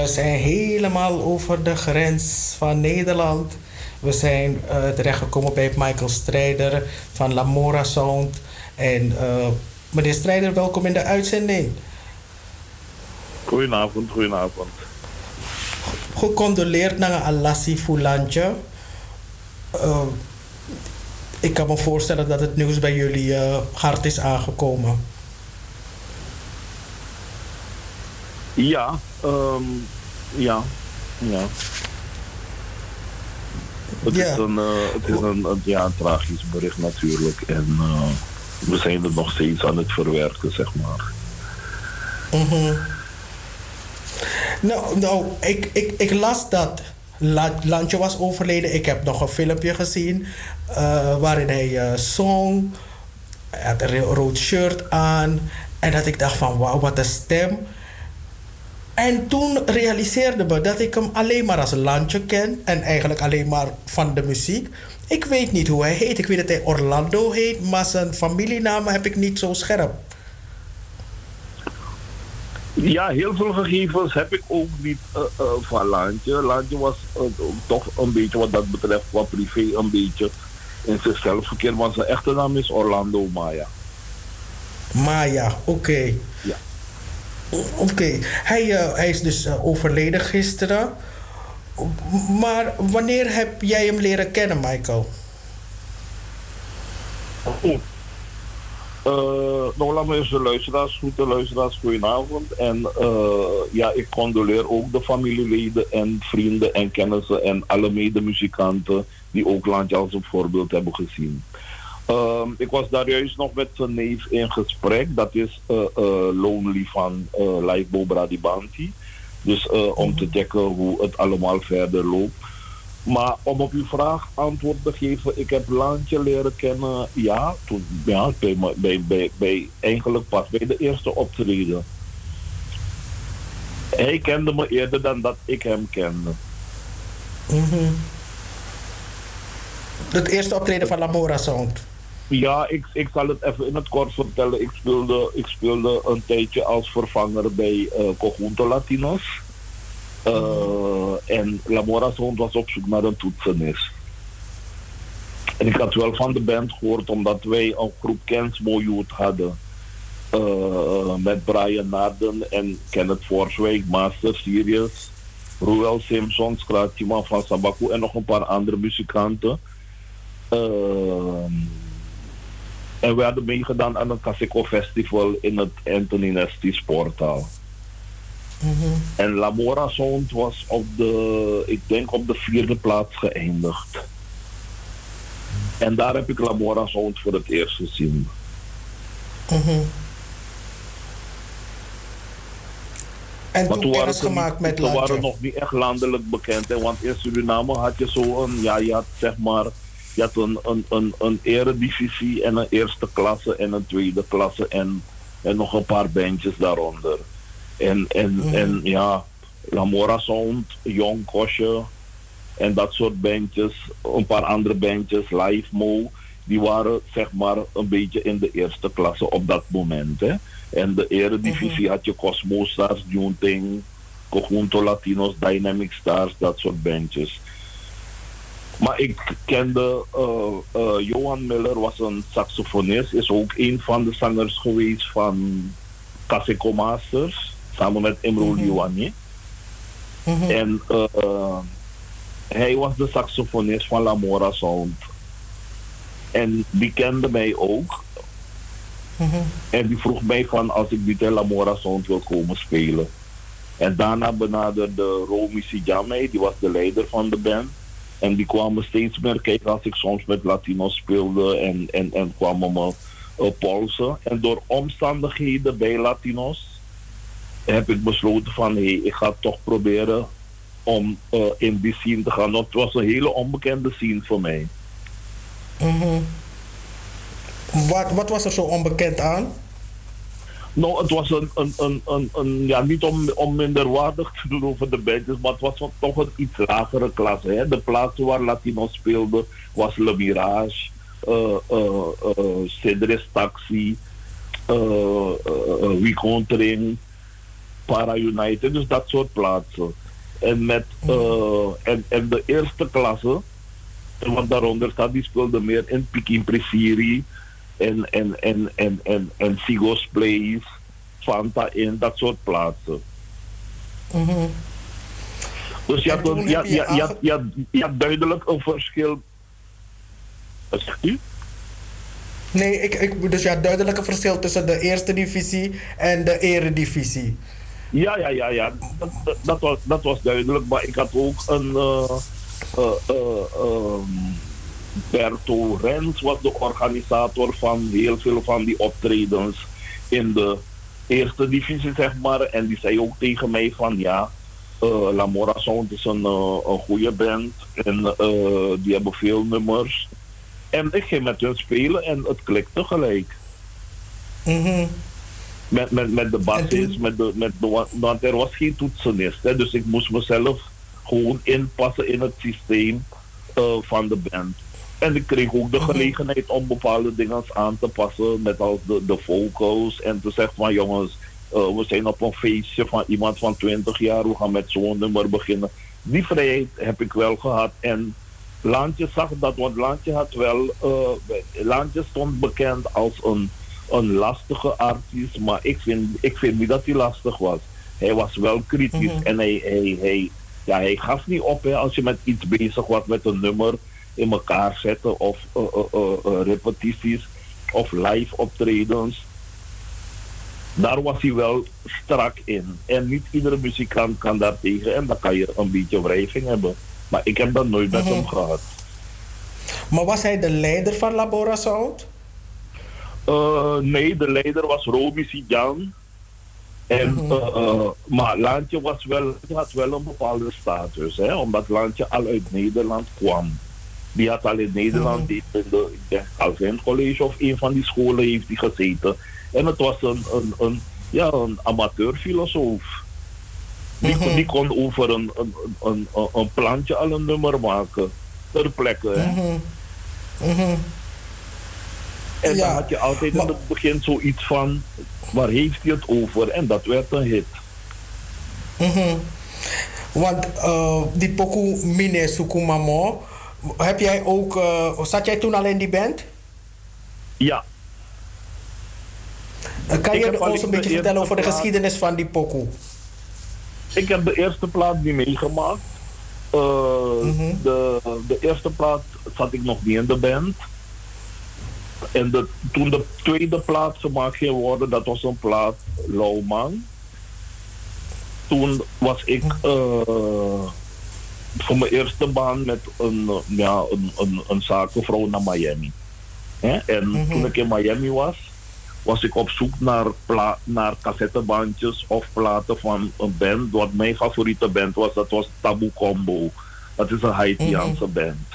We zijn helemaal over de grens van Nederland. We zijn terechtgekomen bij Michael Strijder van Lamorazont. En meneer Strijder, welkom in de uitzending. Goedenavond, goedenavond. Gecondoleerd naar Alassi Fulantje. Ik kan me voorstellen dat het nieuws bij jullie hard is aangekomen. Ja, Het is een tragisch bericht natuurlijk. En we zijn er nog steeds aan het verwerken, zeg maar. Mm-hmm. Nou, ik las dat Lantje was overleden. Ik heb nog een filmpje gezien waarin hij zong. Hij had een rood shirt aan. En dat ik dacht van, wauw, wat een stem. En toen realiseerde me dat ik hem alleen maar als Lantje ken. En eigenlijk alleen maar van de muziek. Ik weet niet hoe hij heet. Ik weet dat hij Orlando heet. Maar zijn familienaam heb ik niet zo scherp. Ja, heel veel gegevens heb ik ook niet van Lantje. Lantje was toch een beetje wat dat betreft, wat privé een beetje in zichzelf verkeerd. Want zijn echte naam is Orlando Maya. Maya, oké. Ja. Oké. Hij is dus overleden gisteren. Maar wanneer heb jij hem leren kennen, Michael? Nou, laat me eens de luisteraars, goede luisteraars, goedenavond. En ik condoleer ook de familieleden en vrienden en kennissen en alle medemuzikanten die ook Lantje als een voorbeeld hebben gezien. Ik was daar juist nog met zijn neef in gesprek. Dat is Lonely van Laibo Bradibanti. Dus om te checken hoe het allemaal verder loopt. Maar om op uw vraag antwoord te geven, ik heb Laantje leren kennen, eigenlijk pas bij de eerste optreden. Hij kende me eerder dan dat ik hem kende. Mm-hmm. Het eerste optreden van Lamorazont. Ja, ik zal het even in het kort vertellen. Ik speelde een tijdje als vervanger bij Conjunto Latinos. En Lamorazont was op zoek naar een toetsenist. En ik had wel van de band gehoord, omdat wij een groep Kensmojoet hadden. Met Brian Narden en Kenneth Forswijk, Master Sirius, Ruel Simpson, Kratima van Sabaku en nog een paar andere muzikanten. En we hadden meegedaan aan een Casico Festival in het Anthony Nesty Sporthaal. Mm-hmm. En Lamorazont was op de 4e plaats geëindigd. En daar heb ik Lamorazont voor het eerst gezien. Mm-hmm. En toen kennis gemaakt met Laantje. Ze waren nog niet echt landelijk bekend, hè, want in Suriname had je een eredivisie en een eerste klasse en een tweede klasse en nog een paar bandjes daaronder. En Lamorazont, Jong Kosje en dat soort bandjes, een paar andere bandjes, Live Mo, die waren zeg maar een beetje in de eerste klasse op dat moment. Hè. En de eredivisie had je Cosmo Stars, Junting, Conjunto Latinos, Dynamic Stars, dat soort bandjes. Maar ik kende Johan Miller, was een saxofonist, is ook een van de zangers geweest van Casico Masters, samen met Emro Liwani. Mm-hmm. En hij was de saxofonist van Lamorazont. En die kende mij ook. Mm-hmm. En die vroeg mij van als ik niet in Lamorazont wil komen spelen. En daarna benaderde Roy Bissidjan mij, die was de leider van de band. En die kwamen steeds meer kijken als ik soms met Latino's speelde en kwamen me polsen. En door omstandigheden bij Latino's heb ik besloten van ik ga toch proberen om in die scene te gaan. Dat was een hele onbekende scene voor mij. Mm-hmm. Wat was er zo onbekend aan? Nou, het was niet om minderwaardig te doen over de bandjes, maar het was toch een iets lagere klasse. Hè? De plaatsen waar Latino's speelden was Le Mirage, Cedres Taxi, Wecontering, Para United, dus dat soort plaatsen. En met en de eerste klasse, wat daaronder staat, die speelde meer in Pikin Presiri en Sigo's Place, Fanta in, dat soort plaatsen. Mm-hmm. Dus je had duidelijk een verschil. Wat zegt u? Nee, dus je had duidelijk een verschil tussen de eerste divisie en de eredivisie. Ja. Dat was duidelijk, maar ik had ook een... Berto Rens was de organisator van heel veel van die optredens in de eerste divisie, zeg maar. En die zei ook tegen mij van Lamorazont is een goede band en die hebben veel nummers. En ik ging met hun spelen en het klikte gelijk. Mm-hmm. Met de bassist, want er was geen toetsenist, hè, dus ik moest mezelf gewoon inpassen in het systeem van de band. En ik kreeg ook de gelegenheid om bepaalde dingen aan te passen, net als de vocals, en te zeggen van jongens, we zijn op een feestje van iemand van 20 jaar, we gaan met zo'n nummer beginnen. Die vrijheid heb ik wel gehad en Laantje zag dat, want Laantje stond bekend als een lastige artiest, maar ik vind niet dat hij lastig was. Hij was wel kritisch en hij gaf niet op, hè, als je met iets bezig was, met een nummer in elkaar zetten of repetities of live optredens. Daar was hij wel strak in. En niet iedere muzikant kan daar tegen en dan kan je een beetje wrijving hebben. Maar ik heb dat nooit met hem gehad. Maar was hij de leider van Lamorazont? Nee, de leider was Roy Bissidjan. Maar Laantje had wel een bepaalde status, hè, omdat Laantje al uit Nederland kwam. Die had al in Nederland, in de Calvin College of een van die scholen heeft hij gezeten. En het was een amateurfilosoof. Die kon over een plantje al een nummer maken. Ter plekke, hè. En dan had je altijd in het begin zoiets van, waar heeft hij het over? En dat werd een hit. Want die pokoe Mine Sukumamo, heb jij ook, zat jij toen al in die band? Ja. Kan je ons een beetje vertellen over de geschiedenis van die pokoe? Ik heb de eerste plaat niet meegemaakt. De eerste plaat zat ik nog niet in de band. En toen de tweede plaat gemaakt ging worden, dat was een plaat Lauwman. Toen was ik voor mijn eerste baan met een zakenvrouw naar Miami. En toen ik in Miami was ik op zoek naar cassettebandjes of platen van een band. Wat mijn favoriete band was, dat was Tabu Combo. Dat is een Haitiaanse band.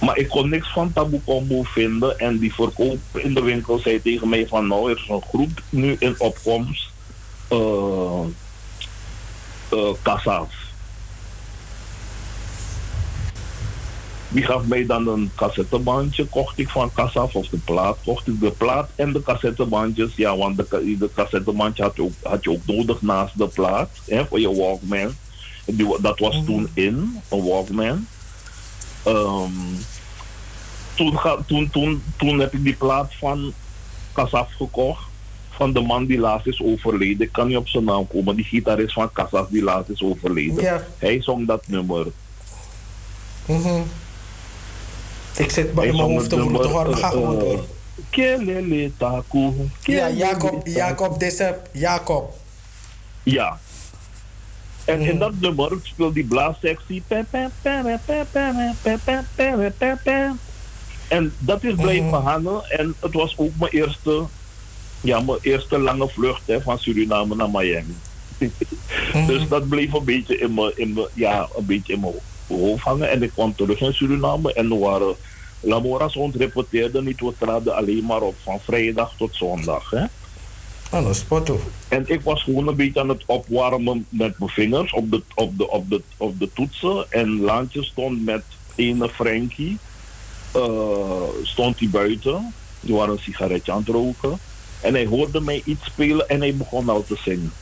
Maar ik kon niks van Tabu Combo vinden. En die verkoop in de winkel zei tegen mij van, nou, er is een groep nu in opkomst. Kassa's. Die gaf mij dan een cassettebandje, kocht ik van Kassa's, of de plaat. Kocht ik de plaat en de cassettebandjes. Ja, want de cassettebandje had je ook nodig naast de plaat, hè, voor je Walkman. Dat was toen in, een Walkman. Toen heb ik die plaat van Kassa's gekocht. Van de man die laatst is overleden. Ik kan niet op zijn naam komen. Die gitarist van Kassa's die laatst is overleden. Ja. Hij zong dat nummer. Ik zit bij mijn hoofd te horen. Ga gewoon door. Kelele taku. Ja, Jacob. Ja. En in dat nummer speelt die blaassectie. En dat is blijven hangen. En het was ook mijn eerste lange vlucht, hè, van Suriname naar Miami. Dus dat bleef een beetje in mijn hoofd hangen. En ik kwam terug in Suriname. En Lamorazont repeteerde niet. We traden alleen maar op van vrijdag tot zondag. Hè. En ik was gewoon een beetje aan het opwarmen met mijn vingers op de toetsen. En Laantje stond met ene Frankie. Stond hij buiten. Die waren een sigaretje aan het roken. En hij hoorde mij iets spelen en hij begon al te zingen.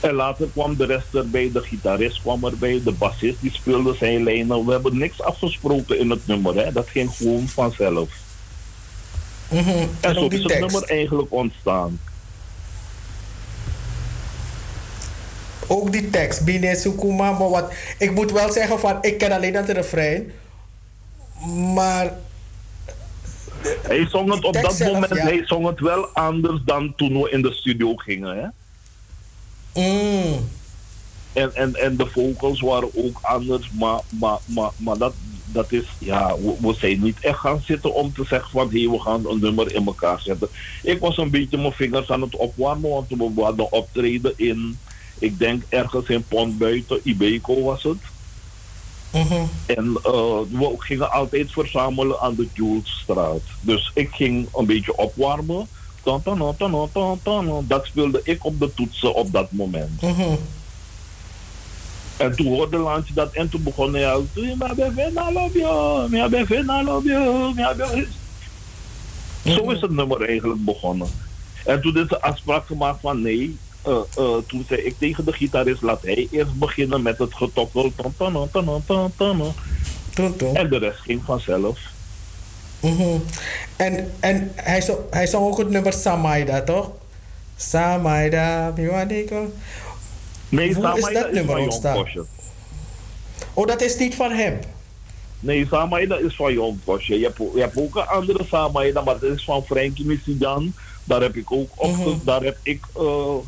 En later kwam de rest erbij, de gitarist kwam erbij, de bassist die speelde zijn lijnen. We hebben niks afgesproken in het nummer, hè. Dat ging gewoon vanzelf. En zo is het nummer eigenlijk ontstaan. Ook die tekst, Bine Sukuma, maar wat... Ik moet wel zeggen van, ik ken alleen dat refrein, maar... Hij zong het op dat moment, hij zong het wel anders dan toen we in de studio gingen, hè? En de vocals waren ook anders, maar dat is, ja, we zijn niet echt gaan zitten om te zeggen van, hé, we gaan een nummer in elkaar zetten. Ik was een beetje mijn vingers aan het opwarmen, want we hadden optreden in, ik denk ergens in Pontbuiten, Ibeco was het. En we gingen altijd verzamelen aan de Julesstraat. Dus ik ging een beetje opwarmen. Dat speelde ik op de toetsen op dat moment. En toen hoorde Laantje dat en toen begon hij al... Zo is het nummer eigenlijk begonnen. En toen is de afspraak gemaakt van nee... toen zei ik tegen de gitarist, laat hij eerst beginnen met het getokkel. En de rest ging vanzelf. En hij zong ook het nummer Samaida, toch? Samaida, Biwadiko. Nee, hoe Samaida is dat nummer ontstaan? Oh, dat is niet van hem? Nee, Samaida is van Johan Bissidjan. Je hebt ook een andere Samaida, maar dat is van Frankie Bissidjan. Daar heb ik ook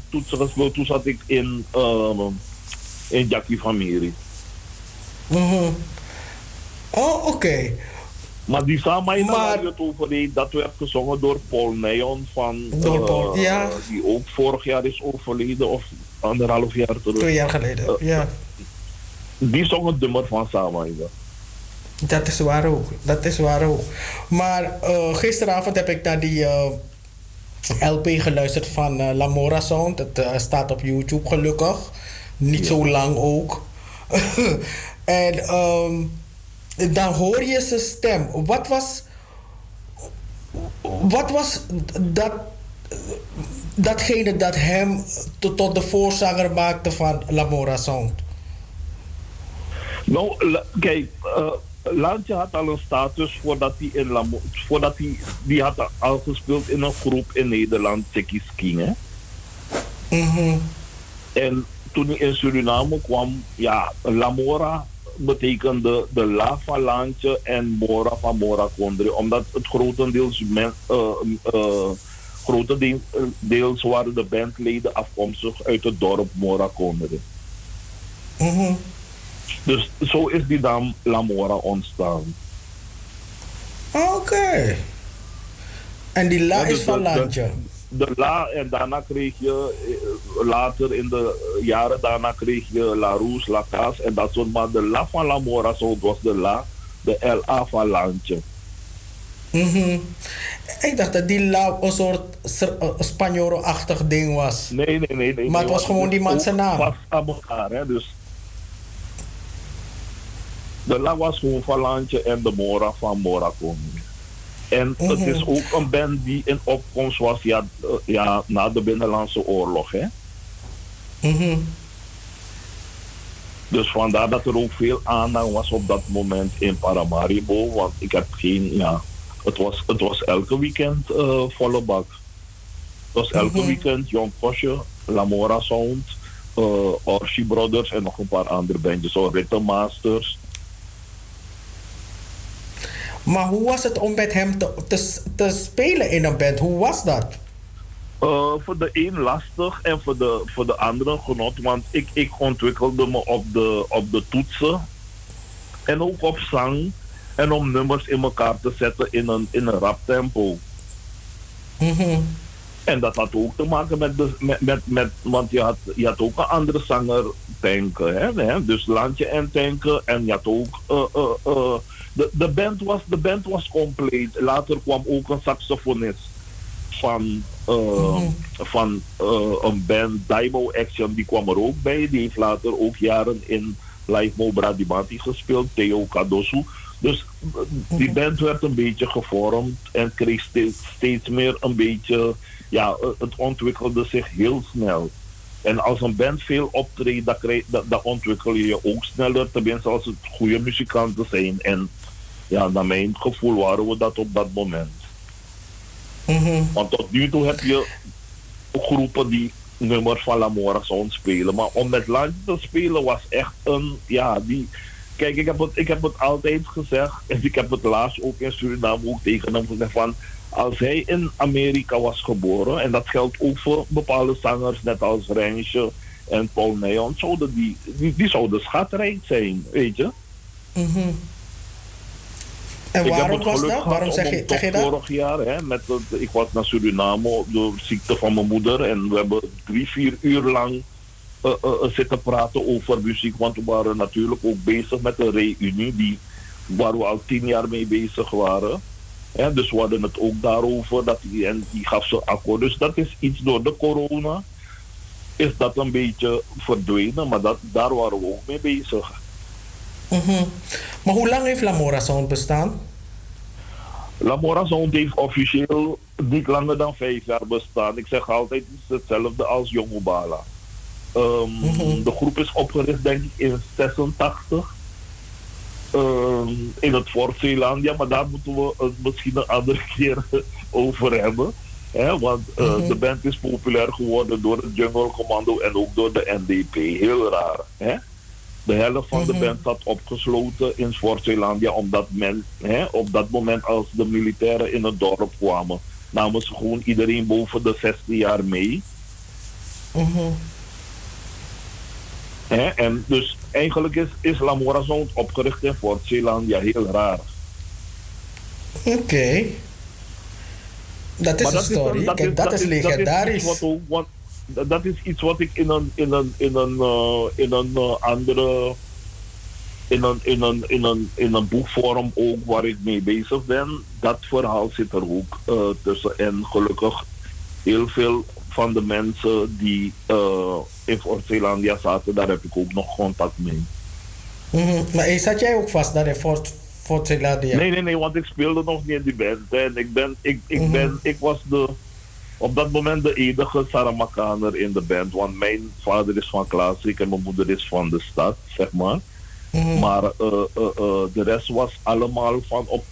toetsen gespeeld. Toen zat ik in Jackie van Miri. Mm-hmm. Oh, oké. Okay. Maar die Samaïna waar je het over deed, dat werd gezongen door Paul Neon van... Door Paul, ja. Die ook vorig jaar is overleden of anderhalf jaar terug. 2 jaar geleden, ja. Die zong het nummer van Samaïna. Dat is waar ook, dat is waar ook. Maar gisteravond heb ik naar die LP geluisterd van Lamorazont. Het staat op YouTube gelukkig. Niet zo lang ook. En... dan hoor je zijn stem. Wat was datgene dat hem tot de voorzanger maakte van Lamorazont? Nou, kijk, Laantje had al een status voordat hij in voordat hij had al gespeeld in een groep in Nederland, Tsekiskin, hè? Mm-hmm. En toen hij in Suriname kwam, ja, Lamora betekende de La van Laantje en Mora van Mora Kondre. Omdat het grotendeels waren de bandleden afkomstig uit het dorp Mora Kondre. Mm-hmm. Dus zo is die naam Lamora ontstaan. Oké. Okay. En die La is van Laantje? De La, en daarna kreeg je later in de jaren daarna kreeg je La Roes, La Kaas en dat soort, maar de La van Lamorazont was de La, de LA van Laantje. Mm-hmm. Ik dacht dat die La een soort Spanjoro-achtig ding was. Nee. Maar het was gewoon die man zijn naam. Het was aan elkaar, hè, dus. De La was gewoon van Laantje en de Mora van Mora Koning. En het is ook een band die in opkomst was na de Binnenlandse Oorlog, hè? Mm-hmm. Dus vandaar dat er ook veel aandacht was op dat moment in Paramaribo, want ik heb geen, het was elke weekend volle bak. Het was elke weekend Jong Kosje, Lamorazont, Orchie Brothers en nog een paar andere bandjes, zoals Rhythm Masters. Maar hoe was het om met hem te spelen in een band? Hoe was dat? Voor de een lastig en voor de andere genot. Want ik ontwikkelde me op de toetsen. En ook op zang. En om nummers in elkaar te zetten in een rap tempo. Mm-hmm. En dat had ook te maken met want je had ook een andere zanger, Tanken. Hè? Dus Laantje en Tanken. En je had ook... De band was compleet. Later kwam ook een saxofonist van een band, Daimo Action, die kwam er ook bij. Die heeft later ook jaren in Live Mo Bradimati gespeeld, Theo Kadosu. Dus die band werd een beetje gevormd en kreeg steeds meer een beetje... Ja, het ontwikkelde zich heel snel. En als een band veel optreedt, dan ontwikkel je je ook sneller. Tenminste, als het goede muzikanten zijn. En ja, naar mijn gevoel waren we dat op dat moment. Mm-hmm. Want tot nu toe heb je groepen die nummers van Lamorazont spelen. Maar om met Laantje te spelen was echt een... Ja, die... Kijk, ik heb het altijd gezegd. En ik heb het laatst ook in Suriname ook tegen hem gezegd van... Als hij in Amerika was geboren, en dat geldt ook voor bepaalde zangers, net als Rensje en Paul Neon, zouden die zouden schatrijk zijn, weet je? Mm-hmm. En waarom was dat? Waarom zeg je dat? Vorig jaar, hè, ik was naar Suriname door ziekte van mijn moeder en we hebben 3-4 uur lang zitten praten over muziek, want we waren natuurlijk ook bezig met de reunie waar we al 10 jaar mee bezig waren. Ja, dus we hadden het ook daarover en die gaf ze akkoord. Dus dat is iets door de corona, is dat een beetje verdwenen, maar daar waren we ook mee bezig. Mm-hmm. Maar hoe lang heeft Lamorazont bestaan? Lamorazont heeft officieel niet langer dan 5 jaar bestaan. Ik zeg altijd, het is hetzelfde als Jong Obala. De groep is opgericht denk ik in 86. In het Fort Zeelandia, maar daar moeten we het misschien een andere keer over hebben. Hè? Want de band is populair geworden door het Jungle Commando en ook door de NDP. Heel raar. Hè? De helft van de band zat opgesloten in Fort Zeelandia omdat men op dat moment als de militairen in het dorp kwamen, namen ze gewoon iedereen boven de 16 jaar mee. En dus Eigenlijk is Lamorazont opgericht in Fort Zeeland. Ja, heel raar. Oké. Okay. Dat is maar een story. Kijk, dat is legendarisch. Dat is iets wat ik in een boekvorm ook waar ik mee bezig ben. Dat verhaal zit er ook tussen. En gelukkig heel veel van de mensen die in Fort-Zeelandia zaten, daar heb ik ook nog contact mee. Mm-hmm. Maar zat jij ook vast daar in Fort-Zeelandia? Nee, want ik speelde nog niet in die band. En ik was op dat moment de enige Saramakaner in de band. Want mijn vader is van Klaasik en mijn moeder is van de stad, zeg maar. Mm-hmm. Maar de rest was allemaal van, op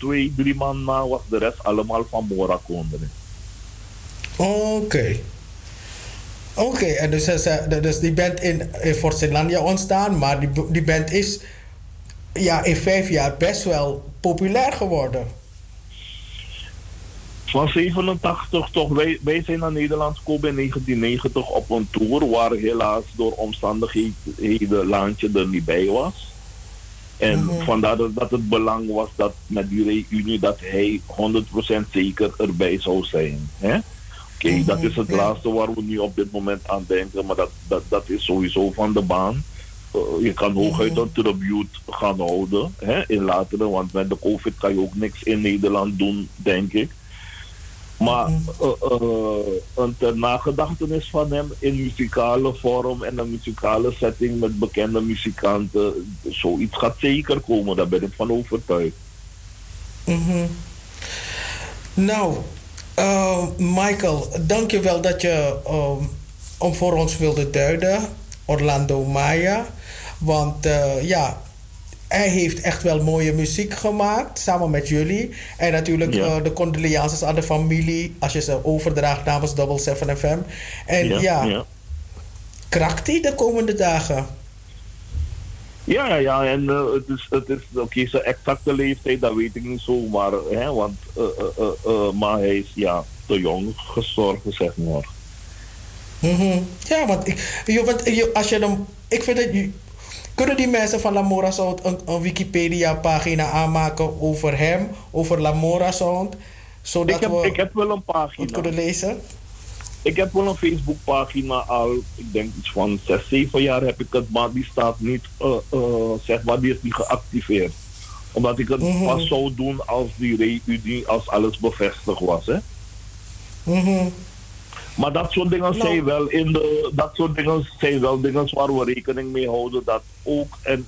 2-3 man na, was de rest allemaal van Morakonderen. Oké, en dus die band in Fort Zeelandia ontstaan, maar die band is ja, in 5 jaar best wel populair geworden. Van 87 toch, wij zijn naar Nederland gekomen in 1990 op een tour waar helaas door omstandigheden Laantje er niet bij was. En mm-hmm. vandaar dat het belang was dat met die reunie dat hij 100% zeker erbij zou zijn. Hè? Oké, mm-hmm. dat is het laatste waar we nu op dit moment aan denken, maar dat is sowieso van de baan. Je kan hooguit mm-hmm. een tribute gaan houden, hè? In latere, want met de COVID kan je ook niks in Nederland doen, denk ik. Maar een nagedachtenis van hem in muzikale vorm en een muzikale setting met bekende muzikanten, zoiets gaat zeker komen, daar ben ik van overtuigd. Mm-hmm. Nou, Michael, dankjewel dat je om voor ons wilde duiden, Orlando Maya, want ja... Hij heeft echt wel mooie muziek gemaakt, samen met jullie. En natuurlijk de condolences aan de familie, als je ze overdraagt namens Double 7 FM. En krakt hij de komende dagen? Ja, en het is zijn exacte leeftijd, dat weet ik niet zomaar. Hè, want maar hij is te jong gestorven, zeg maar. Mm-hmm. Ja, want ik vind dat... Kunnen die mensen van Lamorazont een Wikipedia-pagina aanmaken over hem, over Lamorazont, zodat ik heb wel een pagina. Het kunnen lezen? Ik heb wel een Facebookpagina al, ik denk iets van 6-7 jaar heb ik het, maar die staat niet, zeg maar, die is niet geactiveerd. Omdat ik het mm-hmm. pas zou doen als die reunie, als alles bevestigd was, hè. Mm-hmm. Maar dat soort dingen zijn wel dingen waar we rekening mee houden. Dat ook, en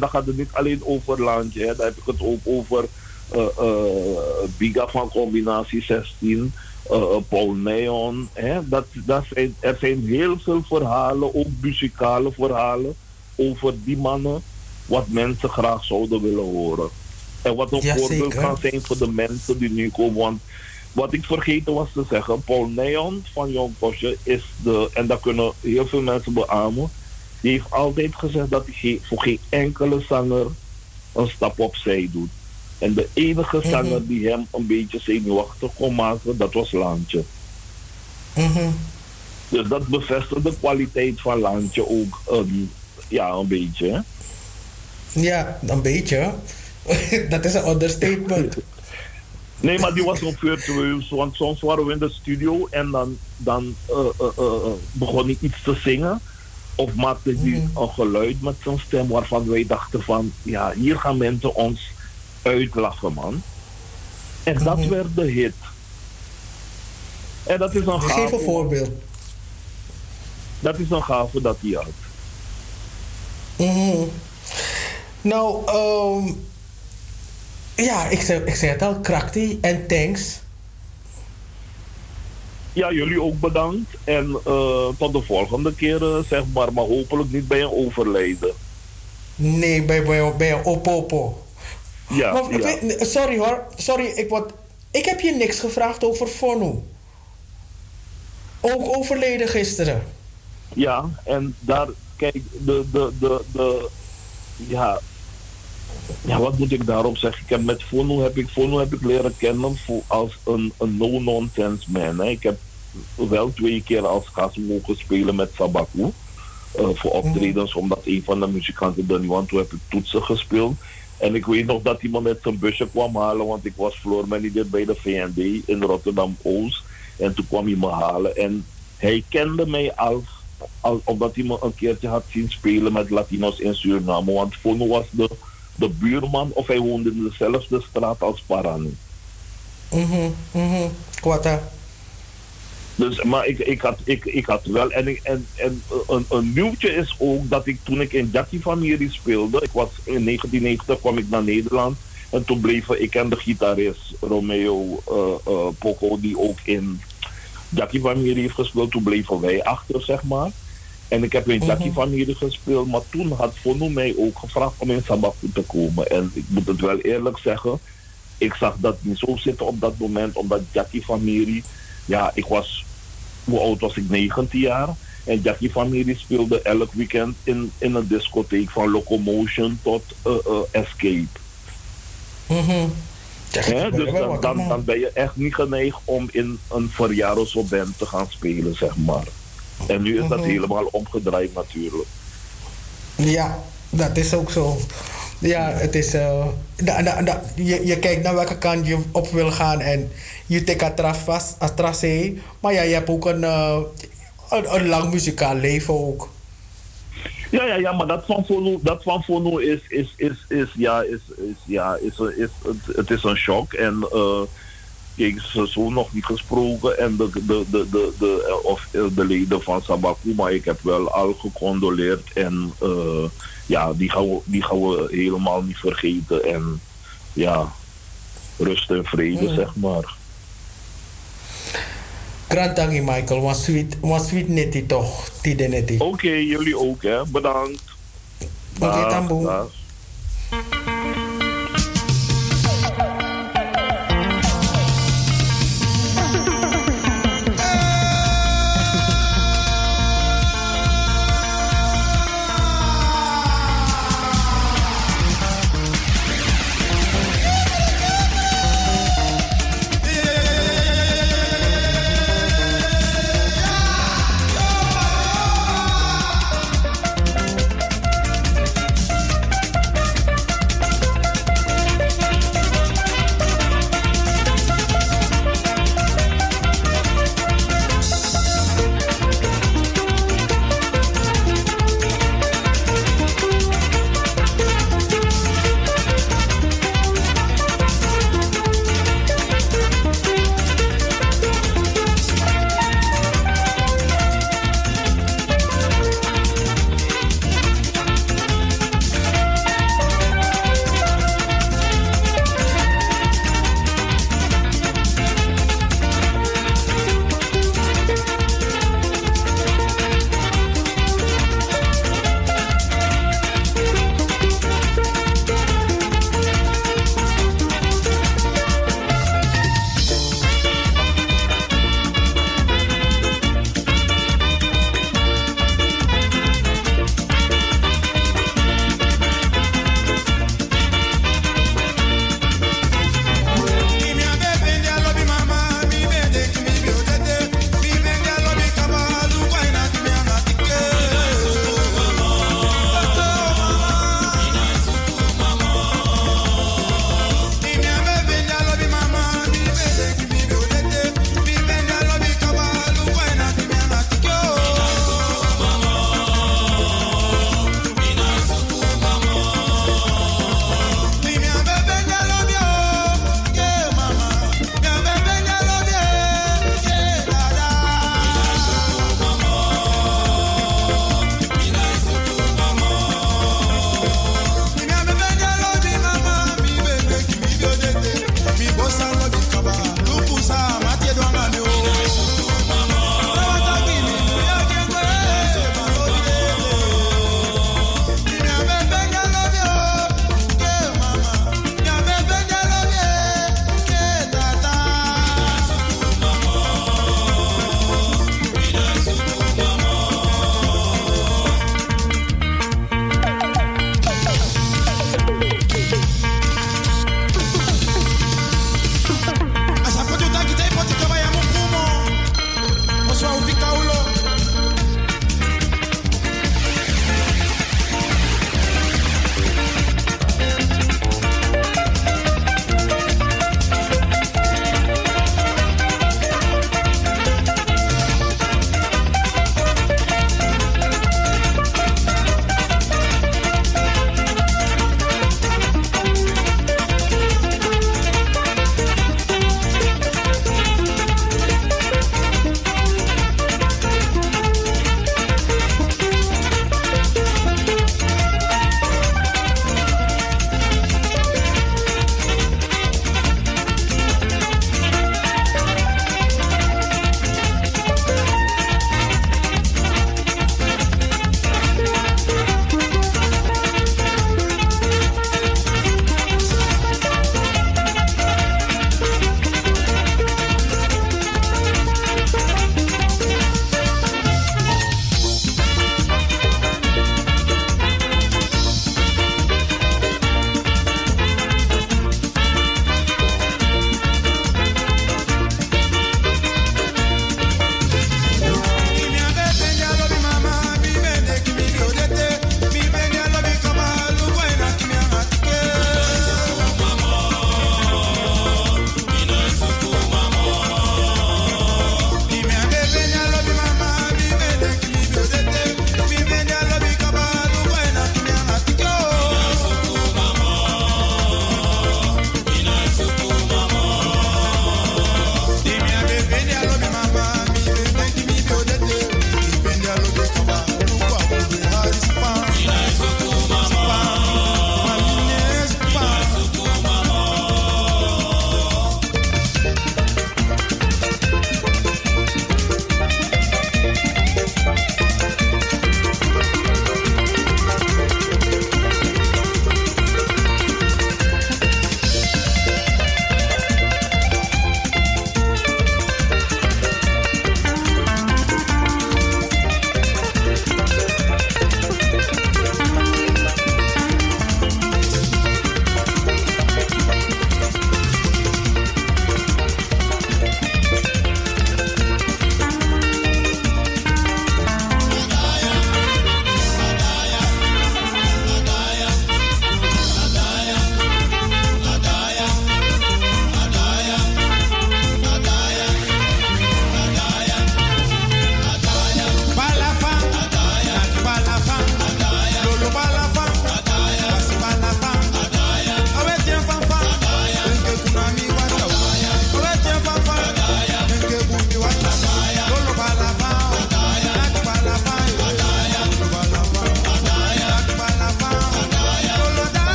dan gaat het niet alleen over Landje. Hè, daar heb ik het ook over Biga van Combinatie 16, Paul Neon. Hè, er zijn heel veel verhalen, ook muzikale verhalen, over die mannen. Wat mensen graag zouden willen horen. En wat een voorbeeld kan zijn voor de mensen die nu komen. Want, wat ik vergeten was te zeggen, Paul Neon van Jong Kosje is en dat kunnen heel veel mensen beamen, die heeft altijd gezegd dat hij voor geen enkele zanger een stap opzij doet. En de enige zanger mm-hmm. die hem een beetje zenuwachtig kon maken, dat was Laantje. Mm-hmm. Dus dat bevestigt de kwaliteit van Laantje ook een beetje. Hè? Ja, een beetje. Dat is een understatement. Nee, maar die was nog virtueus, want soms waren we in de studio en dan begon hij iets te zingen. Of maakte hij een geluid met zijn stem waarvan wij dachten van, ja, hier gaan mensen ons uitlachen, man. En dat werd de hit. En dat is een gave. Geef een voorbeeld. Dat is een gave dat hij had. Mm-hmm. Nou, ja, ik zei het al, krachtig en thanks. Ja, jullie ook bedankt. En tot de volgende keer, zeg maar hopelijk niet bij een overlijden. Nee, bij een opopo. Ja, maar, ja. Sorry hoor, ik heb je niks gevraagd over Fonu. Ook overleden gisteren. Ja, en daar, kijk, ja, wat moet ik daarop zeggen? Met Fonu heb ik leren kennen als een no-nonsense man. Hè. Ik heb wel 2 keer als gast mogen spelen met Sabaku. voor optredens, omdat een van de muzikanten dan niet, want toen heb ik toetsen gespeeld. En ik weet nog dat iemand met zijn busje kwam halen, want ik was floormanager bij de VND in Rotterdam-Oost. En toen kwam hij me halen en hij kende mij al omdat hij me een keertje had zien spelen met Latino's in Suriname. Want Fonu was de buurman, of hij woonde in dezelfde straat als Parani. Dus, maar ik had wel, en een nieuwtje is ook dat ik toen ik in Jackie van Miri speelde, ik was in 1990 kwam ik naar Nederland en toen bleven ik en de gitarist Romeo Poco, die ook in Jackie van Miri heeft gespeeld, toen bleven wij achter, zeg maar. En ik heb in Jackie van Miri gespeeld, maar toen had Fonu mij ook gevraagd om in Sabaku te komen. En ik moet het wel eerlijk zeggen, ik zag dat niet zo zitten op dat moment, omdat Jackie van Miri, ja, ik was, hoe oud was ik? 19 jaar. En Jackie van Miri speelde elk weekend in een discotheek, van Locomotion tot Escape. He, dus dan ben je echt niet geneigd om in een verjaardagsband te gaan spelen, zeg maar. En nu is dat helemaal omgedraaid natuurlijk. Ja, dat is ook zo. Ja, het is... je kijkt naar welke kant je op wil gaan en je tikt atras heen. Maar ja, je hebt ook een lang muzikaal leven ook. Ja, maar dat van Fonu is een shock. En ik heb zo nog niet gesproken en de leden van Sabaku, maar ik heb wel al gecondoleerd en ja, die gaan we helemaal niet vergeten en ja, rust en vrede, zeg maar. Grand dankie Michael, was sweet netti toch, tide netti. Oké, jullie ook hè, bedankt. Oké, tamboe.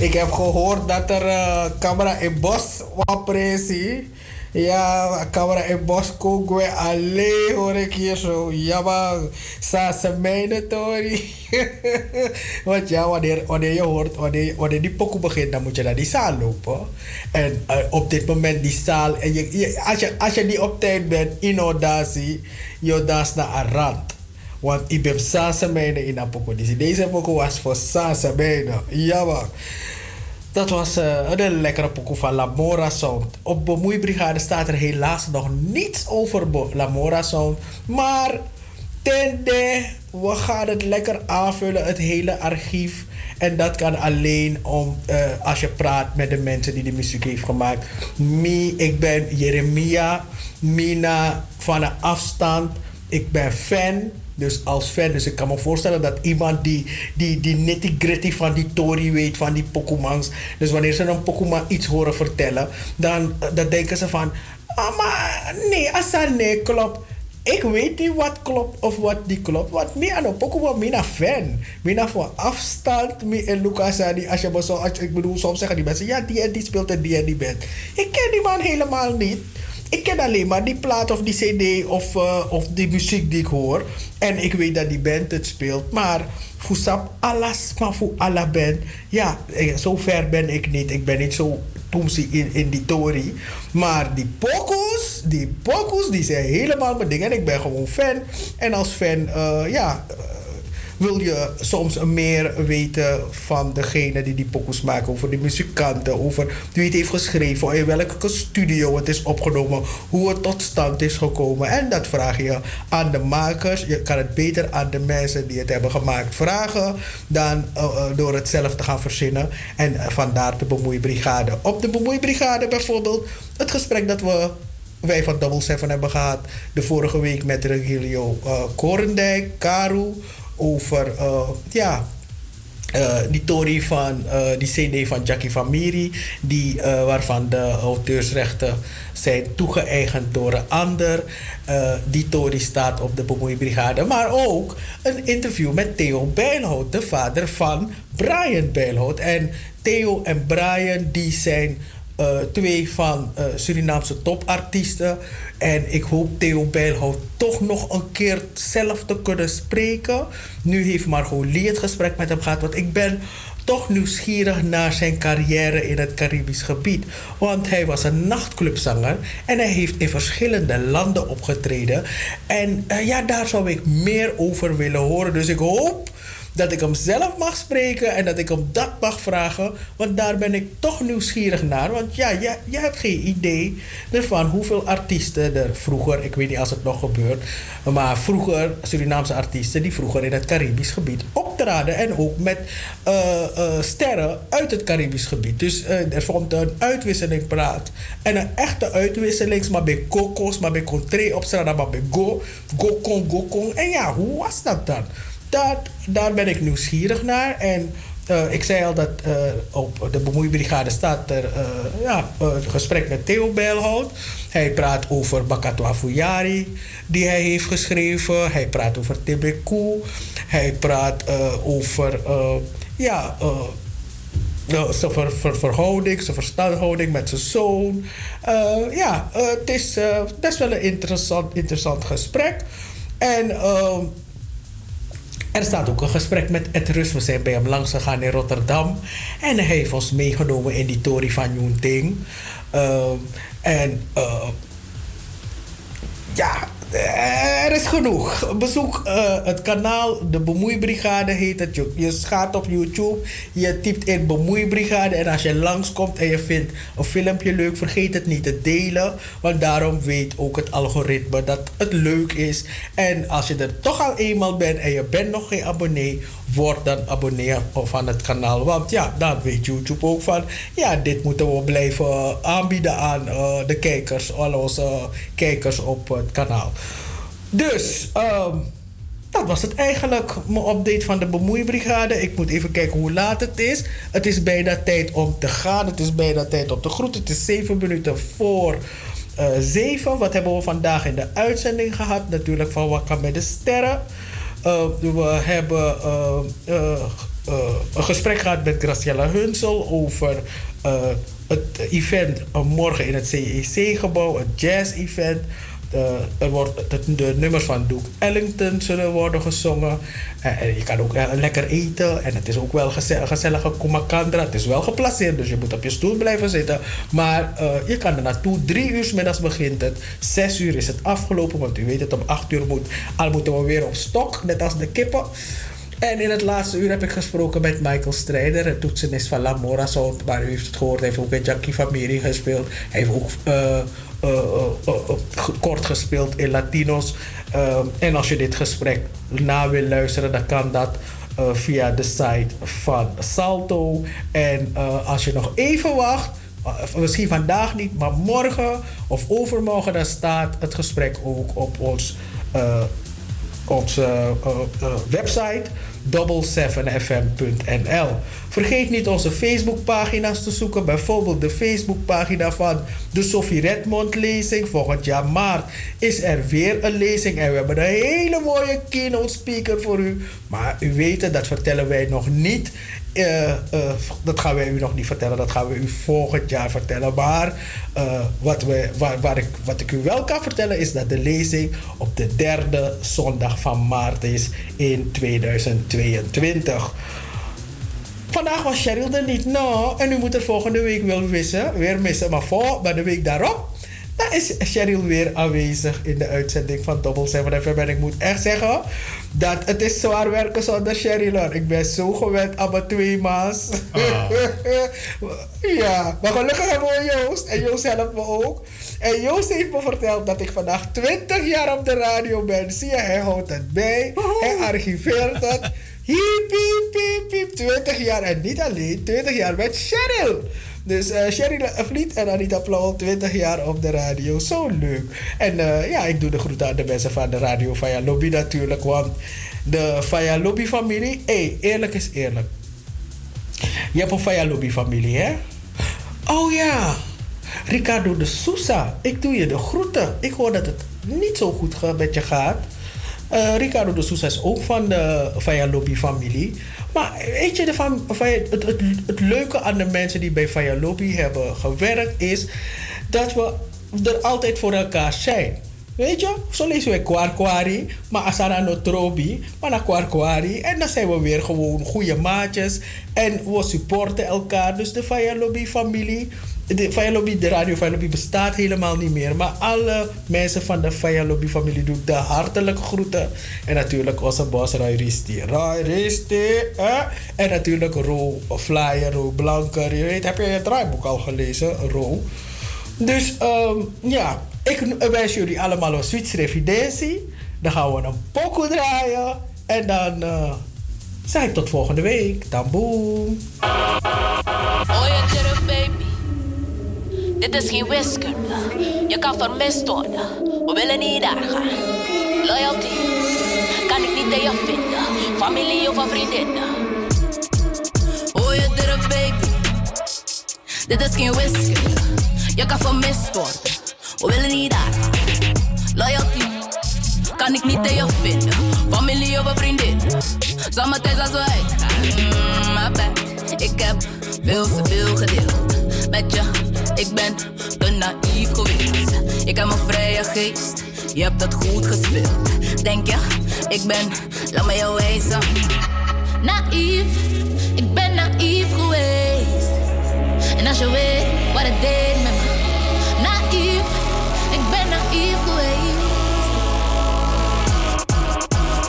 Ik heb gehoord dat er camera in bos was precies. Ja, camera in bos kogwe alleen hoor ik hier zo. Ja, maar ze mijnen tori. Want ja, wanneer je hoort, wanneer die pokoe begint, dan moet je naar die zaal lopen. En op dit moment die zaal, en als je niet op tijd bent, je danst naar een rand. Want ik ben Sansemijnen in Apoko. Dus deze pokoe was voor Sansemijnen. Ja, maar. Dat was een lekkere pokoe van Lamorazont. Op Bemoeibrigade staat er helaas nog niets over Lamorazont. Maar tende, we gaan het lekker aanvullen, het hele archief. En dat kan alleen om, als je praat met de mensen die de muziek heeft gemaakt. Ik ben Jeremia, Mina van een afstand. Ik ben fan, dus ik kan me voorstellen dat iemand die nitty-gritty van die Tory weet, van die Pokémons. Dus wanneer ze een Pokémon iets horen vertellen, dan denken ze van, ah maar nee, Asa nee, klopt. Ik weet niet wat klopt of wat niet klopt. Want mij aan een Pokémon, mij een fan. Mij naar voor afstand, mij en Lucas. Ik bedoel, soms zeggen die mensen, ja die en die speelt en die en die band. Ik ken die man helemaal niet. Ik ken alleen maar die plaat of die cd of die muziek die ik hoor. En ik weet dat die band het speelt. Maar voor sap alles, maar voor alle band. Ja, zo ver ben ik niet. Ik ben niet zo toemsie in die tory. Maar die pokus, die zijn helemaal mijn ding. En ik ben gewoon fan. En als fan, wil je soms meer weten van degene die pokus maken, over de muzikanten, over wie het heeft geschreven, in welke studio het is opgenomen, hoe het tot stand is gekomen. En dat vraag je aan de makers. Je kan het beter aan de mensen die het hebben gemaakt vragen dan door het zelf te gaan verzinnen. En vandaar de Bemoeibrigade. Op de Bemoeibrigade bijvoorbeeld, het gesprek dat wij van Double 7 hebben gehad de vorige week met Regilio Korendijk, Karu, over die tory van die cd van Jackie van Miri, waarvan de auteursrechten zijn toegeëigend door een ander. Die tory staat op de Bemoeibrigade. Maar ook een interview met Theo Bijlhout, de vader van Brian Bijlhout. En Theo en Brian, die zijn twee van Surinaamse topartiesten. En ik hoop Theo Bijlhout toch nog een keer zelf te kunnen spreken. Nu heeft Margot Lee het gesprek met hem gehad. Want ik ben toch nieuwsgierig naar zijn carrière in het Caribisch gebied. Want hij was een nachtclubzanger. En hij heeft in verschillende landen opgetreden. En daar zou ik meer over willen horen. Dus ik hoop dat ik hem zelf mag spreken en dat ik hem dat mag vragen. Want daar ben ik toch nieuwsgierig naar. Want ja, je hebt geen idee ervan hoeveel artiesten er vroeger, ik weet niet als het nog gebeurt, maar vroeger Surinaamse artiesten die vroeger in het Caribisch gebied optraden. En ook met sterren uit het Caribisch gebied. Dus er vond een uitwisseling plaats. En een echte uitwisseling, maar bij kokos, maar bij contré op straat, maar bij go kong. En ja, hoe was dat dan? Daar ben ik nieuwsgierig naar. En ik zei al dat op de Bemoeibrigade staat er een gesprek met Theo Bijlhout. Hij praat over Bakatwa Fuyari, die hij heeft geschreven. Hij praat over Tebeku. Hij praat over zijn verhouding, zijn verstandhouding met zijn zoon. Het is best wel een interessant gesprek. En er staat ook een gesprek met Ed Rus. We zijn bij hem langs gegaan in Rotterdam. En hij heeft ons meegenomen in die tory van Junting. Er is genoeg. Bezoek het kanaal, de Bemoeibrigade heet het. Je gaat op YouTube, je typt in Bemoeibrigade. En als je langskomt en je vindt een filmpje leuk, vergeet het niet te delen. Want daarom weet ook het algoritme dat het leuk is. En als je er toch al eenmaal bent en je bent nog geen abonnee, word dan abonnee van het kanaal. Want ja, dan weet YouTube ook van, ja, dit moeten we blijven aanbieden aan de kijkers, al onze kijkers op het kanaal. Dus, dat was het eigenlijk. Mijn update van de Bemoeibrigade. Ik moet even kijken hoe laat het is. Het is bijna tijd om te gaan. Het is bijna tijd om te groeten. Het is 7:07. Wat hebben we vandaag in de uitzending gehad? Natuurlijk van Wakka met de Sterren. We hebben een gesprek gehad met Graciela Hunsel over het event morgen in het CEC-gebouw, het jazz-event. Er wordt de nummers van Duke Ellington zullen worden gezongen. En je kan ook lekker eten. En het is ook wel gezellige kumacandra. Het is wel geplaceerd, dus je moet op je stoel blijven zitten. Maar je kan er naartoe. 3 uur 's middags begint het. 6 uur is het afgelopen, want u weet het, om 8 uur moeten we weer op stok, net als de kippen. En in het laatste uur heb ik gesproken met Michael Strijder, de toetsenist van Lamorazont. Maar u heeft het gehoord, hij heeft ook met Jackie van Miri gespeeld. Hij heeft ook kort gespeeld in Latinos. En als je dit gesprek na wil luisteren, dan kan dat via de site van Salto. En als je nog even wacht, misschien vandaag niet, maar morgen of overmorgen, dan staat het gesprek ook op onze website double7fm.nl. Vergeet niet onze Facebookpagina's te zoeken. Bijvoorbeeld de Facebookpagina van de Sophie Redmond lezing. Volgend jaar maart is er weer een lezing. En we hebben een hele mooie keynote speaker voor u. Maar u weet het, dat vertellen wij nog niet. Dat gaan wij u nog niet vertellen. Dat gaan we u volgend jaar vertellen. Maar wat ik u wel kan vertellen is dat de lezing op de 3e zondag van maart is in 2022. Vandaag was Cheryl er niet. Nou, en u moet er volgende week wel missen. Maar de week daarop, dan is Cheryl weer aanwezig in de uitzending van Double 7 FM. En ik moet echt zeggen dat het is zwaar werken zonder Cheryl. Hoor. Ik ben zo gewend aan mijn 2 ma's. Ah. Ja, maar gelukkig hebben we Joost. En Joost helpt me ook. En Joost heeft me verteld dat ik vandaag 20 jaar op de radio ben. Zie je, hij houdt het bij. Oh. Hij archiveert het. Hiep, hiep, hiep, hiep. 20 jaar en niet alleen. 20 jaar met Cheryl. Dus Cheryl Vliet en Anita Plauwel, 20 jaar op de radio. Zo leuk. En ik doe de groeten aan de mensen van de radio Vaya Lobby natuurlijk. Want de Vaya Lobby familie, eerlijk is eerlijk. Je hebt een Vaya Lobby familie, hè? Oh ja, Ricardo de Sousa. Ik doe je de groeten. Ik hoor dat het niet zo goed met je gaat. Ricardo de Sousa is ook van de Vaya Lobby familie. Maar weet je, het leuke aan de mensen die bij Vaya Lobby hebben gewerkt is dat we er altijd voor elkaar zijn. Weet je, zo lezen we kwarkwari, maar asana no trobi, maar na kwarkwari. En dan zijn we weer gewoon goede maatjes en we supporten elkaar. Dus de Vaya Lobby familie, de radio Vaya Lobby bestaat helemaal niet meer. Maar alle mensen van de Vaya Lobby familie doen de hartelijke groeten. En natuurlijk onze boss Roy Ristie. Roy Ristie, hè? En natuurlijk Ro Flyer, Ro Blanker. Je weet, heb je het draaiboek al gelezen, Ro? Dus ik wens jullie allemaal een Switch Revidentie. Dan gaan we een pokoe draaien. En dan zeg ik tot volgende week. Dan boem. Oye, Jerem baby. Dit is geen wiskunde. Je kan vermist worden. We willen niet daar gaan. Loyalty kan ik niet bij je vinden. Familie of vriendinnen. Oye, Jerem baby. Dit is geen wiskunde. Je kan vermist worden. We willen niet daar. Loyalty kan ik niet tegen vinden. Familie of vriendin. Zometeen als we uitgaan. Maar ik heb veel te veel gedeeld. Met je, ik ben te naïef geweest. Ik heb een vrije geest. Je hebt dat goed gespeeld. Denk je, ik ben, laat me jou wijzen. Naïef, ik ben naïef geweest. En als je weet wat het deed met me. Naïef.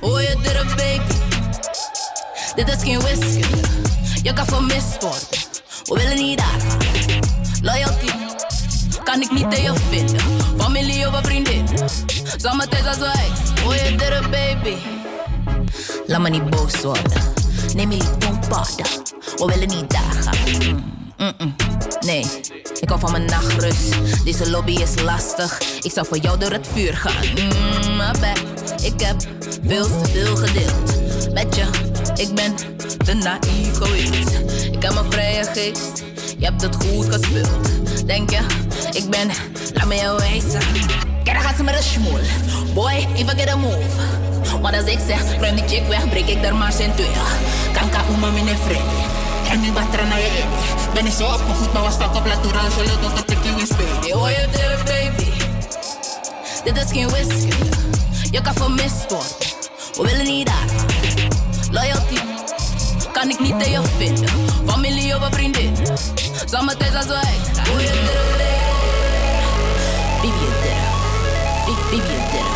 Oh, je durft, baby. Dit is geen wiskunde. Je kan vermist worden. We willen niet daar. Loyalty kan ik niet tegen vinden. Familie of vriendin. Zometeen als wij. Oh, je durft, baby. Laat me niet boos worden. Neem jullie pompada. We willen niet daar gaan. Nee, ik hou van mijn nachtrust. Deze lobby is lastig. Ik zou voor jou door het vuur gaan. Maar ik heb veel te veel gedeeld. Met je, ik ben te naïef geweest. Ik heb mijn vrije geest. Je hebt het goed gespeeld. Denk je, ik ben, laat me jou wijzen. Kijk, dan gaat ze met een schmoel. Boy, even get a move. Wat als ik zeg, ruim die chick weg, breek ik der mars in twee. Kanka oma mine vriend. En nu batra na je in. Ben ik zo opgevoed, maar was dat op natural. Zullen tot dat ik je wist, baby. Oh je durf, baby. Dit is geen whisky. Je kan vermist worden. We willen niet daar. Loyalty kan ik niet tegen vinden. Familie of vriendin. Samen thuis als wij. Oh je durf, baby. Baby je durf. Baby je durf.